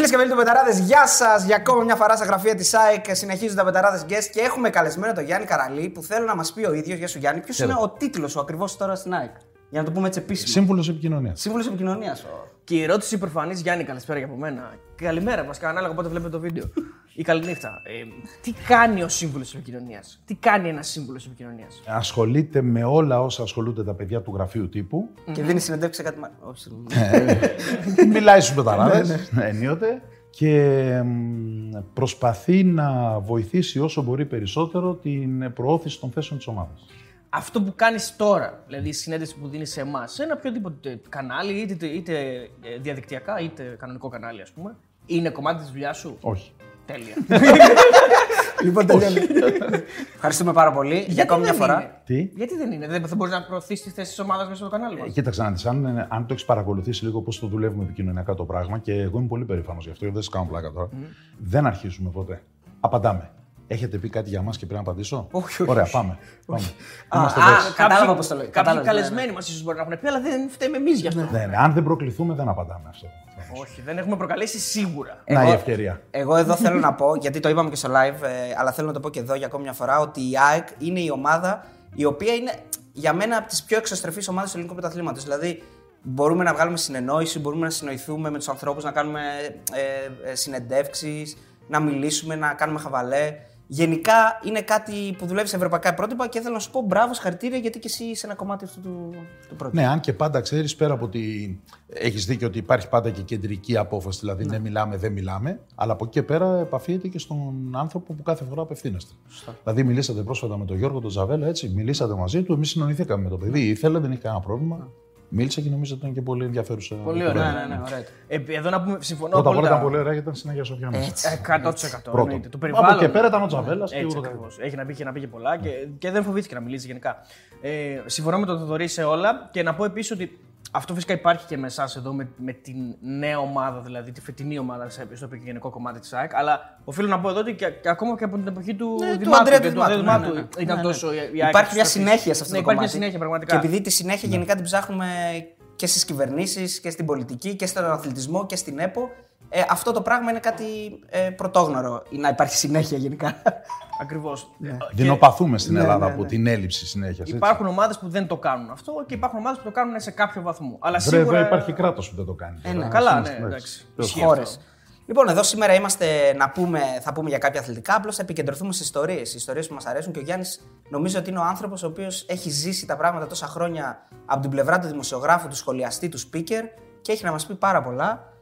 Φίλες και φίλοι του Πεταράδες, γεια σας! Για ακόμα μια φορά στα γραφεία της ΑΕΚ συνεχίζουν τα Πεταράδες Guest και έχουμε καλεσμένο τον Γιάννη Καραλή που θέλω να μας πει ο ίδιος. Γεια σου Γιάννη, ποιος είναι ο τίτλος σου ακριβώς τώρα στην ΑΕΚ? Για να το πούμε έτσι επίσημα. Σύμβουλος επικοινωνίας. Σύμβουλος επικοινωνίας. Και η ερώτηση προφανής, Γιάννη, καλησπέρα και από μένα. Καλημέρα, βασικά, ανάλογα πότε βλέπετε το βίντεο. Ή καληνύχτα. Τι κάνει ο σύμβουλος επικοινωνίας? Τι κάνει ένας σύμβουλος επικοινωνίας? Ασχολείται με όλα όσα ασχολούνται τα παιδιά του γραφείου τύπου. Και δίνει συνεντεύξεις σε κάτι μάλλον. Μιλάει στους πεταράδες, ενίοτε. Και προσπαθεί να βοηθήσει όσο μπορεί περισσότερο την προώθηση των θέσεων της ομάδας. Αυτό που κάνεις τώρα, δηλαδή η συνέντευξη που δίνεις σε εμάς, σε ένα οποιοδήποτε κανάλι, είτε διαδικτυακά είτε κανονικό κανάλι, ας πούμε, είναι κομμάτι της δουλειάς σου? Όχι. Τέλεια. Λοιπόν, τελειώνει. Ευχαριστούμε πάρα πολύ. Για ακόμη μια φορά. Τι? Γιατί δεν είναι, δεν θα μπορείς να προωθήσεις τη θέση της ομάδας μέσα στο κανάλι μας? Κοίταξε να δεις, αν το έχεις παρακολουθήσει λίγο πώς το δουλεύουμε επικοινωνιακά το πράγμα, και εγώ είμαι πολύ περήφανος γι' αυτό, γιατί δεν σας κάνω πλάκα τώρα. Δεν αρχίζουμε ποτέ. Απαντάμε. Έχετε πει κάτι για μας και πρέπει να απαντήσω? Όχι, όχι. Ωραία, πάμε. Κατάλαβα πώς το λέει. Κάποιοι καλεσμένοι μας ίσως μπορεί να έχουν πει, αλλά δεν φταίμε εμείς γι' αυτό. Ναι, αν δεν προκληθούμε, δεν απαντάμε αυτό. Όχι, δεν έχουμε προκαλέσει σίγουρα. Να η ευκαιρία. Εγώ εδώ θέλω να πω, γιατί το είπαμε και στο live, αλλά θέλω να το πω και εδώ για ακόμη μια φορά, ότι η ΑΕΚ είναι η ομάδα η οποία είναι για μένα από τις πιο εξωστρεφείς ομάδες του ελληνικού πρωταθλήματος. Δηλαδή, μπορούμε να βγάλουμε συνεννόηση, μπορούμε να συνοηθούμε με τους ανθρώπους, να κάνουμε συνεντεύξεις, να μιλήσουμε, να κάνουμε χαβαλέ. Γενικά είναι κάτι που δουλεύει σε ευρωπαϊκά πρότυπα και θέλω να σου πω μπράβο, χαρακτήρια, γιατί και εσύ είσαι ένα κομμάτι αυτού του πρότυπου. Ναι, αν και πάντα ξέρεις, πέρα από ότι έχεις δίκιο ότι υπάρχει πάντα και κεντρική απόφαση, δηλαδή ναι, μιλάμε, δεν μιλάμε, αλλά από εκεί και πέρα επαφείται και στον άνθρωπο που κάθε φορά απευθύνεστε. Σωστά. Δηλαδή, μιλήσατε πρόσφατα με τον Γιώργο τον Τζαβέλα, έτσι, μιλήσατε μαζί του, εμείς συνονιθήκαμε με το παιδί, ήθελε, δεν είχε κανένα πρόβλημα. Μίλησα και νομίζω ότι ήταν και πολύ ενδιαφέρουσα. Πολύ ωραία, ναι, ωραία. Εδώ να πούμε, συμφωνώ. Πρώτα απ' όλα ήταν πολύ ωραία γιατί ήταν στην Αγία Σοφιά μας. 100%. Ναι, το περιβάλλον. Από και πέρα ήταν ο Τζαβέλας. Έτσι ακριβώς. Έχει να πει και πολλά και δεν φοβήθηκε να μιλήσει γενικά. Συμφωνώ με τον Θοδωρή σε όλα και να πω επίσης ότι αυτό φυσικά υπάρχει και με εσάς εδώ, με την νέα ομάδα, δηλαδή τη φετινή ομάδα στο επικοινωνικό κομμάτι της ΑΕΚ. Αλλά οφείλω να πω εδώ ότι και ακόμα και από την εποχή του Δημάτου ήταν τόσο η ΑΕΚ. Υπάρχει μια συνέχεια σε αυτό το κομμάτι. Υπάρχει συνέχεια, πραγματικά. Και επειδή τη συνέχεια γενικά την ψάχνουμε και στις κυβερνήσεις και στην πολιτική και στον αθλητισμό και στην ΕΠΟ, αυτό το πράγμα είναι κάτι πρωτόγνωρο, να υπάρχει συνέχεια γενικά. Ακριβώς. Δεινοπαθούμε στην Ελλάδα από την έλλειψη συνέχειας. Υπάρχουν ομάδες που δεν το κάνουν αυτό και υπάρχουν ομάδες που το κάνουν σε κάποιο βαθμό. Αλλά σίγουρα υπάρχει κράτος που δεν το κάνει. Καλά, ναι, εντάξει. Χώρες. Λοιπόν, εδώ σήμερα είμαστε θα πούμε για κάποια αθλητικά, απλώς θα επικεντρωθούμε στις ιστορίες. Ιστορίες που μας αρέσουν και ο Γιάννης νομίζω ότι είναι ο άνθρωπος ο οποίος έχει ζήσει τα πράγματα τόσα χρόνια από την πλευρά του δημοσιογράφου, του σχολιαστή, του speaker και έχει να μας πει πάρα πολλά.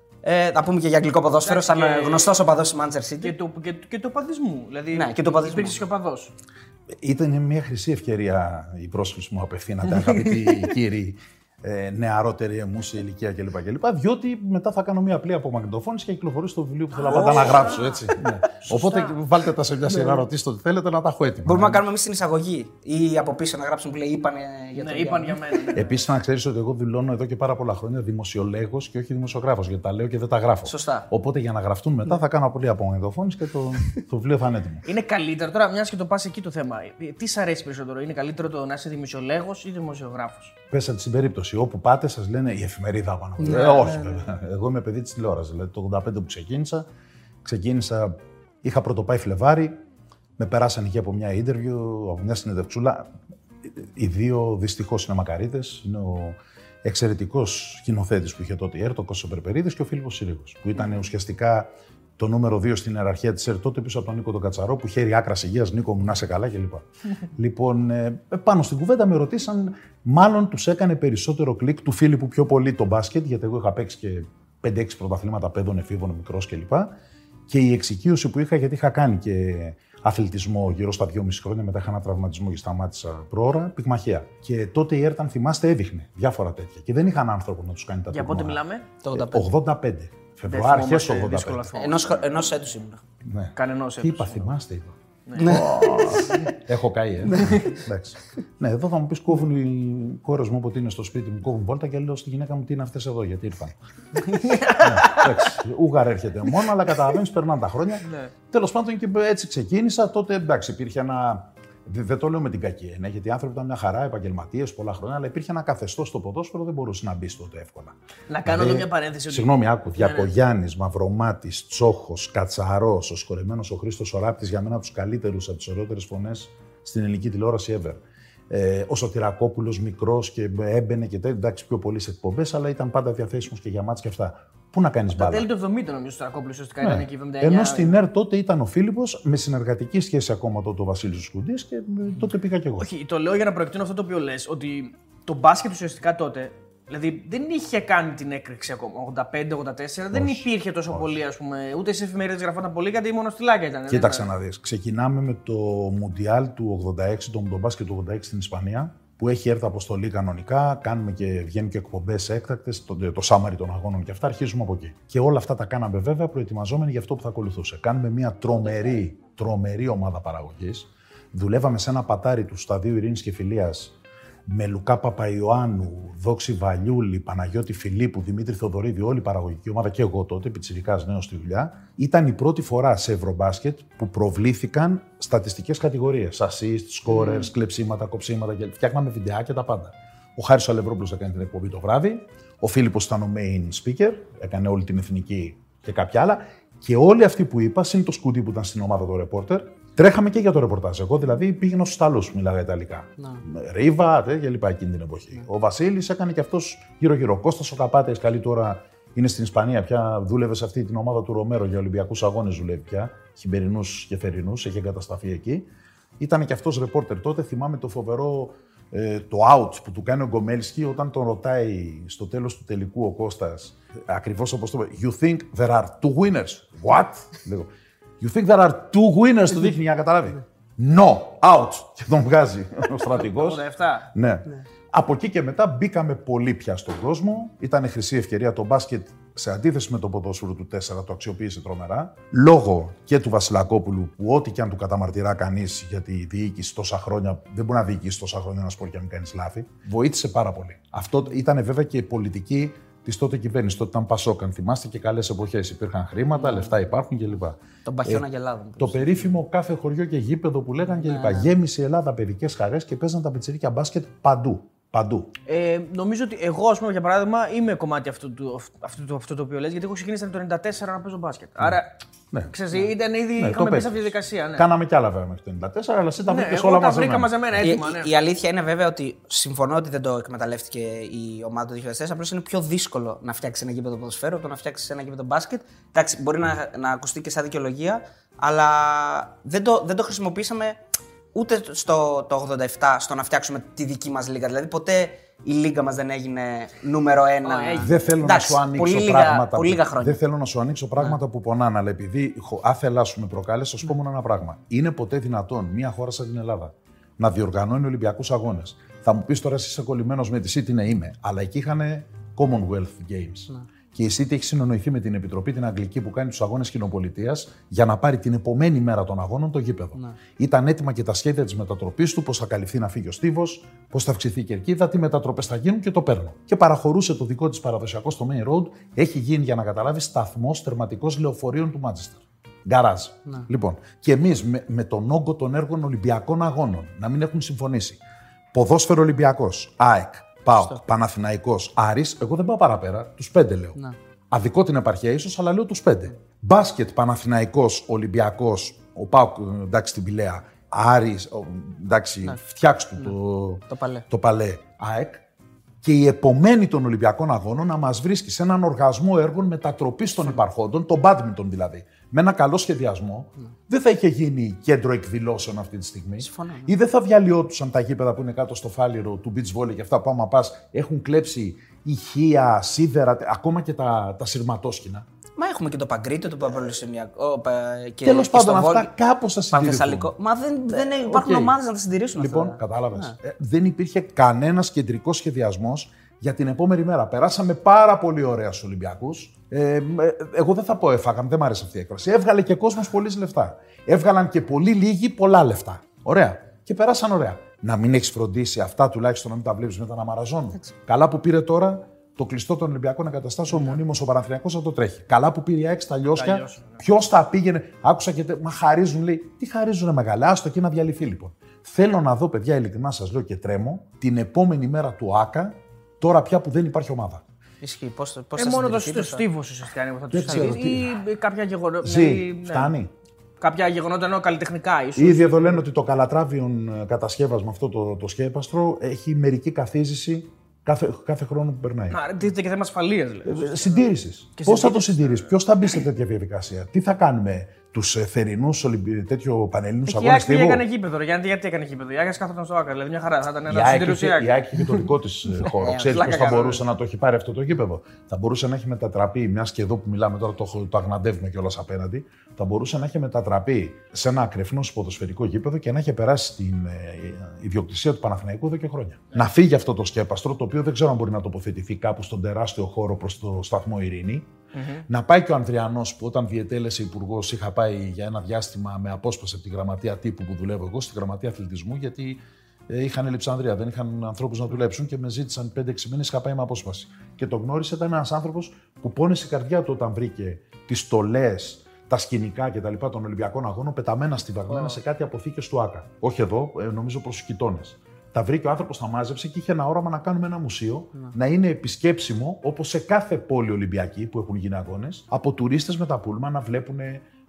Θα πούμε και για αγγλικό ποδόσφαιρο, σαν γνωστός οπαδός της Manchester City. Και του οπαδισμού. Δηλαδή, ναι, και του οπαδισμού. Υπήρξε και οπαδός. Ήταν μια χρυσή ευκαιρία η πρόσκληση μου απευθύνατε, αγαπητοί κύριοι, νεαρότεροι εμού σε ηλικία κλπ. Διότι μετά θα κάνω μια απλή απομαγνητοφώνηση και κυκλοφορεί στο βιβλίο που θέλω πάντα να γράψω. Έτσι. Ναι. Οπότε βάλτε τα σε μια σειρά, ρωτήστε ό,τι θέλετε να τα έχω έτοιμα. Μπορούμε να κάνουμε εμείς την εισαγωγή ή από πίσω να γράψουμε που λέει είπαν για μένα. Επίσης, να ξέρεις ότι εγώ δηλώνω εδώ και πάρα πολλά χρόνια δημοσιολέγος και όχι δημοσιογράφος, γιατί τα λέω και δεν τα γράφω. Σωστά. Οπότε για να γραφτούν μετά θα κάνω απλή απομαγνητοφώνηση και το βιβλίο θα είναι έτοιμο. Είναι καλύτερο τώρα, μια και το πα εκεί το θέμα. Τι σ' αρέσει περισσότερο, είναι καλύτερο το να είσαι δημοσιολέγος ή δημοσιογράφος? Πέσα την περίπτωση. Όπου πάτε, σας λένε η εφημερίδα πάνω. Όχι, βέβαια. Εγώ είμαι παιδί της τηλεόρασης. Δηλαδή, το 85 που ξεκίνησα, είχα πρωτοπάει Φλεβάρι, με περάσανε και από μια interview, από μια συνεντευξούλα. Οι δύο δυστυχώς είναι μακαρίτες. Είναι ο εξαιρετικός σκηνοθέτης που είχε τότε η ΕΡΤ, ο Κώστας Περπερίδης, και ο Φίλιππος Συρίγος, που ήταν ουσιαστικά το νούμερο 2 στην ιεραρχία της ΕΡΤ τότε, πίσω από τον Νίκο τον Κατσαρό, που χαίρει άκρας υγείας. Νίκο μου, να είσαι καλά κλπ. Λοιπόν, πάνω στην κουβέντα με ρωτήσαν, μάλλον τους έκανε περισσότερο κλικ του Φίλιππου πιο πολύ το μπάσκετ, γιατί εγώ είχα παίξει και 5-6 πρωταθλήματα παιδών, εφήβων, μικρός κλπ. Και η εξοικείωση που είχα, γιατί είχα κάνει και αθλητισμό γύρω στα 2,5 χρόνια, μετά είχα ένα τραυματισμό και σταμάτησα προώρα, πυγμαχία. Και τότε η ΕΡΤ, αν θυμάστε, έδειχνε διάφορα τέτοια. Και δεν είχαν άνθρωπο να τους κάνει τα τέτοια. Για πότε μιλάμε? 85. Φεβρουάριο, αρχές 85. Ενός έτους ήμουν. Ναι. Κανενός έτους. Τι είπα, θυμάστε, είπα. Ναι. Έχω καεί, εντάξει. Ναι, εδώ θα μου πεις, κόβουν οι κόρες μου όποτε είναι στο σπίτι μου, κόβουν βόλτα και λέω στη γυναίκα μου τι είναι αυτές εδώ, γιατί ήρθαν. Ούγαρ έρχεται μόνο, αλλά καταλαβαίνεις, περνάνε τα χρόνια. Τέλος πάντων, και έτσι ξεκίνησα. Τότε εντάξει, υπήρχε ένα Δεν το λέω με την κακή έννοια, γιατί οι άνθρωποι ήταν μια χαρά, επαγγελματίες πολλά χρόνια, αλλά υπήρχε ένα καθεστώς στο ποδόσφαιρο, δεν μπορούσε να μπει τότε εύκολα. Να κάνω εδώ μια παρένθεση. Συγγνώμη, άκου. Διακογιάννης, Μαυρομάτης, Τσόχος, Κατσαρός, ο σκορεμένος ο Χρήστος Οράπτης, για μένα τους καλύτερους, από τις ωραιότερες φωνές στην ελληνική τηλεόραση ever. Ο Σωτηρακόπουλος, μικρός και έμπαινε και τέτοιο, εντάξει, πιο πολλές εκπομπές, αλλά ήταν πάντα διαθέσιμος και για μάτς και αυτά. Πού να κάνεις μπάλα. Τέλη του 70 νομίζω ο Σωτηρακόπουλος, ουσιαστικά ήταν εκεί 79. Ενώ στην ΕΡ τότε ήταν ο Φίλιππος, με συνεργατική σχέση ακόμα τότε ο Βασίλης Σκουντής και τότε πήγα κι εγώ. Όχι, το λέω για να προεκτείνω αυτό το οποίο λες, ότι το μπάσκετ ουσιαστικά τότε. Δηλαδή δεν είχε κάνει την έκρηξη ακόμα, 85-84, δεν υπήρχε τόσο πολύ, ας πούμε, ούτε σε εφημερίδες γραφόταν πολύ, γιατί μονοστιλάκια ήταν. Κοίταξε να δεις. Ξεκινάμε με το Μουντιάλ του 86, το Μουντομπάσκετ του 86 στην Ισπανία, που έχει έρθει αποστολή κανονικά, κάνουμε και βγαίνουν και εκπομπές έκτακτες, το σάμαρι των αγώνων και αυτά, αρχίζουμε από εκεί. Και όλα αυτά τα κάναμε βέβαια προετοιμαζόμενοι για αυτό που θα ακολουθούσε. Κάνουμε μια τρομερή ομάδα παραγωγής. Δουλεύαμε σε ένα πατάρι του Σταδίου Ειρήνης και Φιλίας. Με Λουκά Παπαϊωάννου, Δόξη Βαλιούλη, Παναγιώτη Φιλίππου, Δημήτρη Θοδωρίδη, όλη η παραγωγική ομάδα και εγώ τότε, πιτσιρικάς νέος στη δουλειά. Ήταν η πρώτη φορά σε Ευρωμπάσκετ που προβλήθηκαν στατιστικές κατηγορίες. Assist, scorers, κλεψίματα, κοψίματα κλπ. Φτιάχναμε βιντεάκια τα πάντα. Ο Χάρης Αλευρόπουλος έκανε την εκπομπή το βράδυ. Ο Φίλιππος ήταν ο main speaker, έκανε όλη την εθνική και κάποια άλλα. Και όλοι αυτοί που είπα, συν το Σκουντή που ήταν στην ομάδα των ρεπόρτερ, τρέχαμε και για το ρεπορτάζ. Εγώ δηλαδή πήγαινα στους άλλους που μιλάγα Ιταλικά. Ρίβα και λοιπά εκείνη την εποχή. Ο Βασίλης έκανε και αυτός γύρω-γύρω. Κώστας ο Καπάτης, καλή τώρα είναι στην Ισπανία πια. Δούλευε σε αυτή την ομάδα του Ρομέρο για Ολυμπιακούς Αγώνες, δουλεύει πια. Χειμερινούς και θερινούς, έχει εγκατασταθεί εκεί. Ήταν και αυτός ρεπόρτερ τότε. Θυμάμαι το φοβερό το out που του κάνει ο Γκομέλσκι όταν τον ρωτάει στο τέλος του τελικού ο Κώστας, ακριβώς όπως το είπε, You think there are two winners. What? Λέγω. You think there are two winners, του δείχνει για να καταλάβει. No, out. Και τον βγάζει ο στρατηγός. Ναι. Από εκεί και μετά μπήκαμε πολύ πια στον κόσμο. Ήταν χρυσή ευκαιρία το μπάσκετ, σε αντίθεση με το ποδόσφαιρο του 4, το αξιοποίησε τρομερά. Λόγω και του Βασιλακόπουλου, που ό,τι και αν του καταμαρτυρά κανείς, γιατί η διοίκηση τόσα χρόνια, δεν μπορεί να διοικήσει τόσα χρόνια ένα σπορ και να μην κάνεις λάθη, βοήθησε πάρα πολύ. Αυτό ήταν βέβαια και η πολιτική τη τότε κυβέρνηση. Τότε ήταν Πασόκ, αν θυμάστε, και καλές εποχές. Υπήρχαν χρήματα, λεφτά υπάρχουν κλπ. Τον παχιώνα και Ελλάδα. Το περίφημο κάθε χωριό και γήπεδο που λέγανε κλπ. Γέμισε η Ελλάδα παιδικές χαρές και παίζαν τα πιτσιρίκια μπάσκετ παντού. Νομίζω ότι εγώ, ας πούμε, για παράδειγμα, είμαι κομμάτι αυτού το οποίο λες, γιατί έχω ξεκινήσει το 94 να παίζω μπάσκετ. Άρα, ξέρεις, ήταν ήδη είχαμε μπει σε αυτή τη διαδικασία. Κάναμε κι άλλα βέβαια μέχρι το 94, αλλά εσύ τα βρήκες όλα μαζεμένα. Η αλήθεια είναι βέβαια ότι συμφωνώ ότι δεν το εκμεταλλεύτηκε η ομάδα του 2004. Απλώς είναι πιο δύσκολο να φτιάξει ένα γήπεδο ποδοσφαίρου από να φτιάξει ένα γήπεδο μπάσκετ. Εντάξει, μπορεί να ακουστεί και σαν δικαιολογία, αλλά δεν το χρησιμοποίησαμε. Ούτε στο το 87 στο να φτιάξουμε τη δική μας λίγα. Δηλαδή, ποτέ η λίγα μας δεν έγινε νούμερο ένα. Δεν θέλω να σου ανοίξω πράγματα που πονάνε, αλλά επειδή άθελά σου με προκάλεσε, θα σου πω μόνο ένα πράγμα. Είναι ποτέ δυνατόν μια χώρα σαν την Ελλάδα να διοργανώνει Ολυμπιακούς Αγώνες? Θα μου πεις τώρα, εσύ είσαι κολλημένος με τη ΣΥΤ, ναι, είμαι. Αλλά εκεί είχαν Commonwealth Games. Ναι. Και η ΣΥΤ έχει συνονοηθεί με την Επιτροπή την Αγγλική που κάνει τους αγώνες κοινοπολιτείας για να πάρει την επομένη μέρα των αγώνων το γήπεδο. Ναι. Ήταν έτοιμα και τα σχέδια της μετατροπής του, πώς θα καλυφθεί να φύγει ο στίβος, πώς θα αυξηθεί η κερκίδα, τι μετατροπές θα γίνουν και το παίρνω. Και παραχωρούσε το δικό της παραδοσιακό στο Main Road, έχει γίνει για να καταλάβει σταθμός τερματικός λεωφορείων του Μάντσεστερ. Γκαράζ. Ναι. Λοιπόν, και εμείς με τον όγκο των έργων Ολυμπιακών Αγώνων να μην έχουν συμφωνήσει. Ποδόσφαιρο Ολυμπιακός, ΑΕΚ. Πάω, Παναθηναϊκός, Άρης, εγώ δεν πάω παραπέρα, τους 5 λέω. Να. Αδικό την επαρχία ίσως, αλλά λέω τους 5. Μπάσκετ, Παναθηναϊκός, Ολυμπιακός, ο ΠΑΟΚ, εντάξει την Πηλαία, Άρης, εντάξει, φτιάξτε το παλέ, ΑΕΚ. Και η επομένη των Ολυμπιακών Αγώνων να μας βρίσκει σε έναν οργασμό έργων μετατροπής των υπαρχόντων, τον μπάντμιντον δηλαδή. Με ένα καλό σχεδιασμό, δεν θα είχε γίνει κέντρο εκδηλώσεων αυτή τη στιγμή. Συμφωνώ, ναι. Ή δεν θα διαλυόντουσαν τα γήπεδα που είναι κάτω στο Φάληρο του beach volley και αυτά που άμα πας έχουν κλέψει ηχεία, σίδερα, ακόμα και τα σειρματόσκηνα. Μα έχουμε και το Παγκρίτιο, το Παπαλουσιακό. Τέλος πάντων, αυτά κάπως θα συντηρηθούν. Μα δεν υπάρχουν ομάδες να τα συντηρήσουν. Λοιπόν, κατάλαβες. Δεν υπήρχε κανένας κεντρικός σχεδιασμός για την επόμενη μέρα. Περάσαμε πάρα πολύ ωραία στους Ολυμπιακούς. Εγώ δεν θα πω έφαγαν, δεν μου αρέσει αυτή η έκφραση. Έβγαλε και κόσμος πολλής λεφτά. Έβγαλαν και πολύ λίγοι πολλά λεφτά. Ωραία. Και περάσαν ωραία. Να μην έχεις φροντίσει αυτά τουλάχιστον να μην τα βλέπεις μετά να μαραζώνουν. Καλά που πήρε τώρα το κλειστό των Ολυμπιακών Εγκαταστάσεων μονίμως ο Παναθηναϊκός θα το τρέχει. Καλά που πήρε η ΑΕΚ στα λιώσια. Ποιος θα πήγαινε, άκουσα και. Μα χαρίζουν, λέει. Τι χαρίζουνε μεγάλα, άστο και να διαλυθεί λοιπόν. Θέλω να δω, παιδιά, ειλικρινά σας λέω και τρέμω, την επόμενη μέρα του ΆΚΑ, τώρα πια που δεν υπάρχει ομάδα. Ισχύει. Πώς μόνο το στίβος ουσιαστικά είναι που θα τους στείλει ή κάποια γεγονότα. Φτάνει. Κάποια γεγονότα εννοώ καλλιτεχνικά, ίσως. Ήδη εδώ λένε ότι το καλατράβιον κατασκεύασμα αυτό το σκέπαστρο έχει μερική καθίζηση κάθε χρόνο που περνάει. Να, δείτε και θέμα ασφαλείας, δηλαδή. Συντήρησης. Πώς θα το συντηρήσεις, ποιος θα μπει σε τέτοια διαδικασία, τι θα κάνουμε. Τους θερινούς τέτοιου πανελλήνους αγώνες τύπου. Η Άκη έκανε γήπεδο. Γιατί έκανε γήπεδο. Η Άκη κάθονταν στο Άκα. Δηλαδή μια χαρά. Θα ήταν ένα συντηρουσιακό. Η Άκη είχε το δικό της χώρο. Ξέρεις πώς θα μπορούσε να το έχει πάρει αυτό το γήπεδο. Θα μπορούσε να έχει μετατραπεί, μιας και εδώ που μιλάμε τώρα το αγναντεύουμε κιόλας απέναντι, θα μπορούσε να έχει μετατραπεί σε ένα ακρεφνό ποδοσφαιρικό γήπεδο και να έχει περάσει στην ιδιοκτησία του Παναθηναϊκού εδώ και χρόνια. Να φύγει αυτό το σκέπαστρο, το οποίο δεν ξέρω αν μπορεί να τοποθετηθεί κάπου στον τεράστιο χώρο προς το σταθμό Ειρήνη. Mm-hmm. Να πάει και ο Ανδριανός που όταν διετέλεσε υπουργός είχα πάει για ένα διάστημα με απόσπαση από τη γραμματεία τύπου που δουλεύω εγώ, στη γραμματεία αθλητισμού, γιατί είχαν Ελειψανδρία, δεν είχαν ανθρώπους να δουλέψουν και με ζήτησαν 5-6 μήνες, είχα πάει με απόσπαση. Και το γνώρισε, ήταν ένας άνθρωπος που πόνεσε η καρδιά του όταν βρήκε τις στολές, τα σκηνικά κτλ. Των Ολυμπιακών Αγώνων πεταμένα στη βαγμένα σε κάτι αποθήκες του Άκα. Όχι εδώ, νομίζω προς κοιτώνες. Τα βρήκε ο άνθρωπος, τα μάζεψε και είχε ένα όραμα να κάνουμε ένα μουσείο να είναι επισκέψιμο όπως σε κάθε πόλη Ολυμπιακή που έχουν γίνει αγώνες, από τουρίστες με τα πούλμα να βλέπουν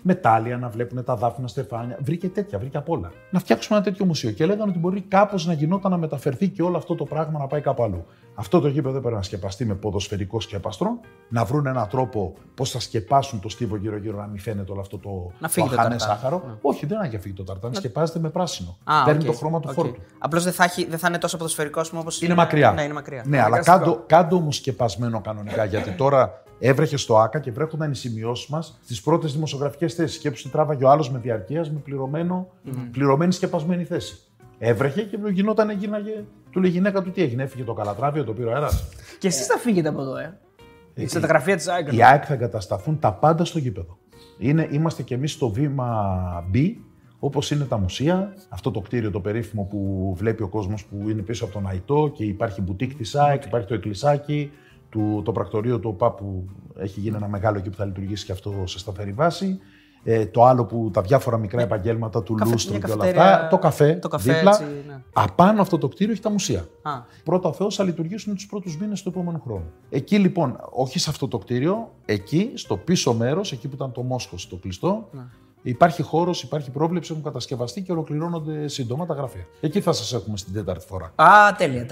μετάλλια, να βλέπουν τα δάφνινα στεφάνια. Βρήκε τέτοια, βρήκε απ' όλα. Να φτιάξουμε ένα τέτοιο μουσείο. Και έλεγαν ότι μπορεί κάπως να γινόταν να μεταφερθεί και όλο αυτό το πράγμα να πάει κάπου αλλού. Αυτό το γήπεδο πρέπει να σκεπαστεί με ποδοσφαιρικό σκεπαστρό, να βρουν έναν τρόπο πώς θα σκεπάσουν το στίβο γύρω-γύρω, να μην φαίνεται όλο αυτό το αχανέ σάχαρο. Ναι. Όχι, δεν έχει φύγει το ταρτάνι, να... σκεπάζεται με πράσινο. Παίρνει το χρώμα του φόρτου. Απλώς δεν θα είναι τόσο ποδοσφαιρικό όπως είναι. Μακριά. Ναι, είναι μακριά. Ναι, αλλά κάντο όμως σκεπασμένο κανονικά, γιατί τώρα. Έβρεχε στο Άκα και βρέχονταν οι σημειώσεις μας στις πρώτες δημοσιογραφικές θέσεις. Σκέψου τι τράβαγε ο άλλος με διαρκείας, με πληρωμένη σκεπασμένη θέση. Έβρεχε και γινόταν, γίναγε. Του λέει η γυναίκα του τι έγινε, έφυγε το καλατράβιο, το πήρε ο αέρας. Και εσείς θα φύγετε από εδώ, Στα τα γραφεία της ΑΕΚ. Η ΑΕΚ θα εγκατασταθούν τα πάντα στο γήπεδο. Είμαστε κι εμείς στο βήμα B, όπως είναι τα μουσεία. Αυτό το κτίριο το περίφημο που βλέπει ο κόσμος που είναι πίσω από τον Αϊτό και υπάρχει μπουτίκ της ΑΕΚ, υπάρχει το εκκλησάκι. Το πρακτορείο του ΟΠΑ που έχει γίνει ένα μεγάλο εκεί που θα λειτουργήσει και αυτό σε σταθερή βάση. Το άλλο που τα διάφορα μικρά επαγγέλματα του Λούστρου και όλα αυτά. Το καφέ δίπλα. Έτσι, ναι. Απάνω αυτό το κτίριο έχει τα μουσεία. Πρώτα ο Θεός θα λειτουργήσουν τους πρώτους μήνες του επόμενου χρόνου. Εκεί λοιπόν, όχι σε αυτό το κτίριο, εκεί στο πίσω μέρος, εκεί που ήταν το Μόσχος το κλειστό, υπάρχει χώρος, υπάρχει πρόβλεψη, έχουν κατασκευαστεί και ολοκληρώνονται σύντομα τα γραφεία. Εκεί θα σας έχουμε στην τέταρτη φορά. Τέλεια.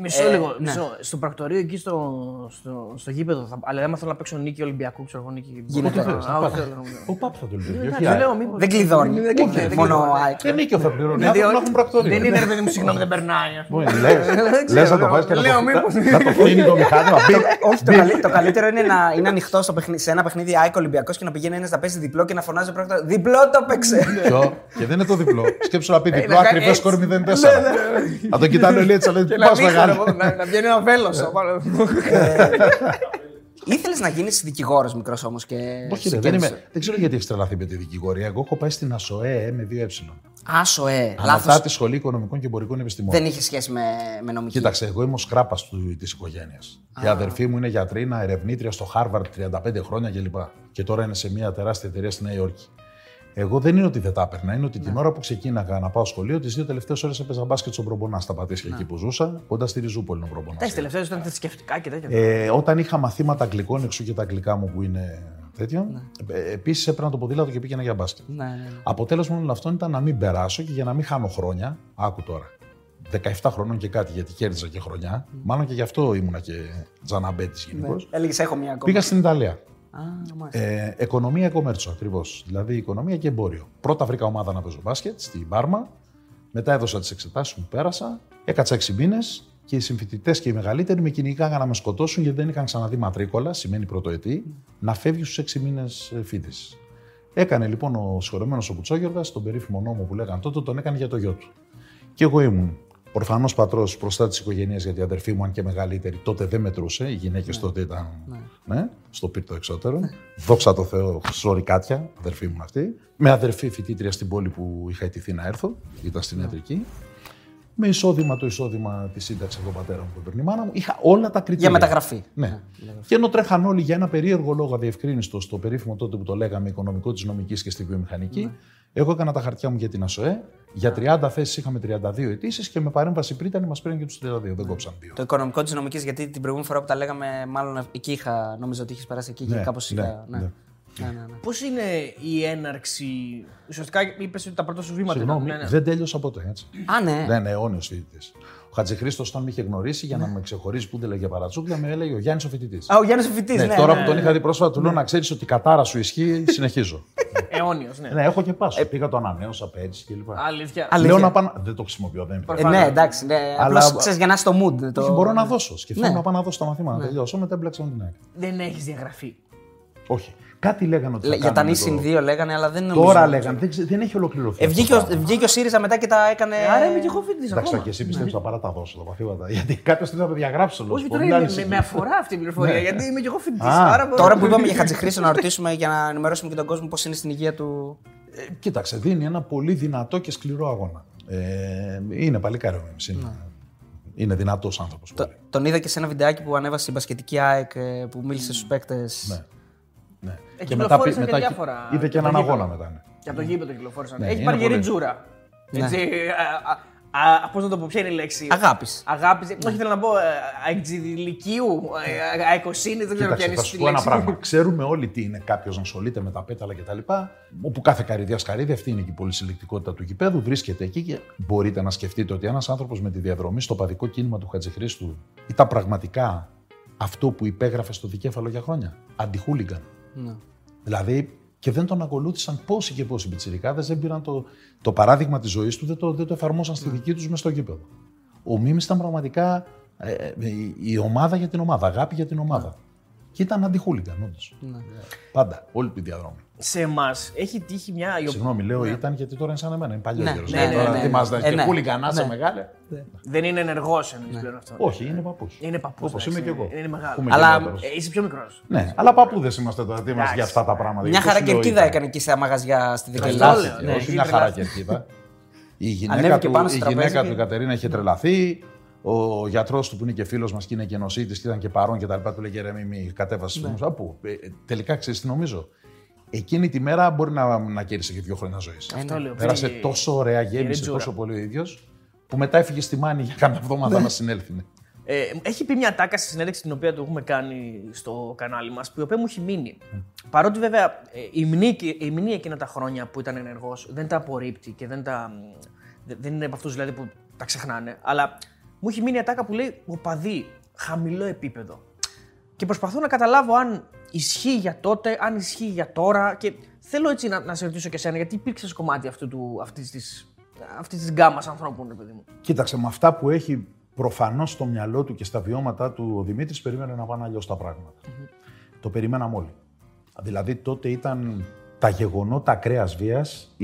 Μισό λίγο. Ναι. Στο πρακτορείο εκεί στο γήπεδο, αλλά δεν θέλω να παίξω νίκη Ολυμπιακού, ξέρω εγώ νίκη. Γίνεται. Ο Πάπ θα το λειτουργεί. Δεν κλειδώνει. Μόνο άκρη. Και νίκιο θα πληρώνει. Δεν έχουν πρακτορείο. Δεν είναι ρε μου, συγγνώμη, δεν περνάει. Λες να το βάζει και να το κλείνει το μηχάνημα. Όχι, το καλύτερο είναι να είναι ανοιχτό σε ένα παιχνίδι ΑΕΚ Ολυμπιακό και να πηγαίνει ένα να παίζει διπλό και να φωνάζει πρακτορείο. Διπλό το παίξε! Και δεν είναι το διπλό. Σκέψου να πει διπλό, ακριβώς σκορ 0-4. Να τον κοιτάνε όλοι έτσι, αλλά πώς μεγάλο. Να βγαίνει ένα βέλος. Ήθελες να γίνεις δικηγόρος μικρός όμως και. Όχι, δεν ξέρω γιατί έχεις τρελαθεί με τη δικηγορία. Εγώ έχω πάει στην ΑΣΟΕ με 2 ε. ΑΣΟΕ, λάθος. Μετά τη Σχολή Οικονομικών και Εμπορικών Επιστημών. Δεν είχε σχέση με νομική. Κοίταξε, εγώ είμαι ο σκράπας της οικογένειας. Η αδερφή μου είναι γιατρίνα, ερευνήτρια στο Χάρβαρντ 35 χρόνια κλπ. Και τώρα είναι σε μια τεράστια εταιρεία στη Νέα Υόρκη. Εγώ δεν είναι ότι δεν τα έπαιρνα, είναι ότι την ώρα που ξεκίναγα να πάω σχολείο, τις 2 τελευταίες ώρες έπαιζα μπάσκετ στον Προμπονά στα Πατήσια εκεί που ζούσα, κοντά στη Ριζούπολη ο Προμπονάς. Τις τελευταίες ήταν θρησκευτικά και τέτοια. Όταν είχα μαθήματα αγγλικών, εξού και τα αγγλικά μου που είναι τέτοιο, επίσης έπαιρνα το ποδήλατο και πήγαινα για μπάσκετ. Ναι. Αποτέλεσμα όλων αυτών ήταν να μην περάσω και για να μην χάνω χρόνια, άκου τώρα. 17 χρονών και κάτι, γιατί κέρδιζα και χρονιά. Μάλλον και γι' αυτό ήμουνα και τζαναμπέτης γενικώς. Έλεγες, έχω μια ακόμα. Πήγα στην Ιταλία. Οικονομία και κομμέρτσο ακριβώς. Δηλαδή οικονομία και εμπόριο. Πρώτα βρήκα ομάδα να παίζω μπάσκετ στην Πάρμα. Μετά έδωσα τις εξετάσεις μου, πέρασα. Έκατσα 6 μήνες και οι συμφοιτητές και οι μεγαλύτεροι με κυνηγάγαν να με σκοτώσουν γιατί δεν είχαν ξαναδεί ματρίκολα, σημαίνει πρωτοετή, να φεύγει στους 6 μήνες φοιτής. Έκανε λοιπόν ο συγχωρεμένος ο Κουτσόγιοργας τον περίφημο νόμο που λέγαν τότε, τον έκανε για το γιο του. Και εγώ ήμουν. Ορφανός πατρός μπροστά της οικογένειας, γιατί η αδερφή μου, αν και μεγαλύτερη, τότε δεν μετρούσε. Οι γυναίκες τότε ήταν. Ναι, στο πύρτο εξώτερο. Δόξα τω Θεώ, σωρικάτια, αδερφή μου αυτή. Με αδερφή φοιτήτρια στην πόλη που είχα αιτηθεί να έρθω, ήταν στην ιατρική. με εισόδημα το εισόδημα τη σύνταξη από τον πατέρα μου που έπαιρνε η μάνα μου. Είχα όλα τα κριτήρια. Για μεταγραφή. Ναι. Και ενώ τρέχαν όλοι για ένα περίεργο λόγο αδιευκρίνιστο στο περίφημο τότε που το λέγαμε οικονομικό τη νομική και στη βιομηχανική, εγώ έκανα τα χαρτιά μου για την ΑΣΟΕ. Για 30 θέσεις είχαμε 32 αιτήσεις και με παρέμβαση πρίτανη μας πήραν και τους 32. Δεν κόψαν δύο. Το οικονομικό τη νομική, γιατί την προηγούμενη φορά που τα λέγαμε, μάλλον εκεί είχα, νομίζω ότι είχε περάσει εκεί και κάπως είχα. Ναι. Πώς είναι η έναρξη. Ουσιαστικά είπες ότι τα πρώτα σου βήματα. Συγγνώμη, δεν τέλειωσα ποτέ έτσι. Α, ναι. Δεν είναι αιώνιος φοιτητής. Ο Χατζηχρήστος, όταν με είχε γνωρίσει για να με ξεχωρίζει που δεν λέγε παρατσούκλια, με έλεγε ο Γιάννης ο φοιτητής. Α, ο Γιάννης ο φοιτητής. Ναι, τώρα που τον είχα δει πρόσφατα, του λέω να ξέρεις ότι η κατάρα σου ισχύει, συνεχίζω. Αιώνιος, ναι. Ναι, έχω και πάσο. Πήγα το ανανέωσα πέρυσι κλπ. Αλήθεια. Λέω να πάω. Δεν το χρησιμοποιώ, δεν πειράζει. Ναι, εντάξει. Απλώς ξέρεις για να είσαι στο mood. Όχι, μπορώ να δώσω. Σκεφτόμουν να πάω να δώσω τα μαθήματα, να τελειώσω, μετά μπλέξαμε την άκρη. Δεν έχει διαγραφή. Όχι. Κάτι λέγανε ότι. Για τα νησιν 2 λέγανε, αλλά δεν είναι. Τώρα λέγανε, δεν έχει ολοκληρωθεί. Βγήκε ο ΣΥΡΙΖΑ μετά και τα έκανε. Άρα είμαι και εγώ φοιτητής. Εντάξει, και εσύ πιστεύεις θα παρά τα δώσω τα μαθήματα. Γιατί κάποιος θέλει να το διαγράψω. Όχι, με αφορά αυτή η πληροφορία, γιατί είμαι και εγώ φοιτητής. Τώρα που είπαμε για Χατζηχρήστο, να ρωτήσουμε για να ενημερώσουμε και τον κόσμο πώς είναι στην υγεία του. Κοίταξε, δίνει ένα πολύ δυνατό και σκληρό αγώνα. Είναι παλικάρι ο Μίμης. Είναι δυνατός άνθρωπος. Τον είδα και σε ένα βιντεάκι που ανέβασε η μπασκετική ΑΕΚ που μίλησε στους παίκτες. Ναι. Και μετά διάφορα. Είδε και έναν αγώνα μετά. Ναι. Και από το γήπεδο κυκλοφόρησαν. Ναι, έχει πάρει γερή τζούρα. Ναι. Πώς να το πω, ποια είναι η λέξη. Αγάπη. Ναι. Όχι, θέλω να πω. Αεξιδηλικίου, αεκοσύνη, δεν ξέρω ποια είναι η λέξη. Ένα πράγμα. Ξέρουμε όλοι τι είναι κάποιο να ασχολείται με τα πέταλα κτλ. Όπου κάθε καρυδιά, αυτή είναι και η πολυσυλλεκτικότητα του γηπέδου, βρίσκεται εκεί και μπορείτε να σκεφτείτε ότι ένας άνθρωπος με τη διαδρομή στο παδικό κίνημα του Χατζηχρήστου ήταν πραγματικά αυτό που υπέγραφε στο δικέφαλο για χρόνια. Αντιχούλιγκαν. No. Δηλαδή και δεν τον ακολούθησαν πόσοι και πόσοι πιτσιρικάδες, δεν πήραν το παράδειγμα της ζωής του, δεν το εφαρμόσαν στη δική τους μες στο γήπεδο. Ο Μίμης ήταν πραγματικά η ομάδα για την ομάδα, αγάπη για την ομάδα. Και ήταν αντιχούλιγκαν, όντως. Πάντα, όλη τη διαδρομή. Σε εμάς έχει τύχει μια. Συγγνώμη, λέω ήταν γιατί τώρα είναι σαν εμένα. Είναι παλιότερος. Τι μας δέχεται. Και χούλιγκανάτσα μεγάλε. Δεν είναι ενεργός εμείς πλέον αυτό. Όχι, είναι παππούς. Είναι παππούς. Όπως είμαι και εγώ. Είναι μεγάλο. Αλλά είσαι πιο μικρός. Ναι, αλλά παππούδες είμαστε τώρα. Τι μας για αυτά τα πράγματα. Μια χαρακερκίδα έκανε εκεί σε μαγαζιά στη Δικελιά. Όχι, μια χαρακερκίδα. Η γυναίκα του Κατερίνα είχε τρελαθεί. Ο γιατρός του που είναι και φίλος μας και είναι και νοσίτης και ήταν και παρόν και τα λοιπά του λέγε ρε μη κατέβασες τους μου. Απού. Τελικά ξέρεις τι νομίζω. Εκείνη τη μέρα μπορεί να κέρδισε και 2 χρόνια ζωής. Πέρασε τόσο ωραία, γέμισε τόσο πολύ ο ίδιος, που μετά έφυγε στη Μάνη για κάποια εβδομάδα να συνέλθει. Έχει πει μια ατάκα στη συνέντευξη την οποία το έχουμε κάνει στο κανάλι μας, που η οποία μου έχει μείνει. Παρότι βέβαια η μνήμη εκείνα τα χρόνια που ήταν ενεργός δεν τα απορρίπτει και δεν είναι από αυτούς δηλαδή που τα ξεχνάνε, αλλά μου έχει μείνει η ατάκα που λέει οπαδί, χαμηλό επίπεδο. Και προσπαθώ να καταλάβω αν ισχύει για τότε, αν ισχύει για τώρα. Και θέλω έτσι να σε ρωτήσω και εσένα, γιατί υπήρξες κομμάτι αυτής της γκάμας ανθρώπων, ρε παιδί μου. Κοίταξε, με αυτά που έχει προφανώς στο μυαλό του και στα βιώματά του ο Δημήτρης, περίμενε να πάνε αλλιώς τα πράγματα. Mm-hmm. Το περιμέναμε όλοι. Δηλαδή τότε ήταν τα γεγονότα ακραίας βίας,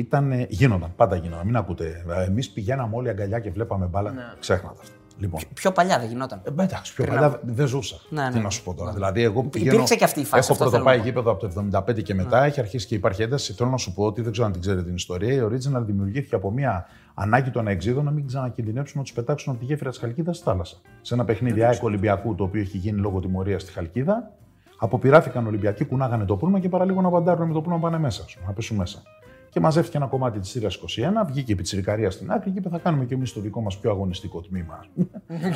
γίνονταν, πάντα γίνονταν. Μην ακούτε. Εμείς πηγαίναμε όλοι αγκαλιά και βλέπαμε μπάλα. Ναι. Ξέχνατε αυτά. Λοιπόν. Πιο παλιά δεν γινόταν. Εντάξει, πιο παλιά δεν ζούσα. Ναι. Τι να σου πω τώρα. Ναι. Δηλαδή, εγώ πηγαίνω. Υπήρξε και αυτή η φάση. Έχω πρωτοπάει γήπεδο από το 1975 και μετά, ναι. Έχει αρχίσει και υπάρχει ένταση. Θέλω να σου πω ότι δεν ξέρω αν την ξέρετε την ιστορία. Η original δημιουργήθηκε από μια ανάγκη των αεξίδων να μην ξανακινδυνεύσουν να τους πετάξουν από τη γέφυρα της Χαλκίδας στη θάλασσα. Σε ένα παιχνίδι ΑΕΚ Ολυμπιακού, το οποίο έχει γίνει λόγω τιμωρίας στη Χαλκίδα, αποπειράθηκαν Ολυμπιακοί, κουνάγανε το πούλμα και παραλίγο να παντάρουν με το πούλμα πάνε μέσα, να πέσουν μέσα. Και μαζεύτηκε ένα κομμάτι της σειράς 21, βγήκε η πιτσιρικαρία στην άκρη και είπε: θα κάνουμε κι εμείς το δικό μας πιο αγωνιστικό τμήμα.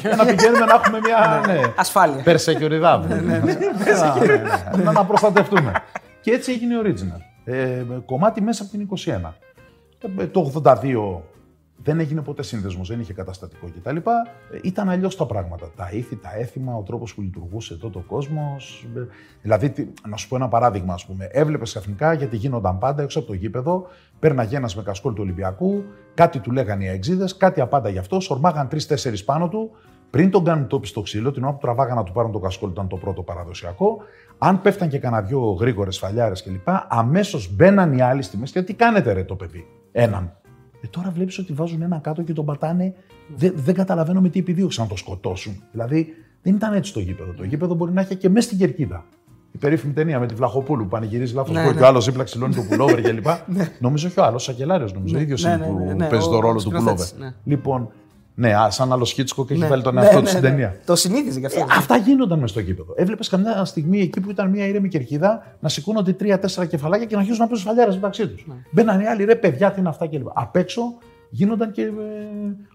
Για να πηγαίνουμε να έχουμε μια. Ασφάλεια. Περσεκιοριδάδη. Να προστατευτούμε. Και έτσι έγινε η original. Κομμάτι μέσα από την 21. Το 82 δεν έγινε ποτέ σύνδεσμος, δεν είχε καταστατικό κτλ. Ήταν αλλιώς τα πράγματα. Τα ήθη, τα έθιμα, ο τρόπος που λειτουργούσε τότε ο κόσμος. Δηλαδή, να σου πω ένα παράδειγμα, ας πούμε. Έβλεπες ξαφνικά, γιατί γίνονταν πάντα έξω από το γήπεδο, πέρναγε ένας με κασκόλ του Ολυμπιακού, κάτι του λέγανε οι αεξίδες, κάτι απάντα γι' αυτό, ορμάγαν 3-4 πάνω του, πριν τον κάνουν τόπι στο ξύλο, την ώρα που τραβάγαν να του πάρουν το κασκόλ, ήταν το πρώτο παραδοσιακό. Αν πέφταν και κανένα δυο γρήγορες φαλιάρες κλπ., αμέσως μπαίναν οι άλλοι στη μέση. Γιατί κάνετε ρε το παιδί, έναν. Τώρα βλέπεις ότι βάζουν ένα κάτω και τον πατάνε. Δεν καταλαβαίνω με τι επιδίωξαν να το σκοτώσουν. Δηλαδή δεν ήταν έτσι το γήπεδο. Το γήπεδο μπορεί να είχε και μέσα στην κερκίδα. Η περίφημη ταινία με τη Βλαχοπούλου που πανηγυρίζει λάθος γκολ και ο άλλος δίπλα ξυλώνει το πουλόβερ κλπ. Νομίζω όχι ο άλλος, ο Σακελάριος νομίζω. Ο ίδιος είναι που παίζει το ρόλο του πουλόβερ. Λοιπόν, Ναι, σαν άλλο Χίτσκοκ έχει βάλει τον εαυτό του στην ταινία. Το συνήθιζε γι' αυτό. Αυτά γίνονταν μες στο γήπεδο. Έβλεπες καμιά στιγμή εκεί που ήταν μια ήρεμη κερκίδα να σηκώνονται 3-4 κεφαλάκια και να αρχίζουν να παίζουν φαλιάρες μεταξύ τους. Ναι. Μπαίναν οι άλλοι, ρε παιδιά, τι είναι αυτά κλπ. Απ' έξω γίνονταν και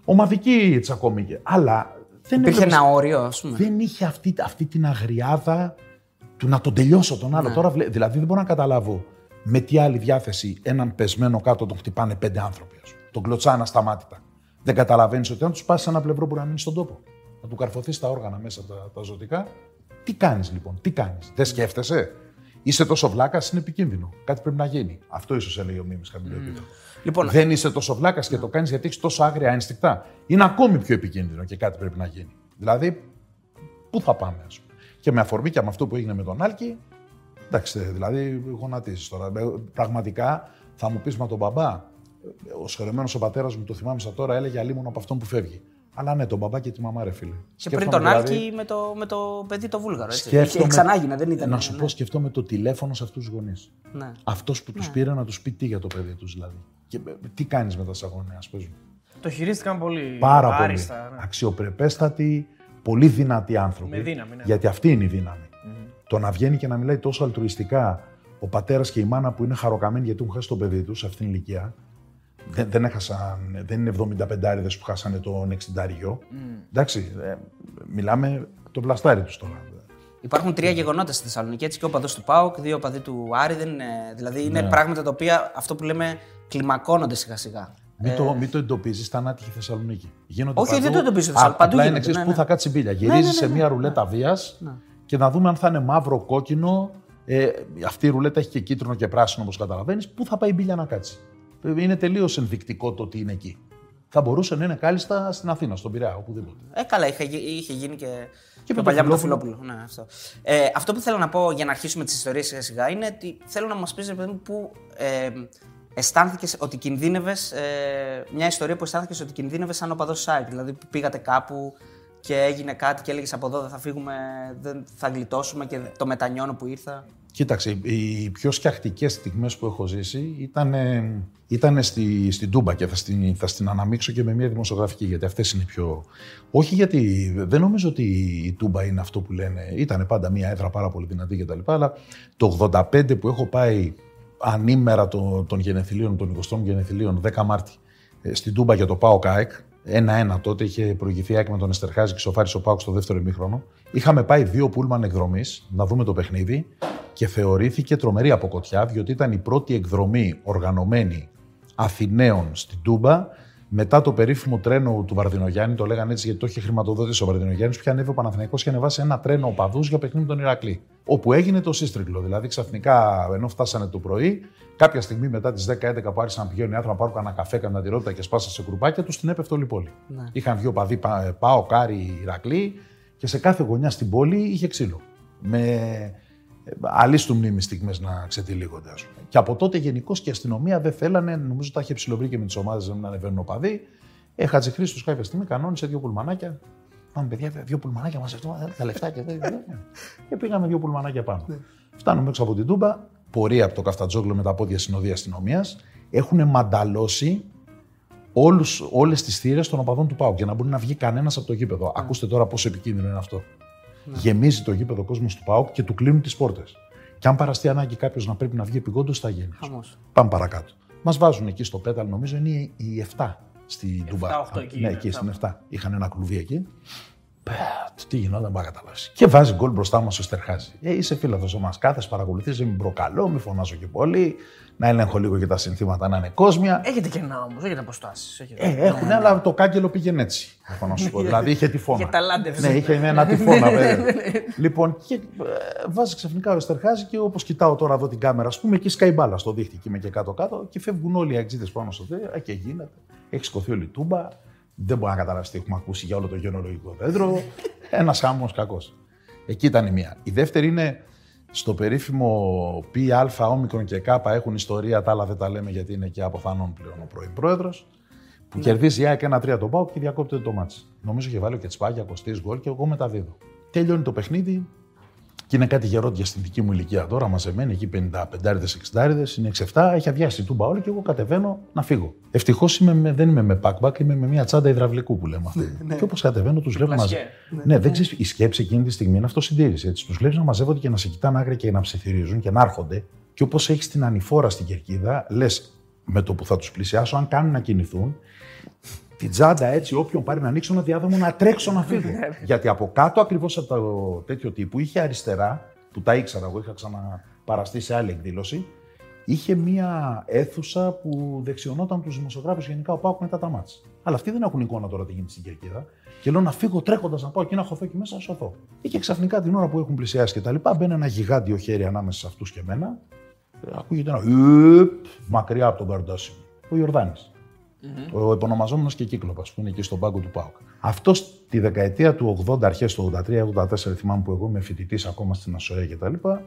ομαδική τσακώμη. Αλλά δεν υπήρχε έβλεπες, ένα όριο, ας πούμε. Δεν είχε αυτή την αγριάδα του να τον τελειώσω τον άλλο. Ναι. Τώρα, δηλαδή δεν μπορώ να καταλάβω με τι άλλη διάθεση έναν πεσμένο κάτω τον χτυπάνε 5 άνθρωποι. Τον κλωτσάνε ασταμάτητα. Δεν καταλαβαίνεις ότι αν τους πας σε ένα πλευρό που να μείνει στον τόπο, να του καρφωθείς τα όργανα μέσα τα ζωτικά, τι κάνεις λοιπόν, τι κάνεις, δεν σκέφτεσαι, είσαι τόσο βλάκας, είναι επικίνδυνο, κάτι πρέπει να γίνει. Αυτό ίσως έλεγε ο Μίμης χαμηλό επίπεδο. Λοιπόν, δεν είσαι τόσο βλάκας και το κάνεις γιατί έχεις τόσο άγρια ένστικτα. Είναι ακόμη πιο επικίνδυνο και κάτι πρέπει να γίνει. Δηλαδή, πού θα πάμε, ας πούμε. Και με αφορμή και με αυτό που έγινε με τον Άλκη, εντάξει, δηλαδή γονατίζεις τώρα. Πραγματικά θα μου πεις με τον μπαμπά. Ο σχολεμένος ο πατέρας μου, το θυμάμαι σαν τώρα, έλεγε αλίμονο από αυτόν που φεύγει. Αλλά ναι, τον μπαμπά και τη μαμά, ρε φίλε. Και πριν τον Άλκη δηλαδή, με το παιδί το βούλγαρο. Έτσι. Ξανάγινα, δεν ήταν. Να σου πω, σκεφτόμαι το τηλέφωνο σε αυτούς τους γονείς. Ναι. Αυτός που τους πήρε να τους πει τι για το παιδί τους δηλαδή. Και τι κάνεις μετά σαν γονέα, ας πούμε. Το χειρίστηκαν πολύ. Πάρα πολύ. Άριστα, ναι. Αξιοπρεπέστατοι, πολύ δυνατοί άνθρωποι. Με δύναμη, ναι. Γιατί αυτή είναι η δύναμη. Mm-hmm. Το να βγαίνει και να μιλάει τόσο αλτρουιστικά ο πατέρας και η μάνα που είναι χαροκαμένοι γιατί έχουν χάσει το παιδί τους σε αυτήν την ηλικία. Δεν είναι 75 άριδες που χάσανε τον 60ριγιο. Εντάξει, μιλάμε το πλαστάρι τους τώρα. Υπάρχουν 3 γεγονότα στη Θεσσαλονίκη, έτσι, και ο παδός του ΠΑΟΚ, 2 παδοί του Άρη, δηλαδή είναι πράγματα τα οποία, αυτό που λέμε, κλιμακώνονται σιγά σιγά. Μην το εντοπίζεις, τα ανάτυχη Θεσσαλονίκη. Όχι, δεν το εντοπίζεις, παντού είναι εξής, πού θα κάτσει μπίλια. Γυρίζεις σε μια ρουλέτα βίας και να δούμε αν θα είναι μαύρο, κόκκινο. Αυτή η ρουλέτα έχει και κίτρινο και πράσινο, όπως καταλαβαίνεις. Πού θα πάει η μπίλια να κάτσει. Είναι τελείως ενδεικτικό το ότι είναι εκεί. Θα μπορούσε να είναι κάλλιστα στην Αθήνα, στον Πειραιά, οπουδήποτε. Καλά, είχε γίνει και παλιά με τον Φιλόπουλο. Ναι, αυτό. Αυτό που θέλω να πω για να αρχίσουμε τις ιστορίες σιγά σιγά είναι ότι θέλω να μας πεις πού αισθάνθηκες ότι κινδύνευες, μια ιστορία που αισθάνθηκες ότι κινδύνευες σαν οπαδός site. Δηλαδή που πήγατε κάπου και έγινε κάτι και έλεγες από εδώ δεν θα φύγουμε, δεν θα γλιτώσουμε και το μετανιώνω που ήρθα. Κοίταξε, οι πιο σκιαχτικές στιγμές που έχω ζήσει ήταν στην Τούμπα και θα την αναμίξω και με μια δημοσιογραφική, γιατί αυτές είναι πιο... Όχι γιατί, δεν νομίζω ότι η Τούμπα είναι αυτό που λένε, ήταν πάντα μια έδρα πάρα πολύ δυνατή και τα λοιπά, αλλά το 85 που έχω πάει ανήμερα των 20ων γενεθλίων, 10 Μάρτη, στην Τούμπα για το ΠΑΟΚ ΑΕΚ, 1-1 τότε, είχε προηγηθεί ΑΕΚ με τον Εστερχάζη και ισοφάρισε ο ΠΑΟΚ στο δεύτερο ημίχρονο. Είχαμε πάει 2 πούλμαν εκδρομής να δούμε το παιχνίδι και θεωρήθηκε τρομερή αποκοτιά, διότι ήταν η πρώτη εκδρομή οργανωμένη Αθηναίων στην Τούμπα μετά το περίφημο τρένο του Βαρδινογιάννη. Το λέγανε έτσι γιατί το είχε χρηματοδότηση ο Βαρδινογιάννης, που είχε ανέβει ο Παναθηναϊκός και ανεβάσει ένα τρένο οπαδούς για παιχνίδι με τον Ηρακλή. Όπου έγινε το σύστριγκλο. Δηλαδή ξαφνικά, ενώ φτάσανε το πρωί, κάποια στιγμή μετά τις 10-11 που άρχισαν να πηγαίνουν οι άνθρωποι να πάρουν ένα καφέ, κανένα τυρότητα και σπάσαν σε κουρπάκια του, την έπεφτε όλη η πόλη. Ναι. Είχαν 2 οπαδοί, ΠΑΟ, Κάρι, Ηρακλή, και σε κάθε γωνιά στην πόλη είχε ξύλο. Αλίστου μνήμη στιγμές να ξετυλίγονται, ας πούμε. Και από τότε γενικώς και η αστυνομία δεν θέλανε, νομίζω τα είχε ψιλοβρει και με τις ομάδες να μην ανεβαίνουν οπαδοί. Χατζηχρήστος κάποια στιγμή κανόνισε 2 πουλμανάκια. Πάμε, παιδιά, 2 πουλμανάκια μαζευτούμε, τα λεφτά και τέτοια. Και πήγαμε 2 πουλμανάκια πάνω. Φτάνουμε έξω από την Τούμπα, πορεία από το Καφτατζόγλο με τα πόδια συνοδεία αστυνομίας. Έχουν μανταλώσει όλες τις θύρες των οπαδών του ΠΑΟΚ για να μπορεί να βγει κανένας από το γήπεδο. Ακούστε τώρα πόσο επικίνδυνο είναι αυτό. Ναι. Γεμίζει το γήπεδο κόσμος του ΠΑΟΚ και του κλείνουν τις πόρτες. Και αν παραστεί ανάγκη κάποιος να πρέπει να βγει επειγόντως, θα γίνει. Πάμε παρακάτω. Μας βάζουν εκεί στο Πέταλ, νομίζω είναι οι 7 στην Τούμπα. Ναι, εκεί στην 7. Είχαν ένα κλουβί εκεί. Τι γινόταν, δεν πάω να καταλάβεις. Και βάζει γκολ μπροστά μας ο Στερχάζη. Είσαι φίλαθλος ο Μασκάθες, παρακολουθείς, μην προκαλώ, μην φωνάζω και πολύ. Να ελέγχω λίγο και τα συνθήματα να είναι κόσμια. Έχετε κενά όμως, έχετε αποστάσεις. Έχουν, ναι, αλλά το κάγκελο πήγαινε έτσι. Έχω να σου πω. Δηλαδή είχε τυφώνα. Και ταλάντευσε. Ναι, είχε ένα τυφώνα, βέβαια. Λοιπόν, και βάζει ξαφνικά ο Στερχάζη και όπως κοιτάω τώρα εδώ την κάμερα, ας πούμε, εκεί σκάει μπάλα στο δίχτυ και είμαι και κάτω-κάτω και φεύγουν όλοι οι αγγλίδες πάνω στο δίχτυ και γίνεται. Έχει σκοθεί όλη η Τούμπα. Δεν μπορεί να καταλάβει τι έχουμε ακούσει για όλο το γενολογικό δέντρο. Ένας χάμος κακός. Εκεί ήταν η μία. Η δεύτερη είναι στο περίφημο Πι, Α, Όμικρον και Κάπα. Έχουν ιστορία, τα άλλα δεν τα λέμε γιατί είναι και αποθανόν πλέον ο πρώην πρόεδρος. Που κερδίζει η ΑΕΚ 1-3 τον ΠΑΟΚ και διακόπτεται το μάτς. Νομίζω είχε βάλει ο Κετσπάγια, Κωστής γκολ και εγώ μεταδίδω. Τελειώνει το παιχνίδι. Και είναι κάτι γερόντια στην δική μου ηλικία τώρα, μαζεμένη εκεί 55-60, είναι 6-7, έχει αδειάσει η τούμπα όλη και εγώ κατεβαίνω να φύγω. Ευτυχώς δεν είμαι με backpack, είμαι με μια τσάντα υδραυλικού που λέμε αυτή. Ναι. Και όπως κατεβαίνω, τους βλέπω μαζί. Ναι, δεν ξέρεις, η σκέψη εκείνη τη στιγμή είναι αυτοσυντήρηση. Τους βλέπεις να μαζεύονται και να σε κοιτάνε άγρια και να ψιθυρίζουν και να έρχονται. Και όπως έχεις την ανηφόρα στην κερκίδα, λες με το που θα τους πλησιάσω, αν κάνουν να κινηθούν. Την τσάντα έτσι, όποιον πάρει να ανοίξω ένα διάδρομο, να τρέξω να φύγω. Γιατί από κάτω, ακριβώς από το τέτοιο τύπου, είχε αριστερά, που τα ήξερα εγώ, είχα ξαναπαραστεί σε άλλη εκδήλωση, είχε μία αίθουσα που δεξιωνόταν τους δημοσιογράφους γενικά ο ΠΑΟΚ μετά τα μάτς. Αλλά αυτοί δεν έχουν εικόνα τώρα τι γίνεται στην κερκίδα. Και λέω να φύγω τρέχοντας να πάω εκεί, να χωθώ εκεί μέσα, να σωθώ. Και ξαφνικά την ώρα που έχουν πλησιάσει και τα λοιπά, μπαίνει ένα γιγάντιο χέρι ανάμεσα σε αυτούς και εμένα. Ακούγεται ένα μακριά από τον Καρντάσι, ο Ιορδάνης. Mm-hmm. Ο επωνομαζόμενος και Κύκλοπας που είναι εκεί στον πάγκο του ΠΑΟΚ. Αυτός τη δεκαετία του 80, αρχές του 83-84, θυμάμαι που εγώ είμαι φοιτητής ακόμα στην Ασοέ και τα λοιπά,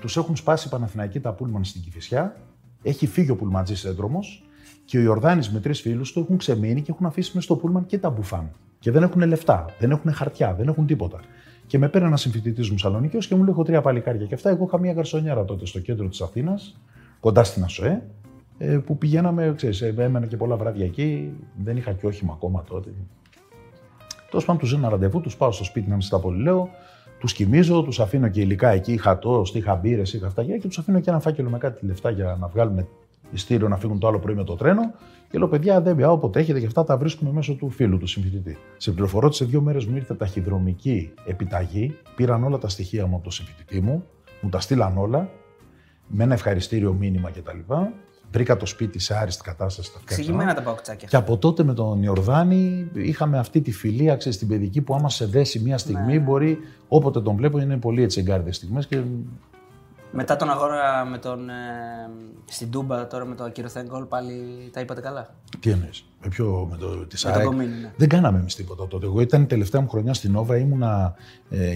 τους έχουν σπάσει οι Παναθηναϊκοί τα πούλμαν στην Κηφισιά, έχει φύγει ο πουλματζής έντρομος και ο Ιορδάνης με τρεις φίλους του έχουν ξεμείνει και έχουν αφήσει μες στο πούλμαν και τα μπουφάν. Και δεν έχουν λεφτά, δεν έχουν χαρτιά, δεν έχουν τίποτα. Και με παίρνει ένας συμφοιτητής μου Σαλονικιός και μου λέει: έχω τρία παλικάρια και αυτά. Εγώ είχα μια γαρσονιέρα τότε στο κέντρο της Αθήνας, κοντά στην Ασοέ. Που πηγαίναμε, ξέρεις, έμενα και πολλά βράδια εκεί, δεν είχα και όχημα ακόμα τότε. Τέλος πάντων, τους δίνω ένα ραντεβού, τους πάω στο σπίτι να μην στα πολύ λέω, τους κοιμίζω, τους αφήνω και υλικά εκεί, είχα τόστ, είχα μπύρες, είχα αυτά και τους αφήνω και ένα φάκελο με κάτι λεφτά για να βγάλουμε ειστήριο να φύγουν το άλλο πρωί με το τρένο. Και λέω: παιδιά, δεν πειράζει, όποτε έχετε και αυτά τα βρίσκουμε μέσω του φίλου του συμφοιτητή. Σε πληροφορώ ότι σε 2 μέρες μου ήρθε ταχυδρομική επιταγή, πήραν όλα τα στοιχεία μου από το συμφοιτητή μου, μου τα στείλαν όλα, με ένα ευχαριστήριο μήνυμα κτλ. Βρήκα το σπίτι σε άριστη κατάσταση. Ξηγημένα τα παοκτσάκια. Και από τότε με τον Ιορδάνη είχαμε αυτή τη φιλία, ξέρεις, στην παιδική που άμα σε δέσει μια στιγμή, ναι, μπορεί όποτε τον βλέπω, είναι πολύ έτσι εγκάρδιες στιγμές. Και... μετά τον αγώνα με τον, στην Τούμπα, τώρα με το ακυρωθέν γκολ, πάλι τα είπατε καλά. Τι εννοείς, με ποιο, με το της ΑΕΚ. Ναι. Δεν κάναμε εμείς τίποτα τότε. Εγώ ήταν η τελευταία μου χρονιά στην Nova, ήμουνα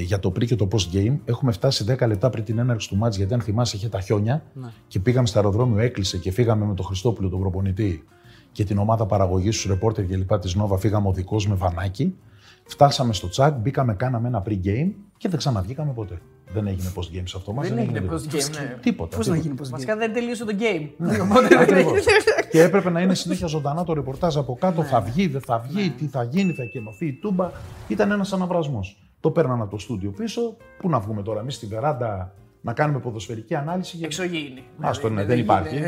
για το πριν και το post game. Έχουμε φτάσει 10 λεπτά πριν την έναρξη του μάτς, γιατί αν θυμάσαι είχε τα χιόνια. Ναι. Και πήγαμε στο αεροδρόμιο, έκλεισε και φύγαμε με τον Χριστόπουλο, τον προπονητή και την ομάδα παραγωγής, τους ρεπόρτερ και λοιπά της Nova. Φύγαμε οδικός με βανάκι. Φτάσαμε στο τσακ, μπήκαμε, κάναμε ένα pre-game και δεν ξαναβγήκαμε ποτέ. Δεν έγινε post-game σε αυτό μας. Δεν έγινε post-game, ναι. Τίποτα. Πώς να γίνει post-game. Βασικά δεν τελείωσε το game. Ναι, και έπρεπε να είναι συνέχεια ζωντανά το ρεπορτάζ από κάτω. Ναι. Θα βγει, δεν θα βγει, ναι, τι θα γίνει, θα εκενωθεί η Τούμπα. Ήταν ένας αναβρασμός. Το παίρνανε από το στούντιο πίσω. Πού να βγούμε τώρα εμείς στην βεράντα να κάνουμε ποδοσφαιρική ανάλυση. Εξωγήινη. Άστο, ναι, δεν υπάρχει.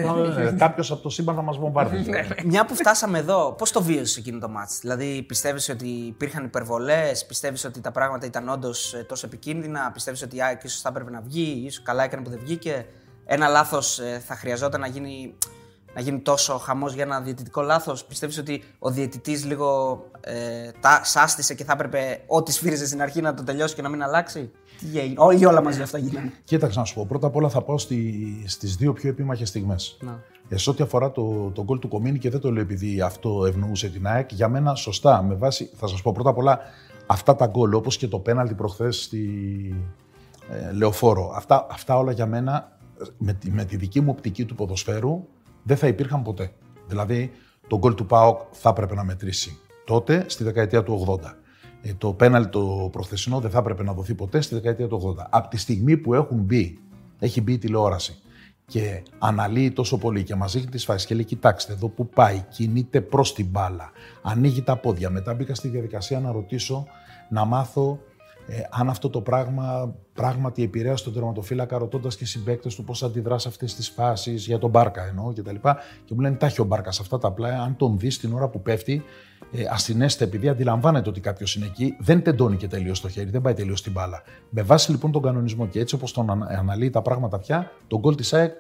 Κάποιος από το σύμπαν θα μας βομβάρδιζε. Μια που φτάσαμε εδώ, πώς το βίωσες εκείνο το μάτς? Δηλαδή, πιστεύεις ότι υπήρχαν υπερβολές, πιστεύεις ότι τα πράγματα ήταν όντως τόσο επικίνδυνα, πιστεύεις ότι ίσως θα έπρεπε να βγει, ίσως καλά έκανε που δεν βγήκε, ένα λάθος θα χρειαζόταν να γίνει τόσο χαμός για ένα διαιτητικό λάθος? Πιστεύεις ότι ο διαιτητής λίγο σάστησε και θα έπρεπε ό,τι σφύριζε στην αρχή να το τελειώσει και να μην αλλάξει? Ή όλα μαζί αυτά γίνανε? Κοίταξα να σου πω. Πρώτα απ' όλα θα πάω στις δύο πιο επίμαχες στιγμές. Σε ό,τι αφορά το γκολ του Κομίνη, και δεν το λέω επειδή αυτό ευνοούσε την ΑΕΚ, για μένα σωστά με βάση. Θα σας πω πρώτα απ' όλα αυτά τα γκολ, όπως και το πέναλτι προχθές στη Λεωφόρο. Αυτά όλα για μένα με τη δική μου οπτική του ποδοσφαίρου δεν θα υπήρχαν ποτέ. Δηλαδή, το γκολ του ΠΑΟΚ θα έπρεπε να μετρήσει τότε, στη δεκαετία του 80. Το πέναλτι το προχθεσινό δεν θα έπρεπε να δοθεί ποτέ, στη δεκαετία του 80. Από τη στιγμή που έχει μπει η τηλεόραση και αναλύει τόσο πολύ και μας δείχνει τις φάσεις και λέει: κοιτάξτε εδώ που πάει, κινείται προς την μπάλα, ανοίγει τα πόδια. Μετά μπήκα στη διαδικασία να ρωτήσω, να μάθω αν αυτό το πράγμα πράγματι επηρέασε τον τερματοφύλακα, ρωτώντας και συμπαίκτες του πώς αντιδράσει αυτές τις φάσεις, για τον Μπάρκα εννοώ κτλ. Και μου λένε: τα έχει ο Μπάρκας αυτά τα πλάι. Αν τον δεις την ώρα που πέφτει, ασθενέστε, επειδή αντιλαμβάνεται ότι κάποιος είναι εκεί, δεν τεντώνει και τελείως το χέρι, δεν πάει τελείως την μπάλα. Με βάση λοιπόν τον κανονισμό και έτσι όπως τον αναλύει τα πράγματα πια, το γκολ της ΑΕΚ,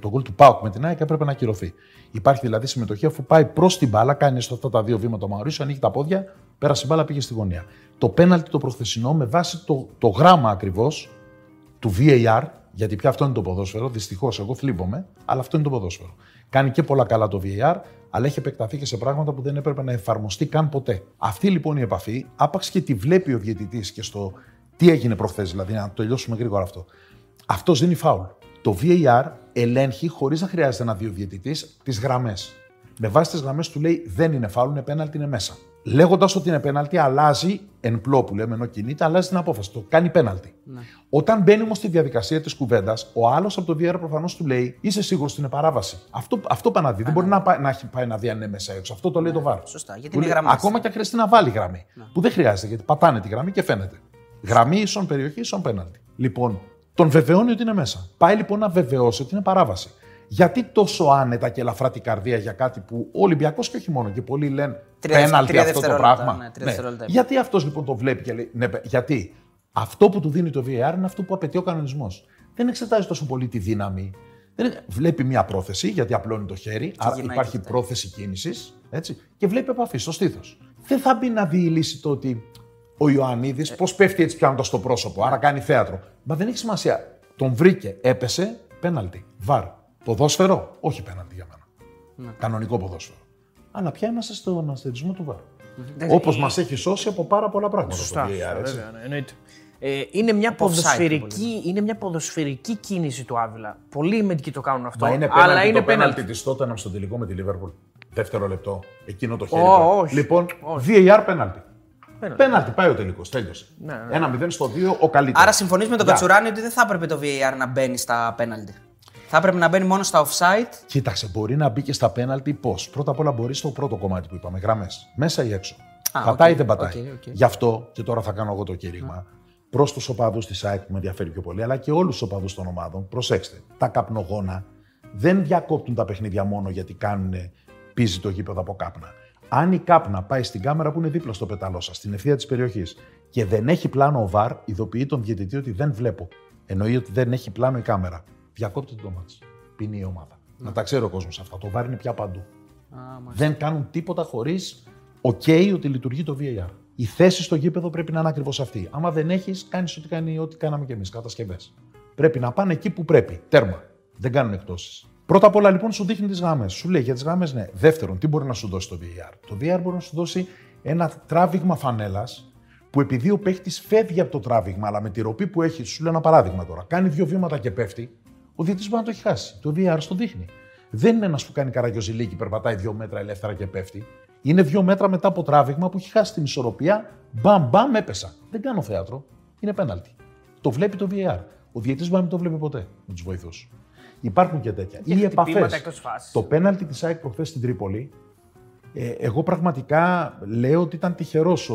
το γκολ του ΠΑΟΚ με την ΑΕΚ έπρεπε να ακυρωθεί. Υπάρχει δηλαδή συμμετοχή, αφού πάει προς την μπάλα, κάνει αυτά τα δύο βήματα ο Μαουρίσιο, ανοίγει τα πόδια, πέρασε η μπάλα, πήγε στη γωνία. Το πέναλτι το προχθεσινό με βάση το γράμμα ακριβώς του VAR, γιατί πια αυτό είναι το ποδόσφαιρο, δυστυχώς εγώ θλίβομαι, αλλά αυτό είναι το ποδόσφαιρο. Κάνει και πολλά καλά το VAR, αλλά έχει επεκταθεί και σε πράγματα που δεν έπρεπε να εφαρμοστεί καν ποτέ. Αυτή λοιπόν η επαφή, άπαξ και τη βλέπει ο διαιτητής και στο τι έγινε προχθές, δηλαδή να τελειώσουμε γρήγορα αυτό. Αυτός δίνει φάουλ. Το VAR ελέγχει, χωρίς να χρειάζεται να δει ο διαιτητής, τις γραμμές. Με βάση τις γραμμές του λέει: δεν είναι φάουλ, είναι πέναλτι, είναι μέσα. λέγοντας ότι είναι πέναλτι, αλλάζει εν πλώ που λέμε, ενώ κινείται, αλλάζει την απόφαση. Το κάνει πέναλτι. Ναι. Όταν μπαίνει όμως στη διαδικασία της κουβέντας, ο άλλος από το VR προφανώς του λέει: είσαι σίγουρος ότι είναι παράβαση. Αυτό πάει να δει. Δεν μπορεί να πάει να δει αν είναι μέσα έξω. Αυτό το λέει το VAR. Σωστά. Γιατί είναι γραμμή. Ακόμα και αν χρειαστεί να βάλει γραμμή. Ναι. Που δεν χρειάζεται, γιατί πατάνε τη γραμμή και φαίνεται. Γραμμή ίσον περιοχή ίσον πέναλτι. Λοιπόν, τον βεβαιώνει ότι είναι μέσα. Πάει λοιπόν να βεβαιώσει ότι είναι παράβαση. Γιατί τόσο άνετα και ελαφρά την καρδία για κάτι που ο Ολυμπιακός και όχι μόνο και πολλοί λένε πέναλτι αυτό το πράγμα. Ναι. Γιατί αυτός λοιπόν το βλέπει και λέει, ναι, γιατί αυτό που του δίνει το VAR είναι αυτό που απαιτεί ο κανονισμός. Δεν εξετάζει τόσο πολύ τη δύναμη. Βλέπει μια πρόθεση, γιατί απλώνει το χέρι, άρα υπάρχει πρόθεση κίνησης και βλέπει επαφή στο στήθος. Δεν θα μπει να διηλύσει το ότι ο Ιωαννίδης πώς πέφτει έτσι πιάνοντας στο πρόσωπο, άρα κάνει θέατρο. Μα δεν έχει σημασία. Τον βρήκε, έπεσε, πέναλτι, VAR. Ποδόσφαιρο, όχι πέναντι για μένα. Ναι. Κανονικό ποδόσφαιρο. Αλλά πια είμαστε στον αστερισμό του VAR. Όπως μας έχει σώσει από πάρα πολλά πράγματα. Σωστά. Είναι μια ποδοσφαιρική κίνηση του Άβυλα. Πολλοί μεντικοί το κάνουν αυτό. Μα είναι πέναντι, αλλά είναι πέναντι της Τότεναμ στον τελικό με τη Λίβερπουλ. Δεύτερο λεπτό. Εκείνο το χέρι. Λοιπόν, VAR πέναντι. Πέναλτι, πάει ο τελικός, τέλειωσε. 1-0 στο 2, ο καλύτερος. Άρα συμφωνείς με τον Κατσουράνη ότι δεν θα έπρεπε το VAR να μπαίνει στα πέναλτι. Θα έπρεπε να μπαίνει μόνο στα offside. Κοίταξε, μπορεί να μπει και στα πέναλτι πώς. Πρώτα απ' όλα μπορεί στο πρώτο κομμάτι που είπαμε, γραμμές. Μέσα ή έξω. Πατάει ή δεν πατάει. Γι' αυτό και τώρα θα κάνω εγώ το κήρυγμα προς τους οπαδούς της ΑΕΚ που με ενδιαφέρει πιο πολύ, αλλά και όλους τους οπαδούς των ομάδων. Προσέξτε, τα καπνογόνα δεν διακόπτουν τα παιχνίδια μόνο γιατί πίζει το γήπεδο από κάπνα. Αν η κάπνα πάει στην κάμερα που είναι δίπλα στο πεταλό σας, στην ευθεία της περιοχής και δεν έχει πλάνο ο VAR, ειδοποιεί τον διαιτητή ότι δεν βλέπω. Εννοεί ότι δεν έχει πλάνο η κάμερα. Διακόπτεται το μάτς. Πίνει η ομάδα. Ναι. Να τα ξέρει ο κόσμος αυτά. Το VAR είναι πια παντού. Δεν κάνουν τίποτα χωρίς ότι λειτουργεί το VAR. Η θέση στο γήπεδο πρέπει να είναι ακριβώς αυτή. Άμα δεν έχεις, κάνεις ό,τι κάναμε κι εμείς. Κατασκευές. Πρέπει να πάνε εκεί που πρέπει. Τέρμα. Δεν κάνουν εκτόσεις. Πρώτα απ' όλα λοιπόν σου δείχνει τις γραμμές. Σου λέει για τις γραμμές, ναι. Δεύτερον, τι μπορεί να σου δώσει το VAR. Το VAR μπορεί να σου δώσει ένα τράβηγμα φανέλας που επειδή ο παίχτης φεύγει από το τράβηγμα, αλλά με τη ροπή που έχει, σου λέει ένα παράδειγμα τώρα. Κάνει δύο βήματα και πέφτει. Ο διαιτητής μπορεί να το έχει χάσει. Το VAR στο δείχνει. Δεν είναι ένας που κάνει καραγιοζηλίκι, περπατάει 2 μέτρα ελεύθερα και πέφτει. Είναι 2 μέτρα μετά από τράβηγμα που έχει χάσει την ισορροπία. Μπαμ, μπαμ, έπεσα. Δεν κάνω θέατρο. Είναι πέναλτι. Το βλέπει το VAR. Ο διαιτητής μπορεί να μην το βλέπει ποτέ με τους βοηθούς. Υπάρχουν και τέτοια. Ή επαφές. Το πέναλτι της ΑΕΚ προχθές στην Τρίπολη. Εγώ πραγματικά λέω ότι ήταν τυχερός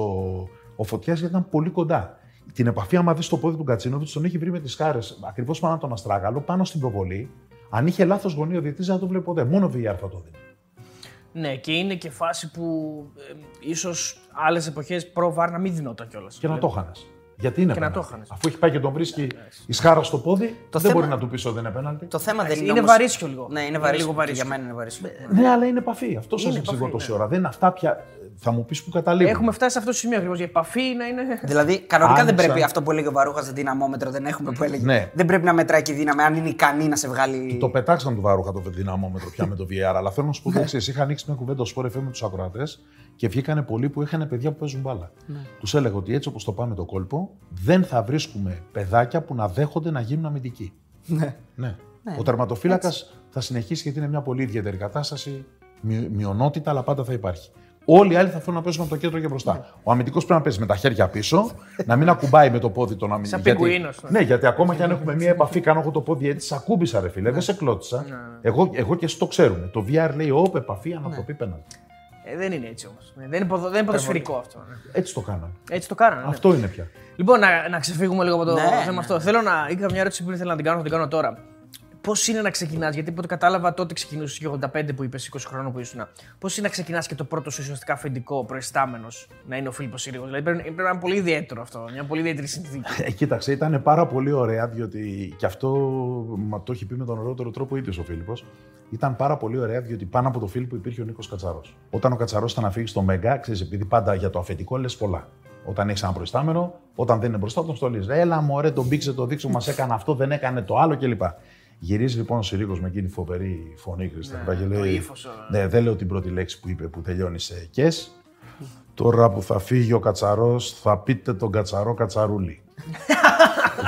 ο Φωτιάς γιατί ήταν πολύ κοντά. Την επαφή, άμα δεις το πόδι του Κατσίνοβιτς, τον έχει βρει με τις χάρες ακριβώς πάνω από τον Αστράγαλο, πάνω στην προβολή. Αν είχε λάθος γωνία ο διαιτητής, δεν θα το βλέπει ποτέ. Μόνο VAR θα το δει. Ναι, και είναι και φάση που ίσως άλλες εποχές προ-VAR να μην δινόταν κιόλας. Και να το χάνες. Γιατί είναι πέναλτι. Αφού έχει πάει και τον βρίσκει η σχάρα στο πόδι, μπορεί να του πεις ότι δεν είναι πέναλτι. Το θέμα δεν είναι. Είναι βαρύσιο λίγο. Ναι, είναι βαρύσιο. Για μένα είναι βαρύσιο. Ναι, αλλά είναι επαφή. Αυτό σας εξηγώ τόση ώρα. Δεν είναι αυτά πια. Θα μου πεις που καταλήγουν. Έχουμε φτάσει σε αυτό το σημείο ακριβώς. Για επαφή να είναι. Δηλαδή, κανονικά δεν πρέπει αυτό που έλεγε ο Βαρούχας, δυναμόμετρο δεν έχουμε που έλεγε. Ναι. Δεν πρέπει να μετράει και δύναμη, αν είναι ικανή να σε βγάλει. Το πετάξαν του Βαρούχα το δυναμόμετρο πια με το VAR. Αλλά θέλω να σου πω το εξής. Είχα ανοίξει μια κουβέντα στο Sport FM με τους ακροατές και βγήκανε πολλοί που είχαν παιδιά που παίζουν μπάλα. Ναι. Τους έλεγα ότι έτσι όπως το πάμε το κόλπο, δεν θα βρίσκουμε παιδάκια που να δέχονται να γίνουν αμυντικοί. Ναι. Ναι. Ο τερματοφύλακας θα συνεχίσει γιατί είναι μια πολύ ιδιαίτερη κατάσταση, μειονότητα, αλλά πάντα θα υπάρχει. Όλοι οι άλλοι θα θέλουν να παίζουν από το κέντρο και μπροστά. Yeah. Ο αμυντικός πρέπει να παίζει με τα χέρια πίσω, να μην ακουμπάει με το πόδι τον αμυντικό. Σαν πιγκουίνος. Ναι, γιατί ακόμα κι αν έχουμε μία επαφή, κάνω εγώ το πόδι έτσι, σ' ακούμπησα ρε φίλε, δεν σε κλώτησα. Εγώ και εσύ το ξέρουμε. Το VAR λέει, όπ, επαφή, ανατροπή, πέναλτι. Δεν είναι έτσι όμως. Δεν είναι ποδοσφαιρικό αυτό. Έτσι το κάναμε. Αυτό είναι πια. Λοιπόν, να ξεφύγουμε λίγο από το θέμα αυτό. Είχα μια ερώτηση που ήθελα να την κάνω, θα την κάνω τώρα. Πώς είναι να ξεκινάς, γιατί πότε κατάλαβα τότε ξεκινούσες και 85 που είπες, 20 χρόνων που ήσουν. Πώς είναι να ξεκινάς και το πρώτο σου ουσιαστικά αφεντικό προϊστάμενος να είναι ο Φίλιππος Σύριγος. Δηλαδή πρέπει να είναι πολύ ιδιαίτερο αυτό, μια πολύ ιδιαίτερη συνθήκη. Κοίταξε, ήταν πάρα πολύ ωραία, διότι και αυτό το έχει πει με τον ωραιότερο τρόπο ίδιος ο Φίλιππος. Ήταν πάρα πολύ ωραία, διότι πάνω από τον Φίλιππο υπήρχε ο Νίκος Κατσαρός. Όταν ο Κατσαρός ήταν να φύγει στο Μέγκα, ξέρεις, επειδή πάντα για το αφεντικό λες πολλά. Όταν έχεις ένα προϊστάμενο, όταν δεν είναι μπροστά, τον στολίζεις. Έλα, μωρέ, τον πήξε, το δείξε, μας έκανε αυτό, δεν έκανε το άλλο κλπ. Γυρίζει λοιπόν ο Συρίγος με εκείνη φοβερή φωνή, Χριστέν, και λέει, ναι, δεν λέω την πρώτη λέξη που είπε που τελειώνει σε «εκές». Τώρα που θα φύγει ο Κατσαρός, θα πείτε τον Κατσαρό Κατσαρούλη.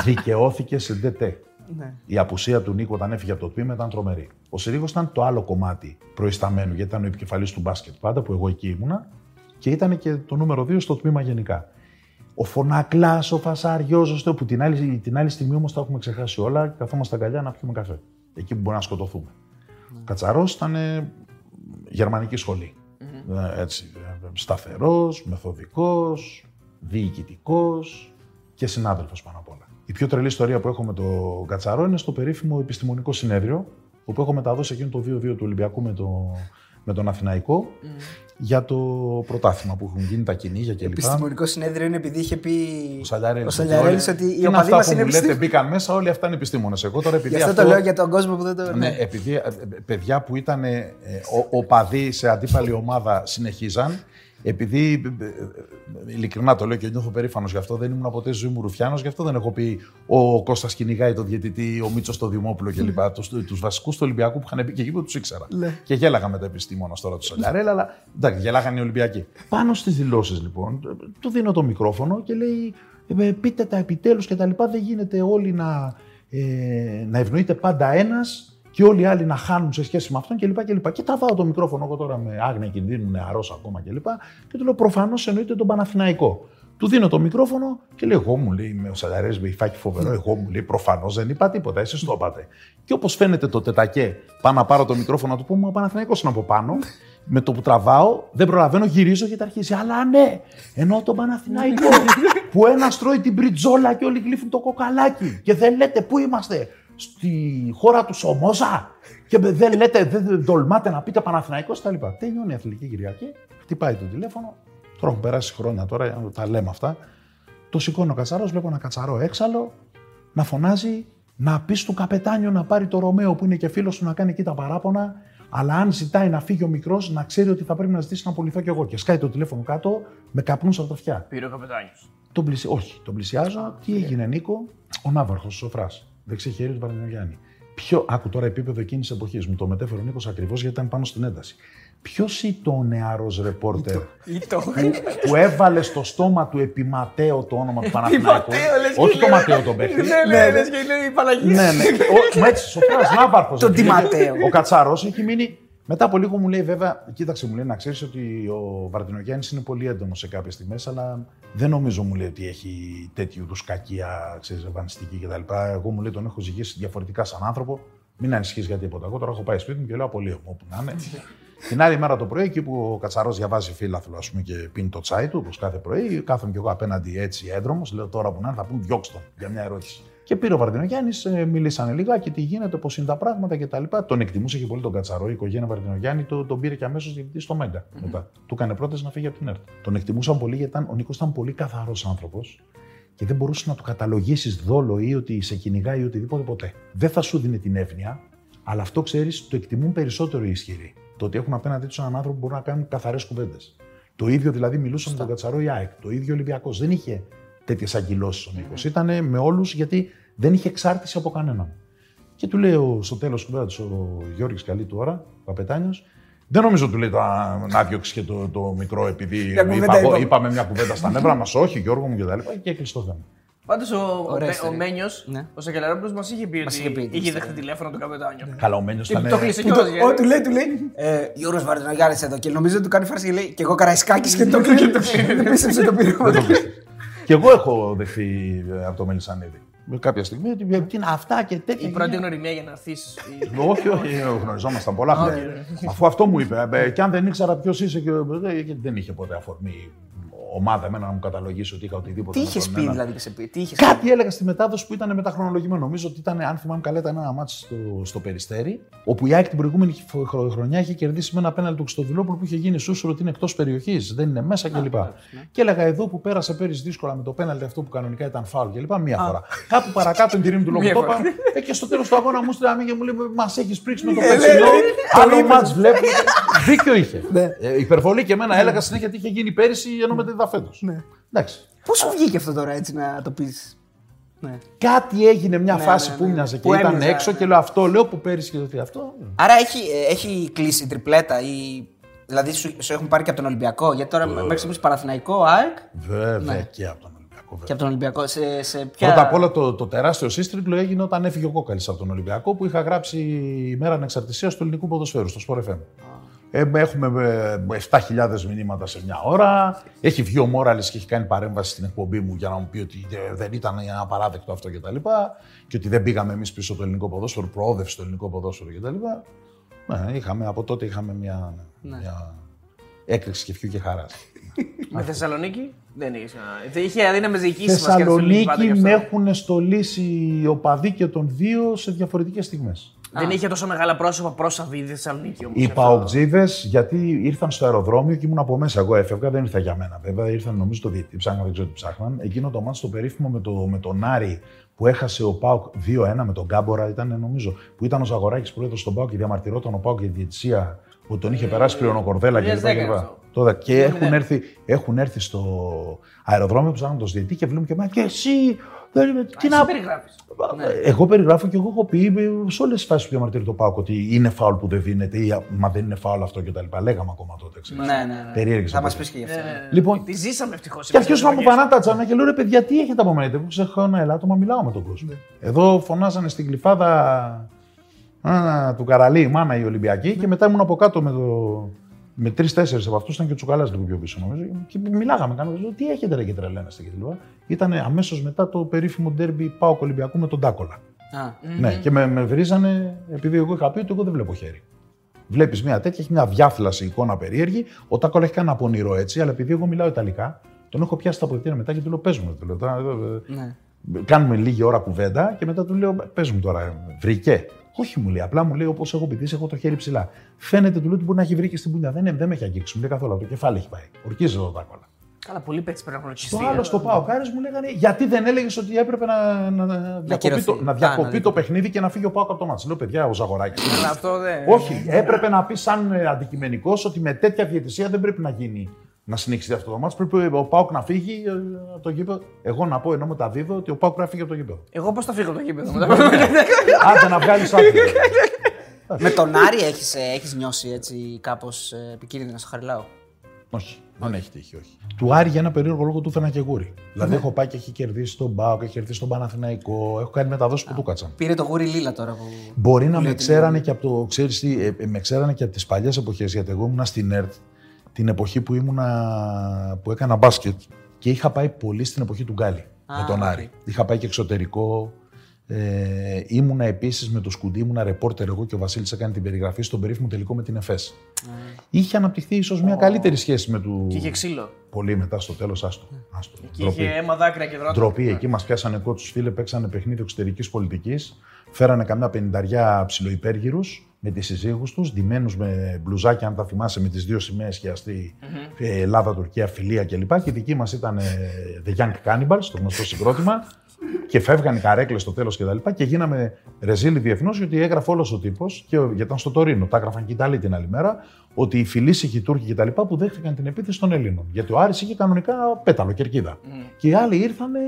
Δικαιώθηκε σε ΔΕΤΕ. Ναι. Η απουσία του Νίκου όταν έφυγε από το τμήμα ήταν τρομερή. Ο Συρίγος ήταν το άλλο κομμάτι προϊσταμένου, γιατί ήταν ο επικεφαλής του μπάσκετ πάντα, που εγώ εκεί ήμουνα. και ήταν και το νούμερο 2 στο τμήμα γενικά. Ο Φωνακλάς, ο Φασάριός, που την άλλη στιγμή όμως τα έχουμε ξεχάσει όλα, καθόμαστε αγκαλιά να πιούμε καφέ. Εκεί που μπορούμε να σκοτωθούμε. Ο Κατσαρός ήταν γερμανική σχολή. Έτσι, σταθερός, μεθοδικός, διοικητικός και συνάδελφος πάνω απ' όλα. Η πιο τρελή ιστορία που έχω με τον Κατσαρό είναι στο περίφημο επιστημονικό συνέδριο, όπου έχω μεταδώσει εκείνο το 2-2 του Ολυμπιακού με τον Αθηναϊκό για το πρωτάθλημα που έχουν γίνει τα κυνήγια κλπ. Επιστημονικό συνέδριο είναι επειδή είχε πει ο Σαλιαρέλης ότι οι οπαδοί μας είναι επιστήμονες. Λέτε μπήκαν μέσα, όλοι αυτά είναι επιστήμονες. Εγώ τώρα επειδή. Γι' αυτό το λέω για τον κόσμο που δεν το. Ναι, επειδή παιδιά που ήταν οπαδοί σε αντίπαλη ομάδα συνεχίζαν. Επειδή, ειλικρινά το λέω και νιώθω περήφανος γι' αυτό, δεν ήμουν ποτέ ζωή μου Ρουφιάνος, γι' αυτό δεν έχω πει ο Κώστας κυνηγάει τον διαιτητή, ο Μίτσος τον Δημόπουλο κλπ. Τους βασικούς του Ολυμπιακού που είχαν πει και εκεί που τους ήξερα. Και γέλαγα με τα επιστήμονας τώρα του Σαλιαρέλη, αλλά εντάξει, γελάγανε οι Ολυμπιακοί. Πάνω στις δηλώσεις λοιπόν, του δίνω το μικρόφωνο και λέει: πείτε τα επιτέλους κτλ. Δεν γίνεται όλοι να ευνοείται πάντα ένας και όλοι οι άλλοι να χάνουν σε σχέση με αυτόν κλπ. Και τραβάω το μικρόφωνο εγώ τώρα με άγνοια κινδύνου, νεαρός ακόμα κλπ. Και του λέω: προφανώς εννοείται τον Παναθηναϊκό. Του δίνω το μικρόφωνο και λέει: εγώ μου λέει, με ο Σαλιαρέλης με υφάκι φοβερό, εγώ μου λέει: προφανώς δεν είπα τίποτα, εσείς το είπατε. Και όπως φαίνεται το τετακέ, πάω να πάρω το μικρόφωνο να του πω: ο Παναθηναϊκός είναι από πάνω. Με το που τραβάω, δεν προλαβαίνω, γυρίζω γιατί αρχίζει. Αλλά ναι, ενώ τον Παναθηναϊκό που ένας τρώει την πριτζόλα και όλοι γλύφουν το κοκαλάκι και δεν λέτε πού είμαστε. Στη χώρα του Σομόζα και δεν λέτε, δεν τολμάτε να πείτε Παναθηναϊκός κτλ. Τελειώνει η Αθλητική Κυριακή, χτυπάει το τηλέφωνο. Τώρα έχουν περάσει χρόνια τώρα, τα λέμε αυτά. Το σηκώνει ο Κατσαρός, βλέπω ένα Κατσαρό έξαλλο, να φωνάζει, να πει στον καπετάνιο να πάρει το Ρωμαίο που είναι και φίλος του να κάνει εκεί τα παράπονα. Αλλά αν ζητάει να φύγει ο μικρός, να ξέρει ότι θα πρέπει να ζητήσει να απολυθώ κι εγώ. Και σκάει το τηλέφωνο κάτω, με καπνούς από τα αυτιά. Πήρε ο καπετάνιος. Όχι, τον πλησιάζω. Τι έγινε, Νίκο? Ο ναύαρχος, ο Σοφράς. Δεξί χέρι του Παρμενογιάννη. Άκου τώρα επίπεδο εκείνης εποχής. Μου το μετέφερε ο Νίκος ακριβώς γιατί ήταν πάνω στην ένταση. Ποιος ήταν ο νεαρός ρεπόρτερ που έβαλε στο στόμα του επιματέο το όνομα του Παναθηναϊκού? Όχι το Ματέο τον παίκτη. Ναι, λες και λέει η Παναγία. Ναι. Μα έτσι, Σοφράς, ναύαρχος. Τον Τιματέο. Ο Κατσαρός έχει μείνει. Μετά από λίγο μου λέει, βέβαια, κοίταξε, μου λέει, να ξέρεις ότι ο Βαρδινογιάννης είναι πολύ έντονος σε κάποιες στιγμές, αλλά δεν νομίζω, μου λέει, ότι έχει τέτοιου είδους κακία, ξέρεις, εμφανιστική κτλ. Εγώ, μου λέει, τον έχω ζυγίσει διαφορετικά σαν άνθρωπο. Μην ανησυχείς για τίποτα. Εγώ τώρα έχω πάει σπίτι μου και λέω: απολύομαι, όπου να είναι. Την άλλη μέρα το πρωί, εκεί που ο Κατσαρός διαβάζει φύλαθλο, ας πούμε, και πίνει το τσάι του, όπως κάθε πρωί, κάθομαι κι εγώ απέναντι έτσι έντρομος, λέω: τώρα που να είναι, θα πούν διώξτον για μια ερώτηση. Και πήρε ο Βαρδινογιάννης, μιλήσανε λιγάκι, τι γίνεται, πώς είναι τα πράγματα κτλ. Τον εκτιμούσε και πολύ τον Κατσαρό, η οικογένεια Βαρδινογιάννη, τον πήρε και αμέσως διευθυντή στο Μέγκα. Μετά. Του έκανε πρόταση να φύγει από την ΕΡΤ. Τον εκτιμούσαν πολύ γιατί ο Νίκος ήταν πολύ καθαρός άνθρωπος και δεν μπορούσε να του καταλογίσεις δόλο ή ότι σε κυνηγάει ή οτιδήποτε ποτέ. Δεν θα σου δίνει την εύνοια, αλλά αυτό ξέρεις, το εκτιμούν περισσότερο οι ισχυροί. Το ότι έχουν απέναντί τους έναν άνθρωπο που μπορούν να κάνουν καθαρές κουβέντες. Το ίδιο δηλαδή μιλούσαν με τον Κατσαρό ή ΑΕΚ, το ίδιο Ολυμπιακός. Δεν είχε τέτοιες αγκυλώσεις ο Νίκος. Ήτανε με όλους γιατί δεν είχε εξάρτηση από κανέναν. Και του λέει στο τέλος κουβέντας ο Γιώργης καλή του ώρα, ο καπετάνιος, δεν νομίζω του λέει να διώξει και το μικρό επειδή είπαμε μια κουβέντα στα νεύρα μας. Όχι, Γιώργο μου κτλ. Και έκλεισε το θέμα. Πάντως ο Μένιος, ο Σακελαρόπουλος μας είχε πει ότι είχε δεχτεί τηλέφωνο του καπετάνιο. Καλά, ο Μένιος ήταν. Το κλείσε κιόλας. Του λέει, Γιώργος Βαρδινογιάννης εδώ και νομίζω του κάνει φάρσα και λέει, και εγώ Καραϊσκάκης και το κλείνει. Πίστεψε το πείραμα. Και εγώ έχω δεχθεί από το Μελισανίδη. Κάποια στιγμή ότι είναι αυτά και τέτοια. Η πρώτη γνωριμία για να αρθείς. Όχι, γνωριζόμασταν πολλά χρόνια. Αφού αυτό μου είπε, και αν δεν ήξερα ποιος είσαι. Δεν είχε ποτέ αφορμή ομάδα εμένα να μου καταλογίσει ότι είχα οτιδήποτε. Τι είχες πει δηλαδή και σε πει. Κάτι έλεγα στη μετάδοση που ήταν μεταχρονολογημένο. Νομίζω ότι ήταν, αν θυμάμαι καλά, ήταν ένα μάτσο στο Περιστέρι. Όπου η ΑΕΚ την προηγούμενη χρονιά είχε κερδίσει με ένα πέναλτι του Χρυστοδουλόπουλου που είχε γίνει σούσουρο ότι είναι εκτός περιοχής, δεν είναι μέσα κλπ. Και έλεγα εδώ που πέρασε πέρυσι δύσκολα με το πέναλτι αυτό που κανονικά ήταν φάουλ κλπ. Μία φορά. Κάπου παρακάτω την τιμή του λόγου το είπα. Και στο τέλος του αγώνα μου στείλανε και μου λέει: μας έχεις πρίξει με το πεσινό. Άλλο μάτς βλέπουμε. Δίκιο είχε. Υπερβολή και εμένα έλεγα συνέχεια τι είχε γίνει πέρυσι ενώ μετά είδα φέτος. Πώς σου βγήκε αυτό τώρα έτσι να το πεις? Κάτι έγινε μια φάση που μοιάζε και ήταν έξω και λέω αυτό, λέω που πέρυσι και το αυτό. Άρα έχει κλείσει η τριπλέτα ή. Δηλαδή σου έχουν πάρει και από τον Ολυμπιακό? Γιατί τώρα μέχρι στιγμής Παναθηναϊκό, ΑΕΚ. Βέβαια και από τον Ολυμπιακό. Και από τον Ολυμπιακό. Πρώτα απ' όλα το τεράστιο σύστριγγλο έγινε όταν έφυγε ο Κόκαλης από τον Ολυμπιακό που είχα γράψει ημέρα ανεξαρτησίας του ελληνικού ποδοσφαίρου στο Sport FM. Έχουμε 7.000 μηνύματα σε μια ώρα. Έχει βγει ο Μόραλης και έχει κάνει παρέμβαση στην εκπομπή μου για να μου πει ότι δεν ήταν απαράδεκτο αυτό κτλ. Και ότι δεν πήγαμε εμείς πίσω το ελληνικό ποδόσφαιρο, προόδευσε το ελληνικό ποδόσφαιρο κτλ. Από τότε είχαμε μια έκρηξη κεφιού και χαράς. Με Θεσσαλονίκη δεν είχε αδύναμες διοικήσεις. Θεσσαλονίκη με έχουν στολίσει οι οπαδοί και των δύο σε διαφορετικές στιγμές. Δεν είχε τόσο μεγάλα πρόσωπα πρόσαβη η Θεσσαλονίκη όμως. Οι παοκτζίδες, γιατί ήρθαν στο αεροδρόμιο και ήμουν από μέσα. Εγώ έφευγα, δεν ήρθα για μένα βέβαια. Ήρθαν νομίζω το διαιτητή, ψάχναν, δεν ξέρω τι ψάχναν. Εκείνο το μάτς το περίφημο με τον Άρη που έχασε ο ΠΑΟΚ 2-1 με τον Γκάμπορα, ήταν νομίζω. Που ήταν ο Ζαγοράκης πρόεδρος στον ΠΑΟΚ και διαμαρτυρόταν ο ΠΑΟΚ για τη διαιτησία που τον είχε περάσει πλέον ο Κορδέλα κλπ. Και έχουν έρθει στο αεροδρόμιο, ψάχναν τον διαιτητή και βλέπουν και εμένα και εσύ. Εγώ περιγράφω και εγώ έχω πει σε όλες τις φάσεις που διαμαρτύρει το ΠΑΟΚ ότι είναι φάουλ που δεν δίνεται ή μα δεν είναι φάουλ αυτό κτλ. Λέγαμε ακόμα τότε. Περίεργες. Θα μας πεις και γι' αυτό. Λοιπόν, τη ζήσαμε ευτυχώς. Και αρχίσαμε να μου πανά τα τζάμια και λέω ρε παιδιά, τι έχετε από μένα. Εγώ ξεχάνω, ελάττωμα, μιλάω με τον κόσμο. Εδώ φωνάζανε στην Γλυφάδα του Καραλή, η μάνα η Ολυμπιακή και μετά ήμουν από κάτω με το. Με 3-4 από αυτούς ήταν και ο Τσουκαλάς λίγο πιο πίσω νομίζω. Και μιλάγαμε, κάναμε. Τι έχετε ρε και τρελαίνεστε και τελικά. Ήταν αμέσως μετά το περίφημο ντέρμπι ΠΑΟΚ Ολυμπιακού με τον Τάκολα. Ναι, και με βρίζανε επειδή εγώ είχα πει ότι εγώ δεν βλέπω χέρι. Βλέπεις μια τέτοια, έχει μια διάφλαση εικόνα περίεργη. Ο Τάκολα έχει κάνει απονηρό έτσι, αλλά επειδή εγώ μιλάω ιταλικά, τον έχω πιάσει στα πολιτεία μετά και του λέω πες μου. Κάνουμε λίγη ώρα κουβέντα και μετά του λέω πες μου τώρα, βρήκε. Όχι, μου λέει, απλά μου λέει όπως έχω πηδήσει, έχω το χέρι ψηλά. Φαίνεται, του λέω ότι μπορεί να έχει βρει και στην πουλιά. Δεν με έχει αγγίξει, μου λέει καθόλου. Το κεφάλι έχει πάει. Ορκίζεται το Τάκολα. Καλά, πολύ παίξει πρέπει να χρονοτιστεί. Στο άλλο, στο πάω, Κάρι μου λέγανε γιατί δεν έλεγε ότι έπρεπε να διακοπεί το παιχνίδι και να φύγει ο Πάοκ από το μάτι. Λέω παιδιά, ο Ζαγοράκης. Όχι, έπρεπε να πει σαν αντικειμενικό ότι με τέτοια διαιτησία δεν πρέπει να γίνει. Να συνεχιστεί αυτό το μάτς, πρέπει ο Πάοκ να φύγει από το γήπεδο. Εγώ να πω ενώ μεταδίδω ότι ο Πάοκ πρέπει να φύγει από το γήπεδο. Εγώ πώς θα φύγω από το γήπεδο. Άντε να βγάλεις άκρη. Με τον Άρη έχεις νιώσει έτσι κάπως επικίνδυνα στο Χαριλάου. Όχι, δεν έχει τύχει, όχι. Του Άρη για ένα περίεργο λόγο του έφεραν και γούρι. Δηλαδή έχω πάει και έχει κερδίσει τον Πάοκ, έχει κερδίσει τον Παναθηναϊκό, έχω κάνει μεταδόσεις που του κάτσαν. Πήρε το γούρι Λίλα τώρα που. Μπορεί να με ξέρανε και από τις παλιές εποχές, γιατί εγώ ήμουν στην ΕΡΤ. Την εποχή που έκανα μπάσκετ και είχα πάει πολύ στην εποχή του Γκάλι με τον Άρη. Είχα πάει και εξωτερικό. Ήμουνα επίσης με το Σκουντή, ήμουνα ρεπόρτερ εγώ και ο Βασίλης έκανε την περιγραφή στον περίφημο τελικό με την ΕΦΕΣ. Είχε αναπτυχθεί ίσως μια καλύτερη σχέση με του. Και είχε ξύλο. Πολύ μετά στο τέλος, άστο. Εκεί είχε αίμα, δάκρυα και δρότα. Ντροπή. Εκεί μας πιάσανε κότσους, φίλε, παίξανε παιχνίδι εξωτερικής πολιτικής. Φέρανε καμιά πενταριά ψιλοϊπέργυρους με τις συζύγους τους, ντυμένους με μπλουζάκια, αν τα θυμάσαι, με τις δύο σημαίες και αστεί Ελλάδα, Τουρκία, φιλία κλπ. Και δική μας ήταν The Young Cannibals, το γνωστό συγκρότημα. Και φεύγανε οι καρέκλες στο τέλος κτλ. Και γίναμε ρεζίλοι διεθνώς, γιατί έγραφε όλος ο τύπος, γιατί ήταν στο Τωρίνο, τα έγραφαν και οι Ιταλοί την άλλη μέρα, ότι οι φιλήσυχοι Τούρκοι κτλ. Που δέχτηκαν την επίθεση των Ελλήνων. Γιατί ο Άρης είχε κανονικά πέταλο, κερκίδα. Και οι άλλοι ήρθανε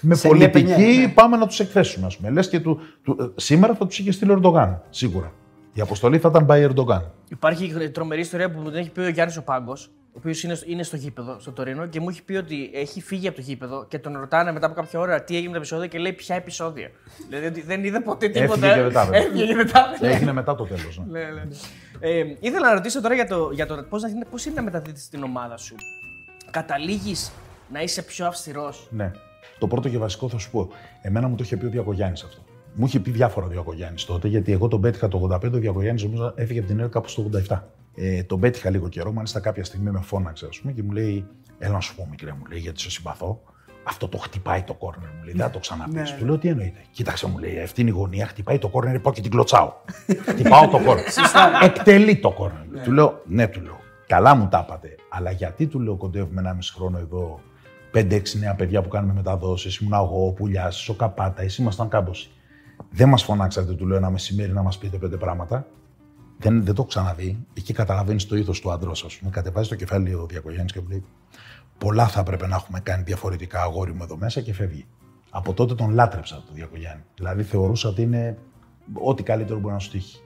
με πολιτική, πάμε να τους εκθέσουμε, ας πούμε. Λες και σήμερα θα τους είχε στείλει ο Ερντογάν, σίγουρα. Η αποστολή θα ήταν by Erdogan. Υπάρχει τρομερή ιστορία που μου την έχει πει ο Γιάννης ο Πάγκος, ο οποίος είναι στο γήπεδο, στο Τωρίνο, και μου έχει πει ότι έχει φύγει από το γήπεδο και τον ρωτάνε μετά από κάποια ώρα τι έγινε με τα επεισόδια και λέει ποια επεισόδια. Δηλαδή ότι δεν είδα ποτέ τίποτα. Έγινε μετά το τέλος. Ναι. Ήθελα να ρωτήσω τώρα για το πώς είναι να μεταδίδεις την ομάδα σου. Καταλήγεις να είσαι πιο αυστηρός. Ναι. Το πρώτο και βασικό θα σου πω. Εμένα μου το είχε πει ο Διακογιάννης αυτό. Μου είχε πει διάφορα ο Διακογιάννης τότε, γιατί εγώ τον πέτυχα το 85, ο Διακογιάννης νομίζω έφυγε από την ΕΡΤ κάπου στο 87. Τον πέτυχα λίγο καιρό, μάλιστα κάποια στιγμή με φώναξε, ας πούμε, και μου λέει: Έλα να σου πω, μικρέ, μου λέει, γιατί σε συμπαθώ. Αυτό το χτυπάει το κόρνερ, μου λέει. Δεν το ξαναπείς. Του λέω: Τι εννοείται. Κοίταξε, μου λέει: Αυτή είναι η γωνία, χτυπάει το κόρνερ, πάω και την κλωτσάω. Χτυπάω το κόρνερ. Εκτελεί το κόρνερ. Του λέω: Ναι, του λέω. Καλά μου τα είπατε, αλλά γιατί του λέω κοντεύουμε 1,5 χρόνο εδώ, 5-6 νέα παιδιά που κάνουμε μεταδόσεις, ήμουν εγώ, ο Πουλιάς, ο Καπάτα, εσύ ήμασταν κάμποσοι. Δεν μας φωνάξατε, του λέω, ένα μεσημέρι να μας πείτε 5 πράγματα. Δεν το ξαναδεί. Εκεί καταλαβαίνεις το ήθος του άντρος, ας πούμε. Κατεβάζει το κεφάλι ο Διακογιάννης και μου λέει: Πολλά θα έπρεπε να έχουμε κάνει διαφορετικά, αγόρι μου, εδώ μέσα, και φεύγει. Από τότε τον λάτρεψα τον Διακογιάννη. Δηλαδή θεωρούσα ότι είναι ό,τι καλύτερο μπορεί να σου τύχει.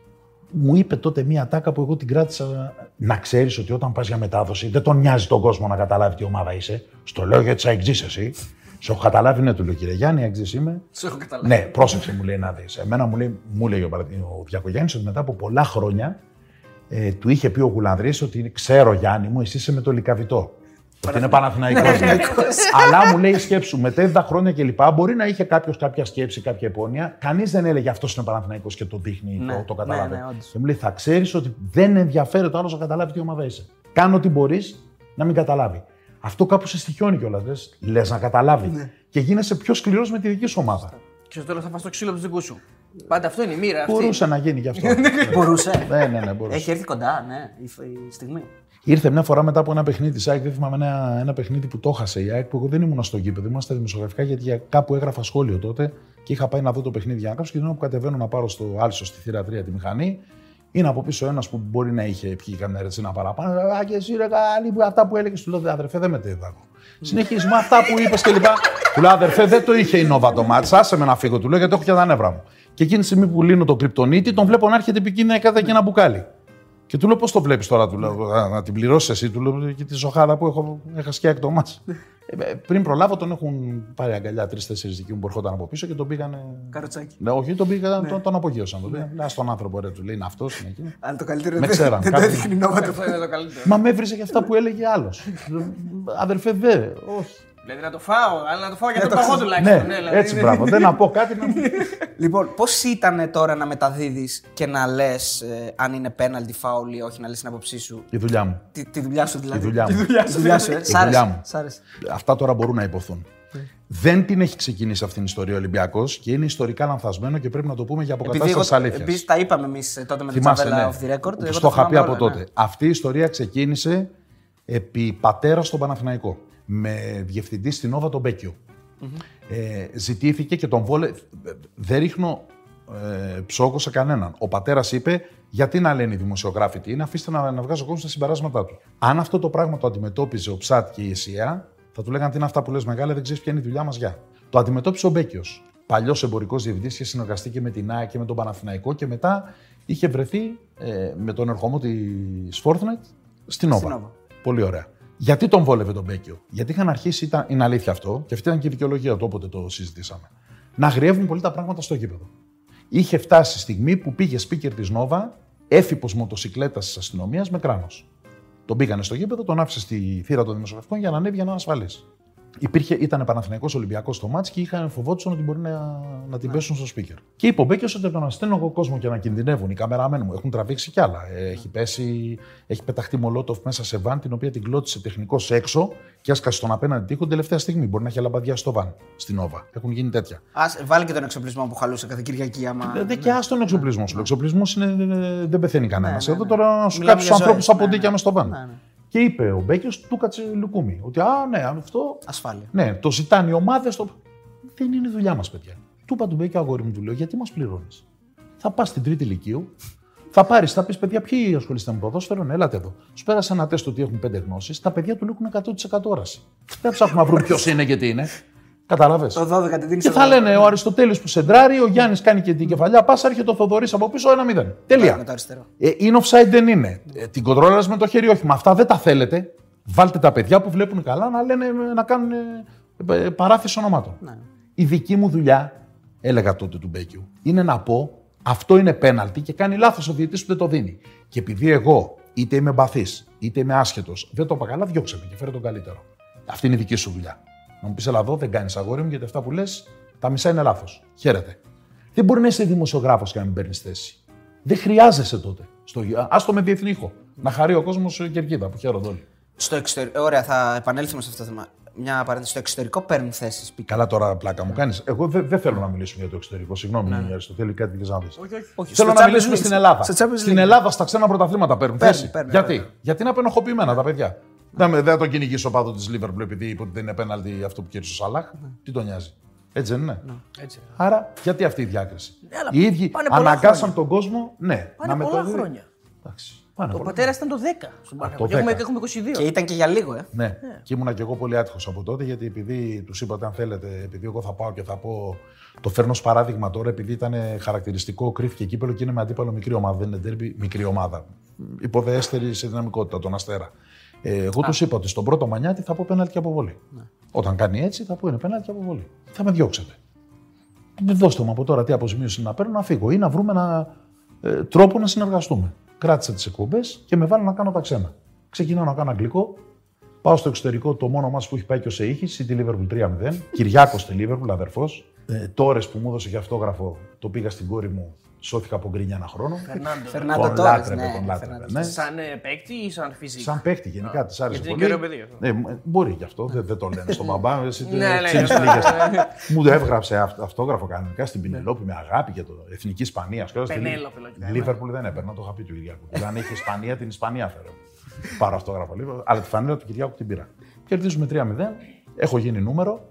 Μου είπε τότε μία τάκα που εγώ την κράτησα. Να ξέρεις ότι όταν πας για μετάδοση, δεν τον νοιάζει τον κόσμο να καταλάβει τι ομάδα είσαι. Στο λέω γιατί θα εξήσει εσύ. Σε έχω καταλάβει, ναι, του λέω, κύριε Γιάννη, εξή είμαι. Σε έχω καταλάβει. Ναι, πρόσεξε, μου λέει να δεις. Εμένα μου λέει ο Διακογιάννης ότι μετά από πολλά χρόνια του είχε πει ο Γουλανδρής ότι ξέρω Γιάννη μου, εσύ είσαι με το λικαβητό. Ότι είναι Παναθηναϊκός. Αλλά μου λέει σκέψου, μετέβητα χρόνια κλπ. Μπορεί να είχε κάποιο κάποια σκέψη, κάποια υπόνοια. Κανείς δεν έλεγε αυτός είναι Παναθηναϊκός και το δείχνει, το καταλάβει. Και μου λέει θα ξέρεις ότι δεν ενδιαφέρεται ο άλλος να καταλάβει τι ομάδα είσαι. Κάνω ό,τι μπορείς να μην καταλάβει. Αυτό κάπου σε στοιχιώνει κιόλας. Λες να καταλάβει. Ναι. Και γίνεσαι πιο σκληρός με τη δική σου ομάδα. Και στο τέλος θα φας το ξύλο από τους δικούς σου. Πάντα αυτό είναι η μοίρα. Μπορούσε να γίνει γι' αυτό. Μπορούσε. Ναι, μπορούσε. Έχει έρθει κοντά, ναι, η στιγμή. Ήρθε μια φορά μετά από ένα παιχνίδι τη ΑΕΚ. Δεν θυμάμαι ένα παιχνίδι που το έχασε η ΑΕΚ, που εγώ δεν ήμουν στο γήπεδο, ήμουν στα δημοσιογραφικά, γιατί κάπου έγραφα σχόλιο τότε και είχα πάει να δω το παιχνίδι για να κάψω. Και την ώρα που κατεβαίνω να πάρω στο Άλσο στη θύρα 3 τη μηχανή, είναι από πίσω ένας που μπορεί να είχε πιει καμιά ρετσίνα παραπάνω. Α, και εσύ ρε καλή, αυτά που έλεγε, του λέω αδερφέ, δεν με τέταγω. Συνεχίζει με αυτά που είπε κλπ. Του λέω αδερφέ, δεν το είχε η Νόβα το μάτς, άσε με να φύγω, του λέω γιατί έχω και τα νεύρα μου. Και εκείνη τη στιγμή που λύνω τον κρυπτονίτη, τον βλέπω να έρχεται επικίνδυνα κάθε και ένα μπουκάλι. Και του λέω πώς το βλέπεις τώρα, του λέω, να την πληρώσεις εσύ, του λέω και τη ζωχάρα που έχω σκιάξει το μάτς. Πριν προλάβω τον έχουν πάρει αγκαλιά 3-4 δικοί μου που ερχόταν από πίσω και τον πήγανε. Καροτσάκι. Ναι, όχι, τον πήγανε, ναι. Τον απογείωσαν. Τον πήγανε. Ναι. Στον άνθρωπο, ρε, του λέει είναι αυτός, είναι εκείνο. Αλλά το καλύτερο με ξέραν, δεν το έδειχνε νόμα το καλύτερο. Μα με έβριζε για αυτά που έλεγε άλλος. Αδερφέ, δε, όχι. Δηλαδή να το φάω, αλλά να το φάω για τον παγό τουλάχιστον. Ναι, έτσι μπράβο, δεν να πω κάτι. Λοιπόν, πώς ήταν τώρα να μεταδίδεις και να λες αν είναι πέναλτι, φάουλ ή όχι, να λες την άποψή σου. Τη δουλειά μου. Τη δουλειά σου δηλαδή. Τη δουλειά μου. Αυτά τώρα μπορούν να υποθούν. Δεν την έχει ξεκινήσει αυτήν την ιστορία ο Ολυμπιακός και είναι ιστορικά λανθασμένο και πρέπει να το πούμε για αποκατάσταση αλήθειας. Επίσης τα είπαμε εμείς τότε με την Τσαβέλα off the record. Το είχα πει από τότε. Αυτή η ιστορία ξεκίνησε επί πατέρα στον Παναθηναϊκό. Με διευθυντή στην Νόβα τον Μπέκιο. Mm-hmm. Ζητήθηκε και τον βόλε. Δεν ρίχνω ψόκο σε κανέναν. Ο πατέρας είπε: γιατί να λένε οι δημοσιογράφοι τι είναι, αφήστε να βγάζω κόσμο στα συμπεράσματά του. Αν αυτό το πράγμα το αντιμετώπιζε ο Ψάτ και η ΕΣΥΑ, θα του λέγανε τι είναι αυτά που λες μεγάλε, δεν ξέρεις ποια είναι η δουλειά μας, γεια. Το αντιμετώπισε ο Μπέκιος. Παλιός εμπορικός διευθυντής και συνεργαστεί και με την ΑΕΚ και με τον Παναθηναϊκό και μετά είχε βρεθεί με τον ερχομό της Fortnite στην Νόβα. Πολύ ωραία. Γιατί τον βόλευε τον Μπέκιο, γιατί είχαν αρχίσει, είναι αλήθεια αυτό, και αυτή ήταν και η δικαιολογία του όποτε το συζητήσαμε, να αγριεύουν πολύ τα πράγματα στο γήπεδο. Είχε φτάσει η στιγμή που πήγε σπίκερ της Νόβα, έφυπος μοτοσυκλέτας της αστυνομίας με κράνος. Τον πήγανε στο γήπεδο, τον άφησε στη θύρα των δημοσιογραφικών για να ανέβει, για να είναι ασφαλής. Ήταν Παναθηναϊκός Ολυμπιακός στο μάτς και είχαν φοβόντουσαν ότι μπορεί να την πέσουν στο σπίκερ. Και είπε ο Μπέκιος ότι τον στέλνω εγώ κόσμο και να κινδυνεύουν. Οι καμεραμένοι μου έχουν τραβήξει κι άλλα. Έχει πεταχτεί μολότοφ μέσα σε βαν, την οποία την κλώτησε τεχνικός έξω και άσκασε τον απέναντι τοίχο τελευταία στιγμή. Μπορεί να έχει λαμπαδιά στο βαν, στην Νόβα. Έχουν γίνει τέτοια. Βάλει και τον εξοπλισμό που χαλούσε κάθε Κυριακή. Και α τον εξοπλισμό σου. Ο εξοπλισμό δεν πεθαίνει κανένα. Εδώ τώρα σου κάποιου ανθρώπου αποντίκια με στο βαν. Και είπε ο Μπέκιος του Κατσιλουκούμι ότι «Α, ναι, αυτό ασφάλεια. Ναι, το ζητάνε οι ομάδες». Δεν είναι η δουλειά μας, παιδιά. Του είπα του Μπέκιο, αγόρι μου, του λέω «Γιατί μας πληρώνεις. Θα πας στην τρίτη ηλικίου, θα πεις παιδιά ποιοι ασχολείστε με ποδόσφαιρο, ναι, έλατε εδώ». Σου πέρασε ένα τεστ ότι έχουν 5 γνώσεις, τα παιδιά του λούκουν 100% όραση. Δεν ψάχνουν να βρουν ποιος είναι και τι είναι. Καταλάβες. Το 12 την και θα λένε ο Αριστοτέλης που σεντράρει, ο Γιάννης κάνει και την κεφαλιά, πάσα έρχεται ο Θοδωρής από πίσω 1-0. Τέλεια. Είναι offside δεν είναι. Την κοντρόλας με το χέρι, όχι. Μα αυτά δεν τα θέλετε. Βάλτε τα παιδιά που βλέπουν καλά να λένε να κάνουν παράθεση ονομάτων. Ναι. Η δική μου δουλειά, έλεγα τότε του Μπέκιου, είναι να πω αυτό είναι πέναλτι και κάνει λάθος ο διαιτητής που δεν το δίνει. Και επειδή εγώ είτε είμαι μπαθής, είτε είμαι άσχετος, δεν το είπα καλά, διώξε με και φέρε τον καλύτερο. Αυτή είναι η δική σου δουλειά. Να μου πεις, έλα εδώ, δεν κάνεις αγόρι μου, γιατί αυτά που λες, τα μισά είναι λάθος. Χαίρετε. Δεν μπορεί να είσαι δημοσιογράφος και να μην παίρνεις θέση. Δεν χρειάζεσαι τότε. Άστο με διεθνή ήχο. Να χαρεί ο κόσμος κερκίδα, που χαίρονται όλοι. Στο εξωτερικό. Ωραία, θα επανέλθουμε σε αυτό το θέμα. Μια παρένθεση. Στο εξωτερικό παίρνουν θέσεις. Καλά, τώρα πλάκα μου κάνεις. Εγώ δεν θέλω να μιλήσουμε για το εξωτερικό. Συγγνώμη, Αριστοτέλη, κάτι δικές να πεις. Όχι. Θέλω να μιλήσουμε στην Ελλάδα. Στην Ελλάδα στα ξένα πρωταθλήματα παίρνουν θέση. Γιατί είναι απενοχοποιημένα τα παιδιά. Δεν θα τον κυνηγήσει ο πάδο της Liverpool επειδή είπε ότι δεν είναι πέναλτι αυτό που κέρδισε ο Σαλάχ. Τι τον νοιάζει. Έτσι δεν είναι. Έτσι. Άρα γιατί αυτή η διάκριση. Οι ίδιοι αναγκάσαν τον κόσμο να μεταδίδει. Πολλά χρόνια. Ο πατέρας ήταν το 10. Το 10. Έχουμε 22. Και ήταν και για λίγο. Ναι. Και ήμουνα και εγώ πολύ άτυχος από τότε γιατί επειδή τους είπα ότι αν θέλετε, επειδή εγώ θα πάω και θα πω. Το φέρνω ως παράδειγμα τώρα επειδή ήταν χαρακτηριστικό, κρίθηκε κύπελο και είναι με αντίπαλο μικρή ομάδα. Δεν είναι ντέρμπι, μικρή ομάδα. Υποδέστερη σε δυναμικότητα, τον Αστέρα. Εγώ τους είπα ότι στον πρώτο μανιάτι θα πω πέναλτι και αποβολή. Ναι. Όταν κάνει έτσι, θα πω είναι πέναλτι και αποβολή. Θα με διώξετε. Δώστε μου από τώρα τι αποζημίωση να παίρνω, να φύγω ή να βρούμε τρόπο να συνεργαστούμε. κράτησα τις εκπομπές και με βάλει να κάνω τα ξένα. Ξεκινάω να κάνω αγγλικό, πάω στο εξωτερικό, το μόνο μας που έχει πάει και ο Σεΐχης, ή τη Λίβερπουλ 3-0, Κυριάκος στη Λίβερπουλ, αδερφός. Τόρες που μου έδωσε και αυτόγραφο, το πήγα στην κόρη μου, σώθηκα από γκρινιά ένα χρόνο. Φερνάντο Τόρες, λάτρευε, ναι. Σαν παίκτη ή σαν φυσική. Σαν παίκτη, γενικά της άρεσε πολύ. Γιατί είναι κύριο παιδί. Ναι, μπορεί γι' αυτό, δεν το λένε στον μπαμπά. Μου έβγραψε αυτόγραφο κανονικά στην Πινελόπη με αγάπη για το Εθνική Ισπανία. Λίβερπουλ δεν έπαιρνα, το είχα πει του Κυριάκου. Αν είχε Ισπανία, την Ισπανία φέρω. Πάρω αυτόγραφο λίγο, αλλά τη φανέλα του Κυριάκου την πήρα. Κερδίζουμε 3-0, έχω γίνει νούμερο.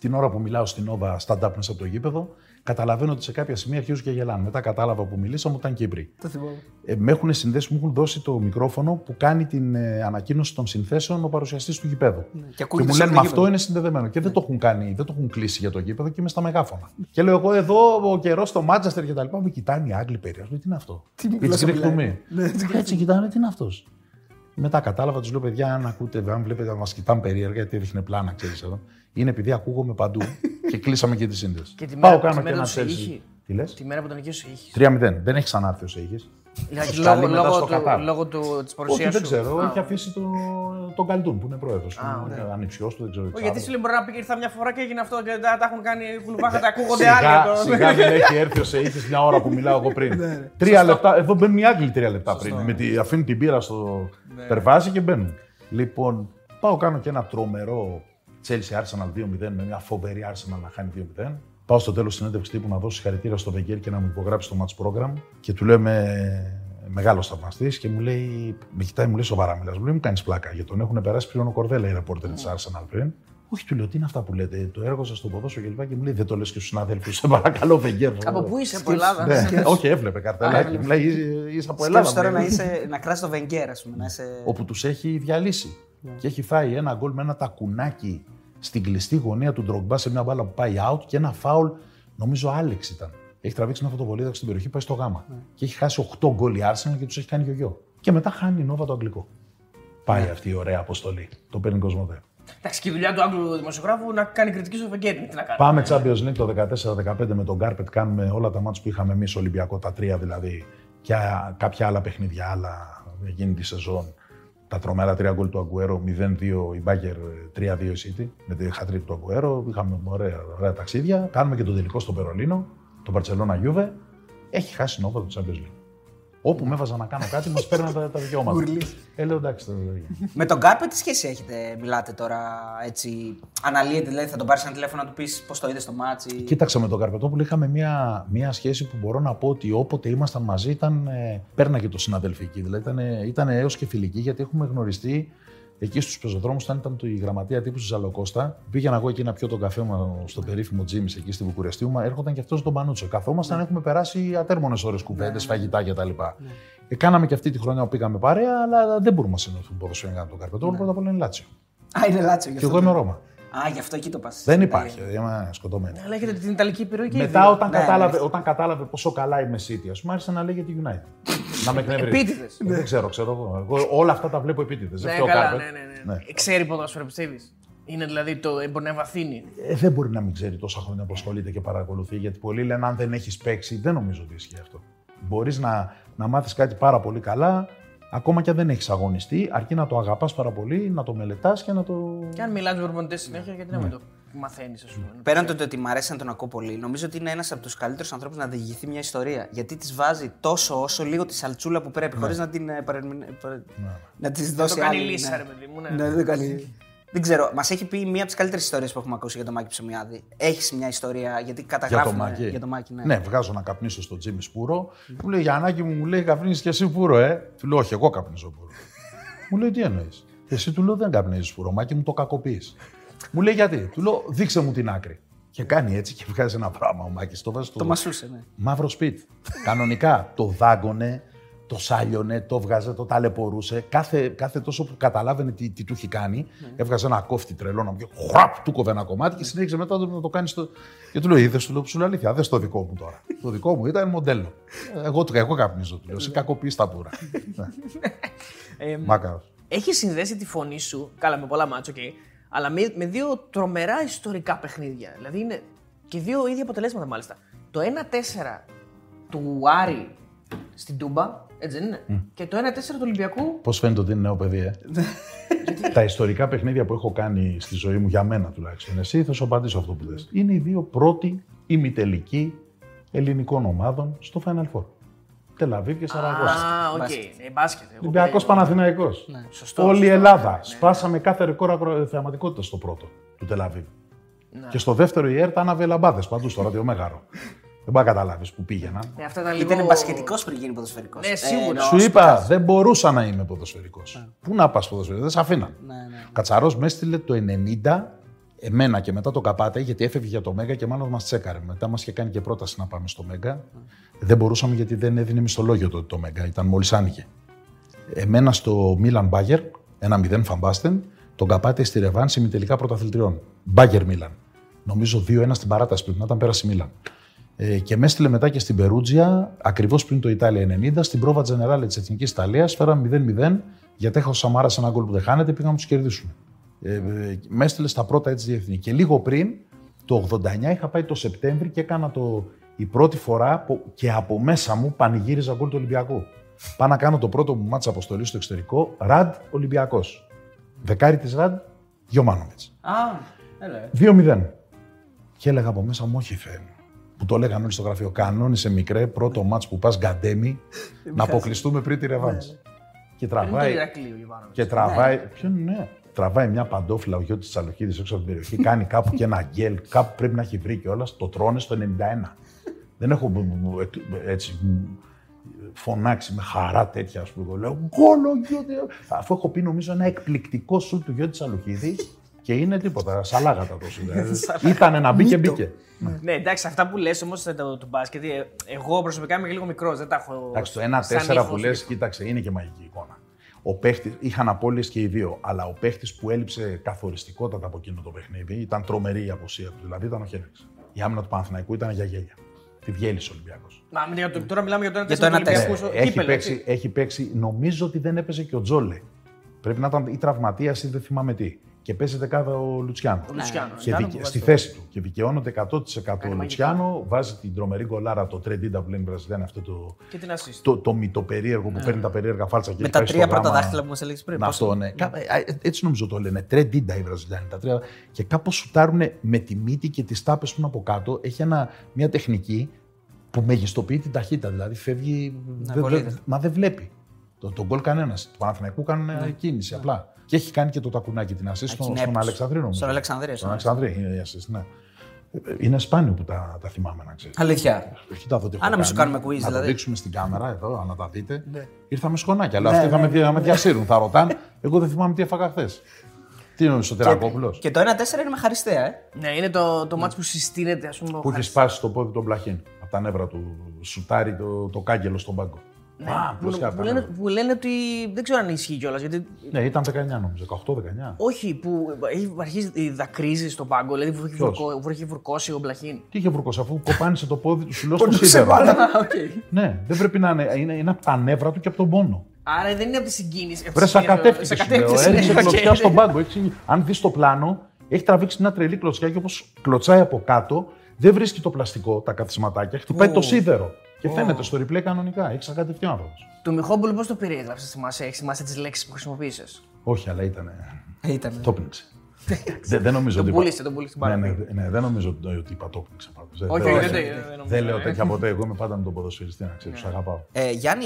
Την ώρα που μιλάω στην Nova stand-up μέσα από το γήπεδο, καταλαβαίνω ότι σε κάποια σημεία αρχίζουν και γελάνε. Μετά κατάλαβα που μιλήσαμε, ήταν Κύπροι. Το θυμάμαι. Με έχουν συνδέσει, μου έχουν δώσει το μικρόφωνο που κάνει την ανακοίνωση των συνθέσεων ο παρουσιαστής του γηπέδου. Ναι. Και μου λένε, αυτό είναι συνδεδεμένο. Και ναι. Δεν το έχουν κλείσει για το γήπεδο και είμαι στα μεγάφωνα. Και λέω, εγώ εδώ ο καιρός στο Μάντσεστερ κτλ. Μου κοιτάνε οι Άγγλοι περίεργα. Τι είναι αυτό. Έτσι κοιτάνε, τι είναι αυτό. Μετά κατάλαβα, τους λέω, παιδιά, αν ακούτε, αν βλέπετε, να μας κοιτάνε περίεργα, γιατί έδειχνε πλάνα, ξέρεις εδώ. Είναι επειδή ακούγομαι παντού και κλείσαμε και τη σύνδεση. Και τη μέρα, πάω, κάνουμε και ένα σέλφι. Τι λες? Τη μέρα που τον είχε ο Σεΐχης. 3-0. Δεν έχει ξανάρθει ο Σεΐχης. Λόγω της παρουσίας του. Δεν ξέρω, έχει αφήσει τον Καλτούν που είναι πρόεδρος. Ανυψιός του, δεν ξέρω. Γιατί σου λέει μπορεί να πει ήρθα μια φορά και έγινε αυτό και τα έχουν κάνει κουλουβάχα, τα ακούγονται άλλοι. Σιγά μην έχει έρθει ο Σεΐχης μια ώρα που μιλάω εγώ πριν. 3 λεπτά, εδώ μπαίνουν οι Άγγλοι 3 λεπτά πριν. Αφήνουν την πύρα στο περβάζι και μπαίνουν. Λοιπόν, πάω κάνω και ένα τρομερό Chelsea Arsenal 2-0 με μια φοβερή Arsenal να χάνει 2-0. Πάω στο τέλος συνέντευξη τύπου να δώσω συγχαρητήρια στο Βεγγέρ και να μου υπογράψει το match program. Και του λέω, είμαι μεγάλος θαυμαστής και μου λέει, με κοιτάει, μου λέει σοβαρά, μιλάς. Μου λέει, μου κάνεις πλάκα, γιατί τον έχουν περάσει πλέον ο Κορδέλα, οι ρεπόρτερ της Arsenal πριν. Όχι, του λέω, τι είναι αυτά που λέτε, το έργο σας το ποδόσφαιρο και λοιπά. Και μου λέει, δεν το λες και στους συναδέλφους, σε παρακαλώ, Βεγγέρ. Από πού είσαι, από Ελλάδα? Ναι, όχι, έβλεπε καρτελάκι. Μου λέει, είσαι από Ελλάδα. Τώρα να κράσεις το Βεγγέρ, α πούμε. Όπου του έχει διαλύσει. Και έχει φάει ένα γκολ με ένα τακουνάκι στην κλειστή γωνία του Ντρογκμπά σε μια μπάλα που πάει out και ένα φάουλ, νομίζω Άλεξ ήταν. Έχει τραβήξει ένα φωτοβολίδα στην περιοχή, πάει στο γάμα. Yeah. Και έχει χάσει 8 γκολ η Arsenal και τους έχει κάνει γιογιό. Και μετά χάνει η Nova το αγγλικό. Πάει αυτή η ωραία αποστολή. Το παίρνει Κοσμοτέ. Εντάξει, και η δουλειά του Άγγλου δημοσιογράφου να κάνει κριτική στο Βεγγέρι. Τι να κάνει. Πάμε Champions League το 14-15 με τον Γκάρπετ. Κάνουμε όλα τα μάτς που είχαμε εμείς Ολυμπιακό, τα 3 δηλαδή, και κάποια άλλα παιχνίδια, άλλα εκείνη τη σεζόν. Τα τρομερά 3 γκολ του Αγκουέρο, 0-2 η Μπάγκερ, 3-2 η City. Με τη χατρίκ του Αγκουέρο, είχαμε ωραία ταξίδια. Κάνουμε και το τελικό στο Περολίνο, το Μπαρτσελόνα Γιούβε. Έχει χάσει νόβα το Champions League. Όπου με έβαζα να κάνω κάτι, μας παίρναν τα δικαιώματα. Λέω εντάξει. Με τον Γκάρπετ τι σχέση έχετε, μιλάτε τώρα έτσι? Αναλύετε, δηλαδή θα τον πάρεις ένα τηλέφωνο να του πεις πώς το είδες στο μάτς? Κοίταξα, με τον Γκαρπετόπουλο είχαμε μια σχέση που μπορώ να πω ότι όποτε ήμασταν μαζί ήταν. Πέρνα και το συναδελφική. Δηλαδή ήταν έως και φιλική, γιατί έχουμε γνωριστεί εκεί στους πεζοδρόμους, όταν ήταν η γραμματεία τύπου στη Ζαλοκώστα. Πήγαινα εγώ εκεί να πιω τον καφέ μου στο περίφημο Τζίμις εκεί στη Βουκουρεστίου. Έρχονταν και αυτός τον Πανούτσο. Καθόμασταν, έχουμε περάσει ατέρμονες ώρες κουβέντες, φαγητά κτλ. Κάναμε και αυτή τη χρονιά που πήγαμε παρέα, αλλά δεν μπορούμε να συνοηθούμε ποδοσφαιρικά με τον Καρπετόπουλο. Πρώτα απ' όλα είναι Λάτσιο. Α, είναι Λάτσιο. Και εγώ είμαι Ρώμα. Α, γι' αυτό εκεί το πας. Δεν υπάρχει, είμαι σκοτωμένη. Αλλά έχετε την Ιταλική επιρροή και μετά, όταν κατάλαβε πόσο καλά είμαι City, ας πούμε, άρχισε να λέγεται United. Να με εκνευρίζει. Επίτηδες. Δεν ξέρω εγώ. Όλα αυτά τα βλέπω επίτηδες. Δεν ξέρω καλά. Ναι. Ξέρει ποδόσφαιρο, πιστεύεις? Είναι δηλαδή το μπορεί να εμβαθύνει. Δεν μπορεί να μην ξέρει τόσα χρόνια που ασχολείται και παρακολουθεί. Γιατί πολλοί λένε, αν δεν έχεις παίξει, δεν νομίζω ότι ισχύει αυτό. Μπορείς να μάθεις κάτι πάρα πολύ καλά. Ακόμα και αν δεν έχεις αγωνιστεί, αρκεί να το αγαπάς πάρα πολύ, να το μελετάς και να το. Και αν μιλάς με προπονητές συνέχεια, γιατί να μην το μαθαίνεις, ας πούμε. Πέραν το ότι μ' αρέσει να τον ακούω πολύ, νομίζω ότι είναι ένας από τους καλύτερους ανθρώπους να διηγηθεί μια ιστορία. Γιατί της βάζει τόσο όσο λίγο τη σαλτσούλα που πρέπει, χωρίς να την να της δώσει άλλη. Να το κάνει λύσα, ρε παιδί μου. Ναι, δεν κάνει. Δεν ξέρω, μας έχει πει μία από τις καλύτερες ιστορίες που έχουμε ακούσει για τον Μάκη Ψωμιάδη. Έχεις μια ιστορία, γιατί καταγράφουμε για τον Μάκη. Ναι, βγάζω να καπνίσω στο Τζίμι Σπούρο. Μου λέει, Γιαννάκη μου, μου λέει, καπνίζεις κι εσύ Πούρο, Του λέω, όχι, εγώ καπνίζω Πούρο. Μου λέει, τι εννοείς? Εσύ, του λέω, δεν καπνίζεις Πούρο, Μάκη μου, το κακοποιείς. Μου λέει, γιατί? Του λέω, δείξε μου την άκρη. Και κάνει έτσι και βγάζει ένα πράγμα ο Μάκης. Το βάζει το μασούσε, ναι. Μαύρο σπίτι. Κανονικά το δάγκωνε. Το σάλιωνε, το βγάζε, το ταλαιπωρούσε. Κάθε τόσο που καταλάβαινε τι του είχε κάνει, έβγαζε ένα κόφτη τρελό να μου πει: Χουάπ! Του κόβε ένα κομμάτι και συνέχιζε μετά να το κάνει. Και του λέω: Είδες, του λέω ψουλα αλήθεια, δες το δικό μου τώρα. Το δικό μου ήταν μοντέλο. Εγώ καπνίζω, του λέω. Σε κακοποιείς τα πουρα. Μάκαρος. Έχεις συνδέσει τη φωνή σου, καλά με πολλά μάτσο, αλλά με δύο τρομερά ιστορικά παιχνίδια. Δηλαδή είναι και δύο ίδια αποτελέσματα μάλιστα. Το 1-4 του Άρη. στην Τούμπα, έτσι δεν είναι. Mm. Και το 1-4 του Ολυμπιακού. Πώς φαίνεται ότι είναι νέο παιδί, ε. Τα ιστορικά παιχνίδια που έχω κάνει στη ζωή μου, για μένα τουλάχιστον, εσύ θα σου απαντήσω αυτό που λες. Είναι οι δύο πρώτοι ημιτελικοί ελληνικών ομάδων στο Final Four. Τελαβίβ και Σαραγώσα. Α, οκ. Ολυμπιακός Παναθηναϊκός. Όλη η Ελλάδα. Σπάσαμε κάθε ρεκόρ θεαματικότητα στο πρώτο του Τελαβίβ. Και στο δεύτερο η ΕΡΤ άναβε λαμπάδες παντού στο ραδιομέγαρο. Δεν μπορεί να καταλάβει που πήγαινα. Ήταν μπασχετικός πριν γίνει ποδοσφαιρικός. Ναι, σίγουρα. Σου είπα, δεν μπορούσα να είμαι ποδοσφαιρικός. Πού να πας ποδοσφαιρικός, δεν σε αφήναν. Ο Κατσαρός με έστειλε το 90, εμένα και μετά το Καπάτα, γιατί έφευγε για το Μέγα και μάλλον μας τσέκαρε. Μετά μας είχε κάνει και πρόταση να πάμε στο Μέγα. Δεν μπορούσαμε γιατί δεν έδινε μισθολόγιο τότε το Μέγα, ήταν μόλις άνοιγε. Εμένα στο Μίλαν Μπάγερ, 1-0 Φαμπάστεν, τον Καπάτα στη Ρεβάνση με τελικά πρωταθλητριών. Μπάγερ Μίλαν. Νομίζω 2-1 στην παράταση πρέπει να ήταν, πέρασε Μίλαν. Και με έστειλε μετά και στην Περούτζια, ακριβώς πριν το Ιταλία 90, στην Πρόβα Τζενεράλε της Εθνικής Ιταλίας, φέραμε 0-0, γιατί έχω Σαμάρα σε ένα γκολ που δεν χάνεται, πήγαμε να τους κερδίσουμε. Με έστειλε στα πρώτα έτσι διεθνή. Και λίγο πριν, το 89, είχα πάει το Σεπτέμβρη και έκανα η πρώτη φορά που, και από μέσα μου πανηγύριζα γκολ του Ολυμπιακού. Πάω να κάνω το πρώτο μου μάτς αποστολή στο εξωτερικό, Ραντ Ολυμπιακός. Δεκάρι της Ραντ, Γιωμάνοβιτς. 2-0. Και έλεγα από μέσα μου, όχι Θεέ μου. Που το λέγανε όλοι στο γραφείο. Κανόνισε μικρέ, πρώτο μάτς που πας Γκαντέμι, να αποκλειστούμε πριν τη ρεβάνς. Και τραβάει. Τραβάει μια παντόφυλλα ο Γιώτης Τσαλοχίδης έξω από την περιοχή, κάνει κάπου και ένα γκέλ, κάπου πρέπει να έχει βρει κιόλας. Το τρώνε στο 91. Δεν έχω έτσι φωνάξει με χαρά τέτοια, ας πούμε. Λέω γκολ ο Γιώτη. Αφού έχω πει νομίζω ένα εκπληκτικό σουτ του Γιώτη Τσαλοχίδη. Και είναι τίποτα, σαλάγατα το σημείο. Ήτανε να μπει και μπήκε. Ναι, εντάξει, αυτά που λες όμως του μπάσκετ, εγώ προσωπικά είμαι και λίγο μικρός, δεν τα έχω. Εντάξει, το 1-4 που λες, κοίταξε, είναι και μαγική εικόνα. Ο παίχτης, είχαν απώλειες και οι δύο, αλλά ο παίχτης που έλειψε καθοριστικότατα από εκείνο το παιχνίδι, ήταν τρομερή η αποσία του, δηλαδή ήταν ο Χένριξ. Η άμυνα του Παναθηναϊκού ήταν για γέλια. Τη διέλυσε ο Ολυμπιακός. Τώρα μιλάμε για το 1-4. Έχει παίξει, νομίζω ότι δεν έπαιζε και ο Τζόλε. Πρέπει να ήταν ή τραυματίας ή δεν θυμάμαι τι. Και παίζει δεκάδα ο Λουτσιάνο. Στη θέση του. Και δικαιώνονται 100% ο Λουτσιάνο. Βάζει την τρομερή γκολάρα το Τρεντίντα που λένε οι Βραζιλιάνοι, αυτό το μυτοπερίεργο που παίρνει τα περίεργα φάλτσα και τα τρία πρώτα δάχτυλα που μας έλεγες πριν. Αυτό, ναι. Έτσι νομίζω το λένε. Τρεντίντα οι Βραζιλιάνοι. Και κάπως σουτάρουν με τη μύτη και τις τάπες που από κάτω. Έχει μια τεχνική που μεγιστοποιεί την ταχύτητα. Δηλαδή φεύγει. Μα δεν βλέπει. Τον γκολ κανένα. Του Παναθηναϊκού κάνουν κίνηση απλά. Και έχει κάνει και το τακουνάκι την ασίστ στον Αλεξανδρίνο. Στον Αλεξανδρίνο. Στον Αλεξανδρίνο είναι η ασίστ, ναι. Είναι σπάνιο που τα θυμάμαι, να ξέρεις. Αλήθεια. Άνα μην σου κάνουμε quiz, δηλαδή. Να το δείξουμε στην κάμερα, εδώ, να τα δείτε. Ναι. Ήρθαμε σκονάκια, αλλά αυτοί θα με διασύρουν. Θα ρωτάνε, εγώ δεν θυμάμαι τι έφαγα χθες. Τι είναι ο Σωτερακόπουλος. Και το 1-4 είναι με Χαριστέα, ε. Ναι, είναι το μάτς που συστήνεται, ας πούμε. Που έχει σπάσει το πόδι τον Πλαχίν. Από τα νεύρα του σουτάρει το κάγκελο στον πάγκο. Ναι, που λένε ότι δεν ξέρω αν ισχύει κιόλας. Γιατί... Ναι, ήταν 19 νομίζω, 18-19. Όχι, που αρχίζει δακρύζει στον πάγκο, δηλαδή που έχει βουρκώσει ο Μπλαχίν. Τι είχε βουρκώσει, αφού κοπάνισε το πόδι του ψηλό στο σίδερο. Ναι, δεν πρέπει να είναι από τα νεύρα του και από τον πόνο. Άρα δεν είναι από τη συγκίνηση. Πρέπει να κατέφτει. Έχει κλωτσιά στον πάγκο. Αν δει το πλάνο, έχει τραβήξει μια τρελή κλωτσιά και όπως κλωτσάει από κάτω, δεν βρίσκει το πλαστικό, τα καθισματάκια, χτυπάει το σίδερο. Και φαίνεται στο replay κανονικά, έχει κατευθείαν άνθρωπο. Το Μιχόπουλου πώς το περιέγραψες, θυμάσαι τις λέξεις που χρησιμοποίησες. Όχι, αλλά ήτανε. Το πνίξε. Δεν νομίζω ότι. Τον πούλησε πάρα πολύ. Ναι, δεν νομίζω ότι είπα το πνίξε πάντα. Όχι, δεν λέω τέτοια ποτέ. Εγώ είμαι πάντα με τον ποδοσφαιριστή, να ξέρεις, τους αγαπάω. Γιάννη,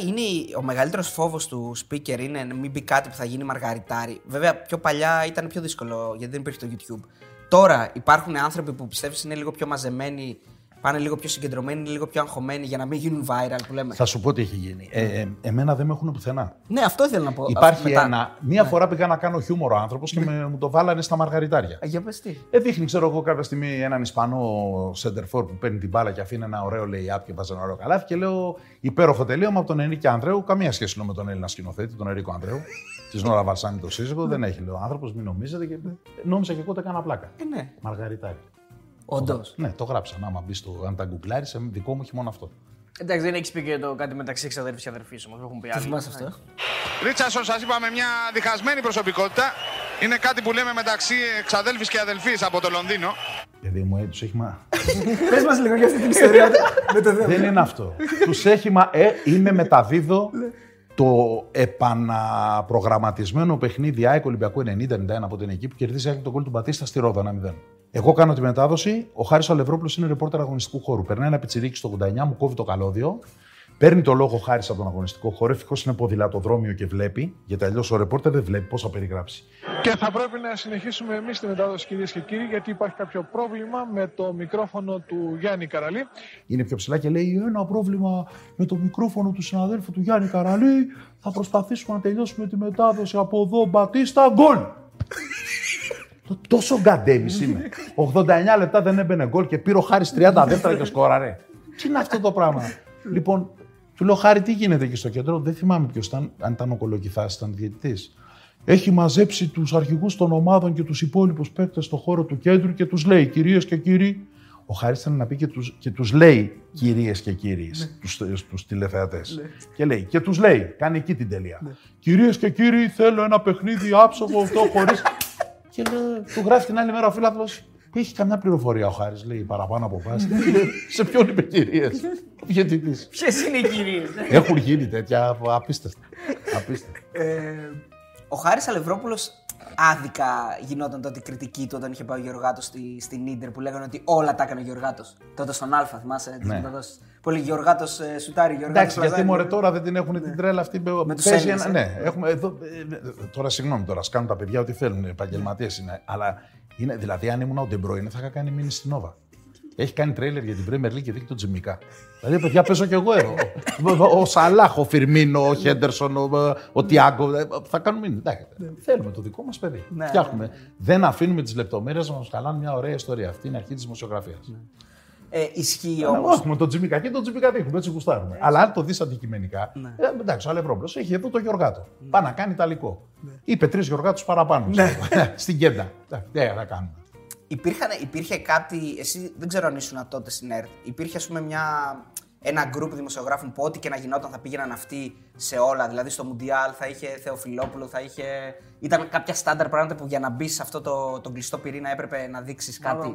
ο μεγαλύτερος φόβος του speaker είναι να μην πει κάτι που θα γίνει μαργαριτάρι. Βέβαια, πιο παλιά ήταν πιο δύσκολο γιατί δεν υπήρχε το YouTube. Τώρα υπάρχουν άνθρωποι που πιστεύεις είναι λίγο πιο μαζεμένοι. Πάνε λίγο πιο συγκεντρωμένοι, λίγο πιο αγχωμένοι για να μην γίνουν viral που λέμε. Θα σου πω τι έχει γίνει. Εμένα δεν με έχουν πουθενά. Ναι, αυτό ήθελα να πω. Υπάρχει μία φορά πήγα να κάνω χιούμορο άνθρωπος και μου το βάλανε στα μαργαριτάρια. Για πες τι. Δείχνει, ξέρω εγώ, κάποια στιγμή έναν Ισπανό σεντερφόρ που παίρνει την μπάλα και αφήνει ένα ωραίο lay-up και βάζει ένα ωραίο καλάθι. Και λέω υπέροχο τελείωμα από τον Ενρίκε Ανδρέου. Καμία σχέση με τον Έλληνα σκηνοθέτη, τον Ερίκο Ανδρέου. Τη Νόρα Βαλσάνη, το σύζυγο. Δεν έχει, λέω, άνθρωπος, μην νομίζετε. Και νόμιζα και εγώ το έκανα πλάκα. Μαργαριτάρι. Όντως. Ναι, το γράψαν. Άμα μπει στο αν τα γκουγκλάρεις, δικό μου έχει μόνο αυτό. Εντάξει, δεν έχεις πει και το κάτι μεταξύ εξαδέρφης και αδερφής όμως. Έχουν πει άλλοι. Τι θυμάσαι αυτό. Ρίτσαρσον, σας είπαμε, μια διχασμένη προσωπικότητα. Είναι κάτι που λέμε μεταξύ εξαδέλφης και αδελφής από το Λονδίνο. Δηλαδή μου του έχει μα. Πες μας λίγο για αυτή την ιστορία. Δεν είναι αυτό. Του έχει μα. Είναι μεταδίδω το επαναπρογραμματισμένο παιχνίδι ΑΕΚ Ολυμπιακού 90-91 από την εκεί που κερδίζει ΑΕΚ τον γκολ του Μπατίστα στη Ρόδα 1-0. Εγώ κάνω τη μετάδοση. Ο Χάρης Αλευρόπουλος είναι ρεπόρτερ αγωνιστικού χώρου. Περνάει ένα πιτσιρίκι στο 89, μου κόβει το καλώδιο. Παίρνει το λόγο Χάρης από τον αγωνιστικό χώρο. Ευτυχώς είναι ποδηλατοδρόμιο και βλέπει, γιατί αλλιώς ο ρεπόρτερ δεν βλέπει πώς θα περιγράψει. Και θα πρέπει να συνεχίσουμε εμείς τη μετάδοση, κυρίες και κύριοι, γιατί υπάρχει κάποιο πρόβλημα με το μικρόφωνο του Γιάννη Καραλή. Είναι πιο ψηλά και λέει: ένα πρόβλημα με το μικρόφωνο του συναδέλφου του Γιάννη Καραλή. Θα προσπαθήσουμε να τελειώσουμε τη μετάδοση από εδώ. Μπατίστα, γκολ! Τόσο γκαντέμις είμαι. 89 λεπτά δεν έμπαινε γκολ και πήρε ο Χάρης 30 δεύτερα και σκόραρε. Τι είναι αυτό το πράγμα. Λοιπόν, του λέω: Χάρη, τι γίνεται εκεί στο κέντρο. Δεν θυμάμαι ποιος ήταν, αν ήταν ο Κολοκυθάς, ήταν διαιτητής. Έχει μαζέψει τους αρχηγούς των ομάδων και τους υπόλοιπους παίκτες στον χώρο του κέντρου και τους λέει: κυρίες και κύριοι. Ο Χάρης ήταν να πει και τους λέει: κυρίες και κύριοι, στους τηλεθεατές. Και λέει: και τους λέει, κάνει εκεί την τελεία. Κυρίες και κύριοι, θέλω ένα παιχνίδι άψογο, αυτό χωρίς. Και λέω, του γράφει την άλλη μέρα ο φίλαθλος. Έχει καμιά πληροφορία ο Χάρης, λέει, παραπάνω από πάση. Σε ποιον είπε κυρίες. Ποιες είναι οι κυρίες. Έχουν γίνει τέτοια απίστευτα. Ο Χάρης Αλευρόπουλος άδικα γινόταν τότε η κριτική του όταν είχε πάει ο Γεωργάτος στην Ίντερ που λέγανε ότι όλα τα έκανε ο Γεωργάτος. Τότε στον Αλφα, θυμάσαι. Ναι. Πολύ Γεωργάτος σουτάρει, Γεωργάτος. Εντάξει, γιατί μωρέ τώρα δεν την έχουν την τρέλα αυτή. Με τους Έλληνες. Ναι, έχουμε εδώ. Τώρα συγγνώμη, τώρα σκάνουν τα παιδιά ό,τι θέλουν, επαγγελματίες είναι. Αλλά είναι, δηλαδή, αν ήμουν ο Ντε Μπρόινε, θα είχα κάνει μήνυση στην Νόβα. Έχει κάνει τρέιλερ για την Πρέμιερ Λιγκ και δείχνει τον Τζιμίκα. Δηλαδή, παιδιά, παίζω κι εγώ εδώ. Ο Σαλάχ, ο Φιρμίνο, ο Χέντερσον, ο Τιάγκο. Θα κάνουμε μήνυση. Θέλουμε το δικό μας παιδί. Φτιάχνουμε. Δεν αφήνουμε τις λεπτομέρειες να μας χαλάνε μια ωραία ιστορία. Αυτή είναι η αρχή της δημοσιογραφίας. Ισχύει όμως. Έχουμε τον Τζιμίκα και τον Τζιμίκα δείχνουμε, έτσι γουστάρουμε. Αλλά αν το δεις αντικειμενικά. Εντάξει, ο Αλευρόπουλος έχει εδώ το Γεωργάτο. Πάει να κάνει ιταλικό. Είπε τρεις Γεωργάτους παραπάνω στην κέντα. Τι θα κάνουμε. Υπήρχε κάτι, εσύ δεν ξέρω αν ήσουν τότε στην ΕΡΤ. Υπήρχε, ας πούμε, ένα γκρουπ δημοσιογράφων που ό,τι και να γινόταν θα πήγαιναν αυτοί σε όλα. Δηλαδή στο Μουντιάλ θα είχε Θεοφιλόπουλο, θα είχε. Ήταν κάποια στάνταρ πράγματα που για να μπει σε αυτό το κλειστό πυρήνα έπρεπε να δείξει κάτι.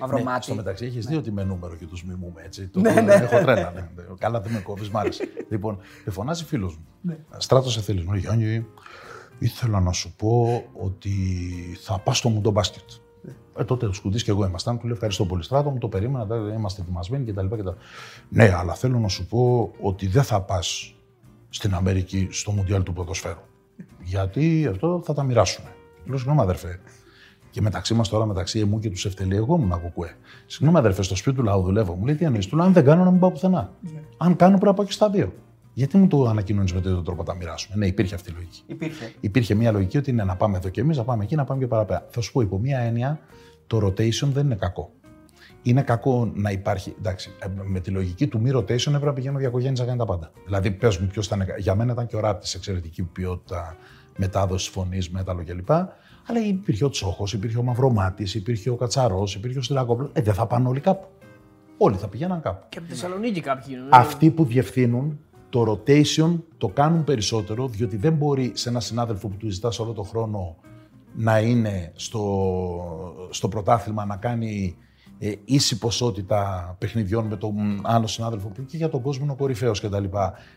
Μαυρομάτι. Στο μεταξύ έχει δει ότι με νούμερο και του μιμούμε έτσι. Το έχω τρέλα. Καλά, δεν με κόβει, μ' άρεσε. Λοιπόν, με φωνάζει φίλο μου. Στράτος Εθελισμού, Γιάννη, ήθελα να σου πω ότι θα πα στο Μουντό Μπάσκετ. Τότε ο Σκουντής και εγώ ήμασταν. Του λέω: ευχαριστώ πολύ, Στράτο μου, το περίμενα. Είμαστε ετοιμασμένοι κτλ. Ναι, αλλά θέλω να σου πω ότι δεν θα πας στην Αμερική στο Μουντιάλ του Ποδοσφαίρου. Γιατί αυτό θα τα μοιράσουμε. Λέω: συγγνώμη, αδερφέ. Και μεταξύ μας τώρα, μεταξύ μου και του Ευτελή, εγώ ήμουν ακουκουέ. Συγγνώμη, αδερφέ, στο σπίτι του λαού δουλεύω. Μου λέει: τι ανέχει, του λέω: αν δεν κάνω, να μην πάω πουθενά. Αν κάνω, πρέπει να πάω και στα δύο. Γιατί μου το ανακοινώνεις με τέτοιο τρόπο να τα μοιράσουμε. Ναι, υπήρχε αυτή η λογική. Υπήρχε μια λογική ότι είναι να πάμε εδώ και εμείς, να πάμε εκεί, να πάμε και παραπέρα. Θα σου πω, υπό μια έννοια, το rotation δεν είναι κακό. Είναι κακό να υπάρχει. Εντάξει, με τη λογική του μη rotation έπρεπε να πηγαίνω διακογένειες να κάνει τα πάντα. Δηλαδή, πες μου ποιος ήταν. Για μένα ήταν και ο Ράπτης, εξαιρετική ποιότητα μετάδοση φωνής, μέταλλο κλπ. Αλλά υπήρχε ο Τσόχος, υπήρχε ο Μαυρομάτης, υπήρχε ο Κατσαρός, υπήρχε ο Στυλακόπουλος. Δεν θα πάνε όλοι κάπου. Όλοι θα πηγαίναν κάπου. Και από τη Θεσσαλονίκη κάποιοι. Αυτοί που διευθύνουν. Το rotation το κάνουν περισσότερο, διότι δεν μπορεί σε έναν συνάδελφο που του ζητάς όλο τον χρόνο να είναι στο πρωτάθλημα να κάνει ίση ποσότητα παιχνιδιών με τον άλλο συνάδελφο που και για τον κόσμο είναι ο κορυφαίος κτλ.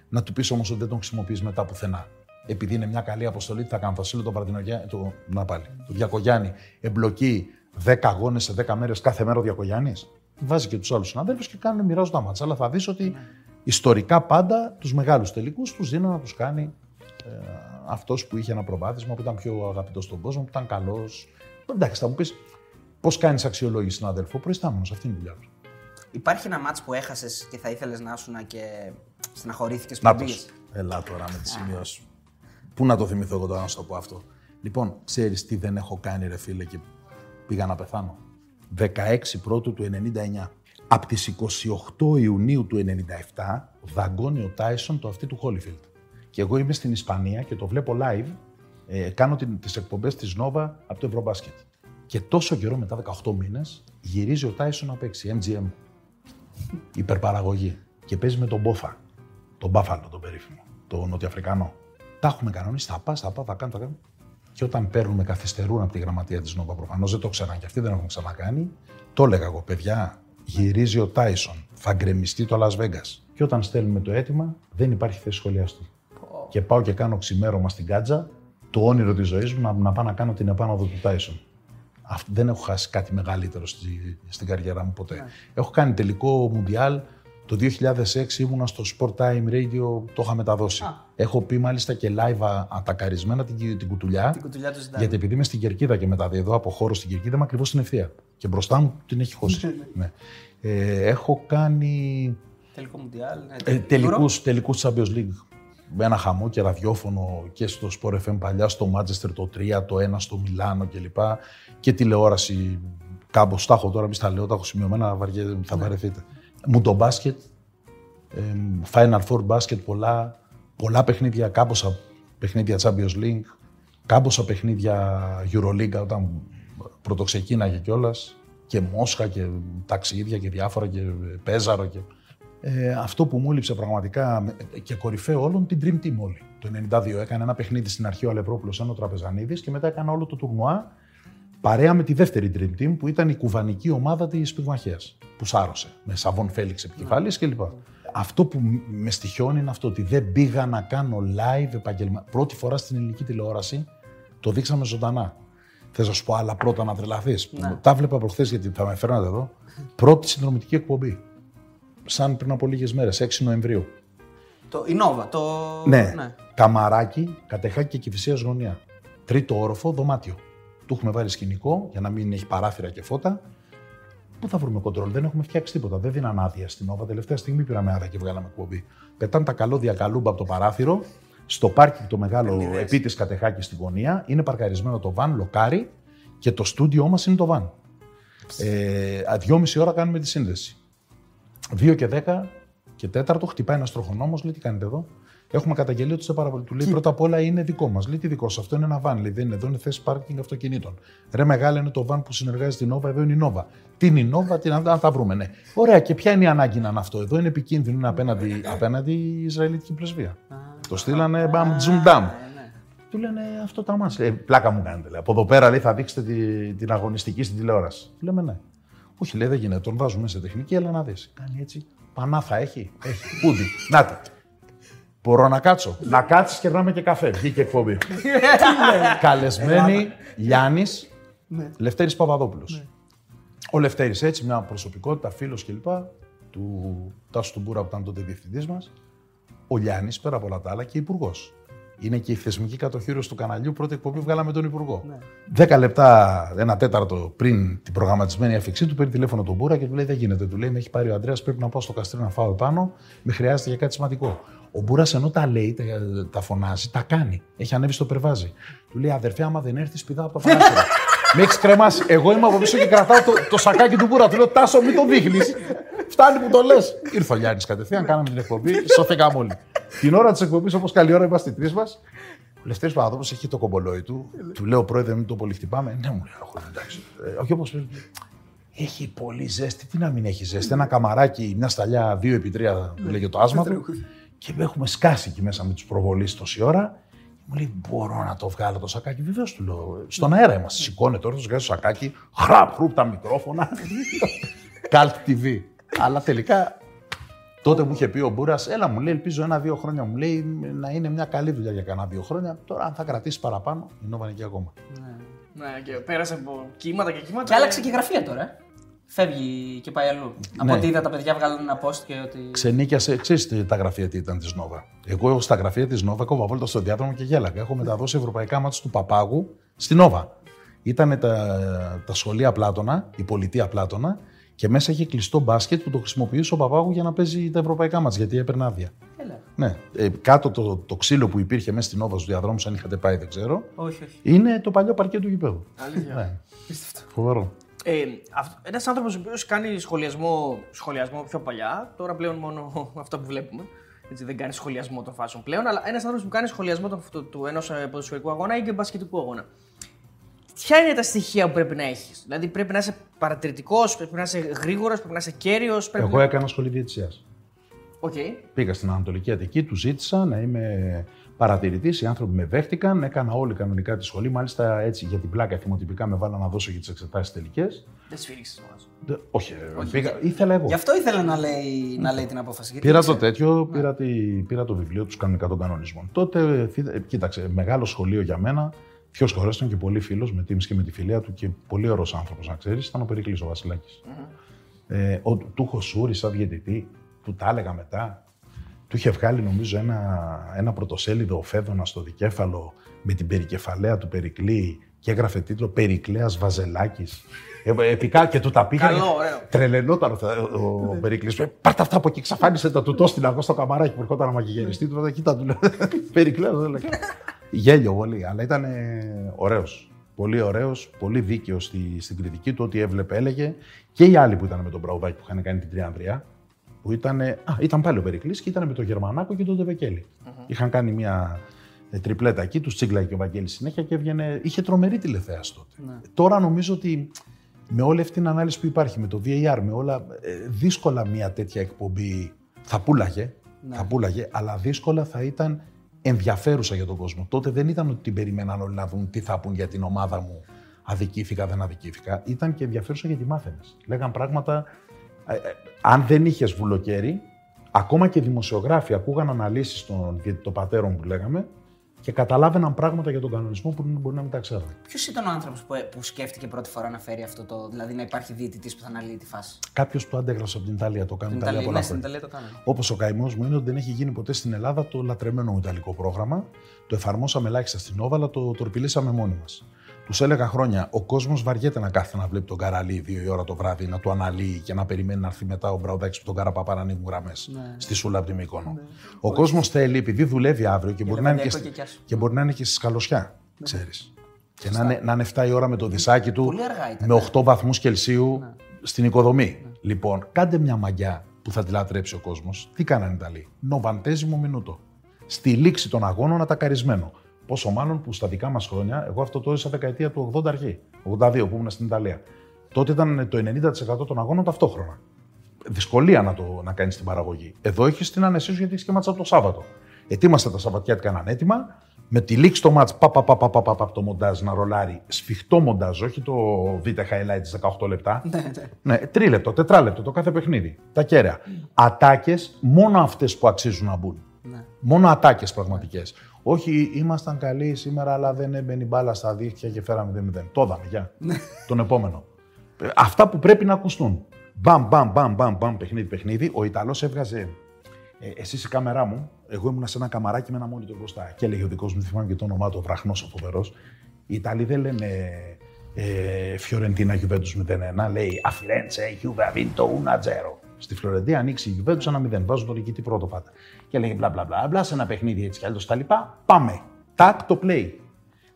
Να του πεις όμως ότι δεν τον χρησιμοποιείς μετά πουθενά. Επειδή είναι μια καλή αποστολή, τι θα κάνω. Θα στείλω τον Παρδινογιάννη. Τον Διακογιάννη εμπλοκή 10 αγώνες σε 10 μέρες κάθε μέρα ο Διακογιάννης. Βάζει και τους άλλους συνάδελφους και κάνουν μοιράζοντα μάτς. Αλλά θα δεις ότι. Ιστορικά πάντα τους μεγάλους τελικούς τους δίνανε να τους κάνει αυτός που είχε ένα προβάδισμα, που ήταν πιο αγαπητός στον κόσμο, που ήταν καλός. Εντάξει, θα μου πεις πώς κάνεις αξιολόγηση στον αδελφό, προϊστάμενος, αυτή είναι η δουλειά του. Υπάρχει ένα μάτς που έχασες και θα ήθελες να ήσουν και στεναχωρήθηκες που πήγες. Έλα τώρα με τη σημειώση. Πού να το θυμηθώ εγώ τώρα να σου το πω αυτό. Λοιπόν, ξέρεις τι δεν έχω κάνει, ρε φίλε, και πήγα να πεθάνω. 16 πρώτου του 99. Από τις 28 Ιουνίου του 97 δαγκώνει ο Τάισον το αυτί του Χόλιφιλντ. Και εγώ είμαι στην Ισπανία και το βλέπω live, κάνω τις εκπομπές της Νόβα από το Ευρωμπάσκετ. Και τόσο καιρό μετά 18 μήνες γυρίζει ο Τάισον να παίξει MGM, υπερπαραγωγή. Και παίζει με τον Μπόφα, τον Μπάφαλο τον περίφημο, τον Νοτιοαφρικανό. Τα έχουμε κανονίσει, θα πας, θα κάνω. και όταν παίρνουμε καθυστερούν από τη γραμματεία της ΝΟΠΑ. Προφανώς δεν το ξανά και αυτοί δεν έχουν ξανακάνει. Το έλεγα εγώ, παιδιά, γυρίζει ο Τάισον, θα γκρεμιστεί το Las Vegas. Και όταν στέλνουμε το αίτημα, δεν υπάρχει θέση σχολιαστή. Και πάω και κάνω ξημέρωμα στην Κάτζα, το όνειρο της ζωής μου να πάω να κάνω την επάνωδο του Τάισον. Δεν έχω χάσει κάτι μεγαλύτερο στην καριέρα μου ποτέ. Έχω κάνει τελικό Μουντιάλ. Το 2006 ήμουνα στο Sport Time Radio, το είχα μεταδώσει. Έχω πει μάλιστα και live ατακαρισμένα την κουτουλιά. Την κουτουλιά του Ζιντάν. Γιατί επειδή είμαι στην Κερκίδα και μεταδίδω από χώρο στην Κερκίδα, είμαι ακριβώς στην ευθεία. Και μπροστά μου την έχει χώσει. Ναι. Έχω κάνει. Τελικό Μουντιάλ. Τελικούς Champions League. Με ένα χαμό και ραδιόφωνο και στο Sport FM παλιά, στο Manchester το 3, το 1, στο Μιλάνο κλπ. Και τηλεόραση. Κάμπος τα έχω τώρα, μη στα λέω, τα έχω σημειωμένα, θα βαρεθείτε. Μου το μπάσκετ, Final Four μπάσκετ, πολλά παιχνίδια, κάμποσα παιχνίδια Champions League, κάμποσα παιχνίδια EuroLeague όταν πρωτοξεκίναγε κιόλας και Μόσχα και ταξίδια και διάφορα και Πέζαρο. Και... αυτό που μου έλειψε πραγματικά και κορυφαίο όλων, την Dream Team όλοι. Το 1992 έκανε ένα παιχνίδι στην αρχή ο Αλεπρόπουλος, ο Τραπεζανίδης και μετά έκανε όλο το τουρνουά παρέα με τη δεύτερη Dream Team που ήταν η κουβανική ομάδα της πυγμαχίας, που σάρωσε με Σαββόν Φέλιξ επικεφαλής κλπ. Αυτό που με στοιχιώνει είναι αυτό, ότι δεν πήγα να κάνω live επαγγελματικά. Πρώτη φορά στην ελληνική τηλεόραση το δείξαμε ζωντανά. Θες να σου πω άλλα πρώτα να τρελαθείς. Τα βλέπα προχθές γιατί θα με φέρνατε εδώ. Πρώτη συνδρομητική εκπομπή. Σαν πριν από λίγες μέρες, 6 Νοεμβρίου. Η Νόβα, ναι. Καμαράκι, Κατεχάκη και Κηφισίας γωνία. Τρίτο όροφο, δωμάτιο. Του έχουμε βάλει σκηνικό για να μην έχει παράθυρα και φώτα. Πού θα βρούμε κοντρόλ, δεν έχουμε φτιάξει τίποτα. Δεν δίναν άδεια στην Νόβα. Τελευταία στιγμή πήραμε άδεια και βγάλαμε εκπομπή. Πετάνε τα καλώδια καλούμπα από το παράθυρο. Στο πάρκινγκ το μεγάλο Επίτης Κατεχάκη στην γωνία. Είναι παρκαρισμένο το βαν, λοκάρι και το στούντιό μας είναι το βαν. 2,5 ώρα κάνουμε τη σύνδεση. 2:10 και 4 χτυπάει ένας τροχονόμος, λέει τι κάνετε εδώ. Έχουμε καταγγελία του σε πάρα πολύ. Του λέει πρώτα απ' όλα είναι δικό μας. Λέει τι δικό σας, αυτό είναι ένα βαν. Λέει δεν είναι εδώ, είναι θέση πάρκινγκ αυτοκινήτων. Ρε μεγάλα είναι το βαν που συνεργάζει την Νόβα, εδώ είναι η Νόβα. Την η Νόβα, την αν τα βρούμε, ναι. Ωραία, και ποια είναι η ανάγκη να είναι αυτό εδώ, είναι επικίνδυνο, είναι απέναντι η Ισραηλιτική πρεσβεία. Το στείλανε μπαμ τζουμντάμ. Του λένε αυτό τα μας. Πλάκα μου κάνετε, λέει. Από εδώ πέρα λέει, θα δείξετε την αγωνιστική στην τηλεόραση. Του λέμε ναι. Όχι, λέει δεν γίνεται, τον βάζουμε σε τεχνική, αλλά να δει. Κάνει έτσι. Πανάθα έχει. Πούδι. Νάτε. Μπορώ να κάτσω. Να κάτσεις και να με και καφέ. Βγήκε εκπομπή. Καλεσμένοι Γιάννης, Λευτέρης Παπαδόπουλος. Ο Λευτέρης έτσι, μια προσωπικότητα, φίλος κλπ. Του Τάσου του Μπούρα που ήταν τότε διευθυντής μας. Ο Γιάννης, πέρα από όλα τα άλλα, και υπουργός. Είναι και η θεσμική κατοχήρωση του καναλιού. Πρώτη εκπομπή βγάλαμε τον υπουργό. 10 λεπτά, 1/4 πριν την προγραμματισμένη αφιξή του, παίρνει τηλέφωνο τον Μπούρα και του λέει: Δεν γίνεται. Του λέει: Με έχει πάρει ο Ανδρέας, πρέπει να πάω στο καστρί να φάω πάνω. Με χρειάζεται για κάτι σημαντικό. Ο Μπούρας ενώ τα λέει, τα φωνάζει, τα κάνει. Έχει ανέβει στο περβάζι. Του λέει: Αδερφέ, άμα δεν έρθει, πηδάω από το φανάρι. Με έχει κρεμάσει. Εγώ είμαι από πίσω και κρατάω το σακάκι του Μπούρα. Του λέω: Τάσο, μην το δείχνει. Φτάνει που το λες. Ήρθε ο Γιάννης κατευθείαν, κάναμε την εκπομπή, σωθήκαμε όλοι. Την ώρα της εκπομπής, όπως καλή ώρα, είμαστε οι τρεις μας. Ο Λευτέρης Παπαδόπουλος έχει το κομπολόι του. Του λέω: Πρόεδρε, μην το πολύ χτυπάμε. Ναι, μου λέει: Εντάξει. Όχι όπως πρέπει. Έχει πολύ ζέστη. Τι να μην έχει ζέστη. Ένα καμαράκι, μια σταλιά 2x3, του λέγε το άσμα του. Και έχουμε σκάσει εκεί μέσα με τους προβολείς τόση ώρα. Μου λέει: Μπορώ να το βγάλω το σακάκι. Βεβαίως του λέω: Στον αέρα είμαστε. Σηκώνε τώρα, το βγάζει το σακάκι. Χραπ, χρουπ τα μικρόφωνα. Καλτ TV. Αλλά τελικά τότε μου είχε πει ο Μπούρας: Έλα, μου λέει, ελπίζω 1-2 χρόνια. Μου λέει να είναι μια καλή δουλειά για κανένα 2 χρόνια. Τώρα, αν θα κρατήσει παραπάνω, η Νόβα είναι και ακόμα. Ναι, και πέρασε από κύματα και κύματα. Και άλλαξε και η γραφεία τώρα. Φεύγει και πάει αλλού. Ναι. Από ό,τι είδα, τα παιδιά βγάλουν ένα post και ότι. Ξενίκιασε, ξέρεις τα γραφεία τι ήταν της Νόβα. Εγώ στα γραφεία της Νόβα κόβα βόλτα στο διάδρομο και γέλαγα. Έχω μεταδώσει ευρωπαϊκά μάτς του Παπάγου στη Νόβα. Ήταν τα σχολεία Πλάτωνα, η πολιτεία Πλάτωνα. Και μέσα είχε κλειστό μπάσκετ που το χρησιμοποιούσε ο Παπάγου για να παίζει τα ευρωπαϊκά μάτς, γιατί έπαιρνε άδεια. Έλα. Ναι. Κάτω το ξύλο που υπήρχε μέσα στην Νόβα στους διαδρόμους, αν είχατε πάει, δεν ξέρω. Όχι. Είναι το παλιό παρκέ του γηπέδου. Αλήθεια. Ναι. Φοβερό. Ένας άνθρωπος ο οποίος κάνει σχολιασμό πιο παλιά, τώρα πλέον μόνο αυτό που βλέπουμε. Έτσι, δεν κάνει σχολιασμό των φάσεων πλέον, αλλά ένας άνθρωπος που κάνει σχολιασμό του ενός ποδοσφαιρικού αγώνα ή και μπασκετικού αγώνα. Ποια είναι τα στοιχεία που πρέπει να έχεις? Δηλαδή, πρέπει να είσαι παρατηρητικός, πρέπει να είσαι γρήγορος, πρέπει να είσαι κέριος. Εγώ έκανα σχολή διαιτησίας. Okay. Πήγα στην Ανατολική Αττική, του ζήτησα να είμαι παρατηρητής, οι άνθρωποι με δέχτηκαν, έκανα όλη κανονικά τη σχολή. Μάλιστα έτσι για την πλάκα θυμοτυπικά με βάλα να δώσω για τις εξετάσεις τελικές. Δεν σφύριξες όμως? Όχι, ήθελα εγώ. Γι' αυτό ήθελα να λέει την απόφαση. Πήρα το τέτοιο, πήρα το βιβλίο τους κανονικά των κανονισμών. Τότε, κοίταξε, μεγάλο σχολείο για μένα. Πιο χωρές ήταν και πολύ φίλος, με τίμηση και με τη φιλία του και πολύ ωραίος άνθρωπος, να ξέρεις, ήταν ο Περικλής ο Βασιλάκης. Mm-hmm. Του Χωσούρη, σαν διαιτητή, του τα έλεγα μετά. Του είχε βγάλει, νομίζω, ένα πρωτοσέλιδο ο Φέδωνας στο δικέφαλο με την περικεφαλαία του Περικλή και έγραφε τίτλο «Περικλέας Βαζελάκης». Επικά και του τα πήγα. Τρελαινόταν ο Περικλής. Πάρτε αυτά από εκεί, εξαφάνισε τα του τόστινα εγώ στο καμαράκι που ερχόταν να μαγιγενιστεί. Του κοίτα, του λέω «Περικλέας Βαζελάκης». Γέλιο πολύ, αλλά ήταν ωραίος. Πολύ ωραίος, πολύ δίκαιος στην κριτική του, ό,τι έβλεπε έλεγε. Και οι άλλοι που ήταν με τον Μπραουδάκη που είχαν κάνει την Τριανδρία, που ήταν πάλι ο Περικλής και ήταν με τον Γερμανάκο και τον Τεβεκέλη. Mm-hmm. Είχαν κάνει μια τριπλέτα εκεί, τους τσίγκλαγε και ο Βαγγέλης συνέχεια και έβγαινε. Είχε τρομερή τηλεθέαση τότε. Mm-hmm. Τώρα νομίζω ότι με όλη αυτή την ανάλυση που υπάρχει, με το VAR, με όλα, δύσκολα μια τέτοια εκπομπή θα πούλαγε, αλλά δύσκολα θα ήταν ενδιαφέρουσα για τον κόσμο. Τότε δεν ήταν ότι την περιμέναν όλοι να δουν τι θα πούν για την ομάδα μου. Αδικήθηκα, δεν αδικήθηκα. Ήταν και ενδιαφέρουσα γιατί μάθαινες. Λέγαν πράγματα. Αν δεν είχες βουλοκαίρι, ακόμα και δημοσιογράφοι ακούγαν αναλύσεις των πατέρων που λέγαμε και καταλάβαιναν πράγματα για τον κανονισμό που μπορεί να μην τα ξέρουν. Ποιος ήταν ο άνθρωπος που σκέφτηκε πρώτη φορά να φέρει αυτό το. Δηλαδή να υπάρχει διαιτητής που θα αναλύει τη φάση? Κάποιος που αντέγραψε από την Ιταλία, το κάνει Ιταλία πολλά χρόνια. Όπως ο καημός μου είναι ότι δεν έχει γίνει ποτέ στην Ελλάδα το λατρεμένο ιταλικό πρόγραμμα. Το εφαρμόσαμε ελάχιστα στην Nova, αλλά το τορπιλήσαμε μόνοι μας. Τους έλεγα χρόνια, ο κόσμος βαριέται να κάθεται να βλέπει τον Καραλή 2 η ώρα το βράδυ, να του αναλύει και να περιμένει να έρθει μετά ο Μπραουδάκης που τον Καραπαπά να ανοίγουν γραμμές στη Σούλα από τη Μύκονο. Ναι. Ο κόσμος θέλει, επειδή δουλεύει αύριο και μπορεί να είναι και στη Σκαλωσιά, ξέρεις. Και να είναι 7 η ώρα με το δισάκι του, με 8 βαθμούς Κελσίου στην οικοδομή. Ναι. Λοιπόν, κάντε μια μαγιά που θα τη λατρέψει ο κόσμος. Τι κάνανε οι Ιταλοί? Νοβαντέζιμο μινούτο. Στη λήξη των αγώνων ατακαρισμένο. Πόσο μάλλον που στα δικά μας χρόνια, εγώ αυτό το έζησα δεκαετία του 80 αρχή, 82 που ήμουν στην Ιταλία. Τότε ήταν το 90% των αγώνων ταυτόχρονα. Δυσκολία να κάνεις την παραγωγή. Εδώ έχεις την ανεσύσου γιατί έχεις και μάτσα από το Σάββατο. Ετοίμασα τα Σαββατιάτικα ανέτοιμα, με τη λήξη το μάτς παπ το μοντάζ να ρολάρει. Σφιχτό μοντάζ, όχι το δείτε highlights 18 λεπτά. Ναι, 3 λεπτό, 4 λεπτό το κάθε παιχνίδι. Τα κέραια. Ατάκες, μόνο αυτές που αξίζουν να μπουν. Μόνο ατάκες πραγματικές. Όχι, ήμασταν καλοί σήμερα, αλλά δεν έμπαινε η μπάλα στα δίχτυα και φέραμε 0-0. Το είδαμε, για τον επόμενο. Αυτά που πρέπει να ακουστούν. Μπαμ, παιχνίδι. Ο Ιταλός έβγαζε. Εσείς η κάμερά μου, εγώ ήμουν σε ένα καμαράκι με ένα μόνιτο μπροστά. Και έλεγε ο δικός μου, θυμάμαι και το όνομά του, ο Βραχνός ο φοβερός. Οι Ιταλοί δεν λένε Φιωρεντίνα Γιουβέντους 0-1, λέει Αφιρέντσε Γιούβε Αβίντο 1-0. Στη Φλωρεντία ανοίξει η Γιουβέντους 1-0. Βάζουν τον νικητή πρώτο πάντα. Και λέγε μπλα μπλα μπλα, σε ένα παιχνίδι έτσι κι αλλιώς τα λοιπά. Πάμε. Τάκ το play.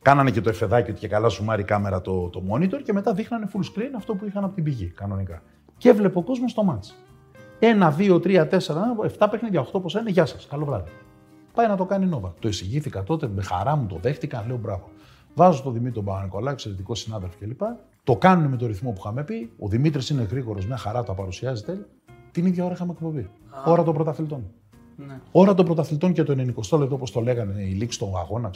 Κάνανε και το εφεδάκι ότι και καλά σουμάρει η κάμερα το monitor και μετά δείχνανε full screen αυτό που είχαν από την πηγή κανονικά. Και έβλεπε ο κόσμος το μάτς. 1, 2, 3, 4, 7 παιχνίδια, 8 πως είναι. Γεια σας. Καλό βράδυ. Πάει να το κάνει Nova. Το εισηγήθηκα τότε, με χαρά μου το δέχτηκαν, λέω μπράβο. Βάζω τον Δημήτρη τον Παπα-Νικολάου, εξαιρετικό συνάδελφο κλπ. Το κάνουν με το ρυθμό που είχαμε πει. Ο Δημήτρης είναι γρήγορος, μια χαρά τα παρουσιάζει τέλεια. Την ίδια ώρα είχαμε εκπομπή. Ώρα των πρωταθλητών. Ναι. Ώρα των πρωταθλητών και το 90 λεπτό, όπως το λέγανε, η λήξη των αγώνων,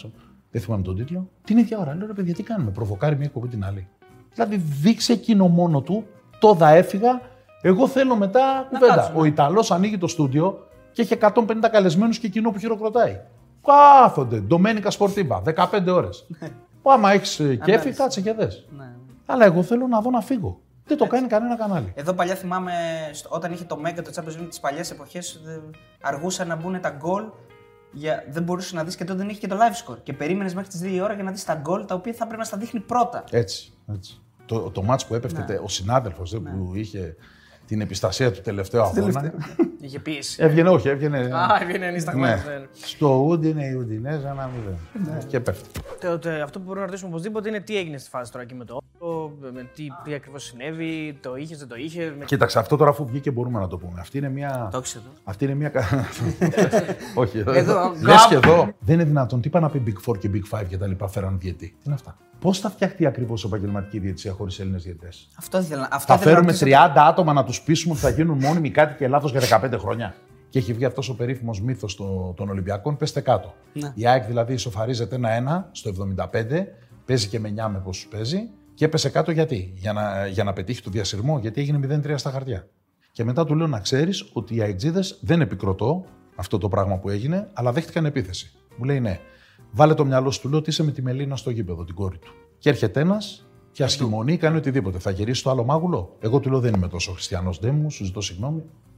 δεν θυμάμαι τον τίτλο. Την ίδια ώρα. Λέω ρε παιδιά, τι κάνουμε? Προβοκάρει μια εκπομπή την άλλη. Δηλαδή, δείξε εκείνο μόνο του, τώρα έφυγα. Εγώ θέλω μετά κουβέντα. Ο Ιταλός ανοίγει το στούντιο και έχει 150 καλεσμένους και κοινό που χειροκροτάει. Κάθονται. Ντομένικα Σπορτίμπα, 15 ώρες. Άμα έχει κέφι, κάτσε και δε. Ναι. Αλλά εγώ θέλω να δω να φύγω. Δεν το κάνει κανένα κανάλι. Εδώ παλιά θυμάμαι, όταν είχε το Μέγκα το Champions League, τις παλιές εποχές, αργούσαν να μπουν τα γκολ. Δεν μπορούσε να δεις και τότε δεν είχε και το live score. Και περίμενες μέχρι τις 2 η ώρα για να δεις τα γκολ τα οποία θα πρέπει να στα δείχνει πρώτα. Έτσι. Το μάτς που έπεφτε, ο συνάδελφος που είχε την επιστασία του τελευταίου αγώνα. Είχε πίεση. Έβγαινε. Έβγαινε ενισταγμένο. Στο Ουντινέζα ένα 0. Και πέφτει. Αυτό που μπορούμε να ρωτήσουμε οπωσδήποτε είναι τι έγινε στη φάση τώρα εκεί με το όπλο, τι ακριβώς συνέβη, το είχε, δεν το είχε. Κοίταξε, αυτό τώρα αφού βγήκε μπορούμε να το πούμε. Αυτή είναι μια. Το ήξερα. Αυτή είναι μια. Όχι, εδώ. Λες και εδώ. Δεν είναι δυνατόν. Τι είπα να πει Big Four και Big Five και τα λοιπά, φέραν διαιτή. Τι είναι αυτά? Πώς θα φτιαχτεί ακριβώς η επαγγελματική διαιτησία χωρίς Έλληνες διαιτητές? Αυτό ήθελα. Θα φέρουμε 30 άτομα να τους πείσουμε ότι θα γίνουν μόνιμοι κάτι και λάθος για 15 χρόνια. και έχει βγει αυτός ο περίφημος μύθος των Ολυμπιακών, πέστε κάτω. Ναι. Η ΑΕΚ δηλαδή ισοφαρίζεται 1-1 στο 75, παίζει και με 9 με πόσους παίζει και έπεσε κάτω γιατί, για να πετύχει το διασυρμό, γιατί έγινε 0-3 στα χαρτιά. Και μετά του λέω να ξέρεις ότι οι αιτζίδες δεν επικροτώ αυτό το πράγμα που έγινε, αλλά δέχτηκαν επίθεση. Μου λέει ναι, βάλε το μυαλό σου, του λέω ότι είσαι με τη Μελίνα στο γήπεδο, την κόρη του. Και έρχεται ένας και ασχημονεί, κάνει οτιδήποτε. Θα γυρίσει το άλλο μάγουλο. Εγώ του λέω δεν είμαι τόσο χριστιανός, δεν μου, σου ζητώ συγγνώμη.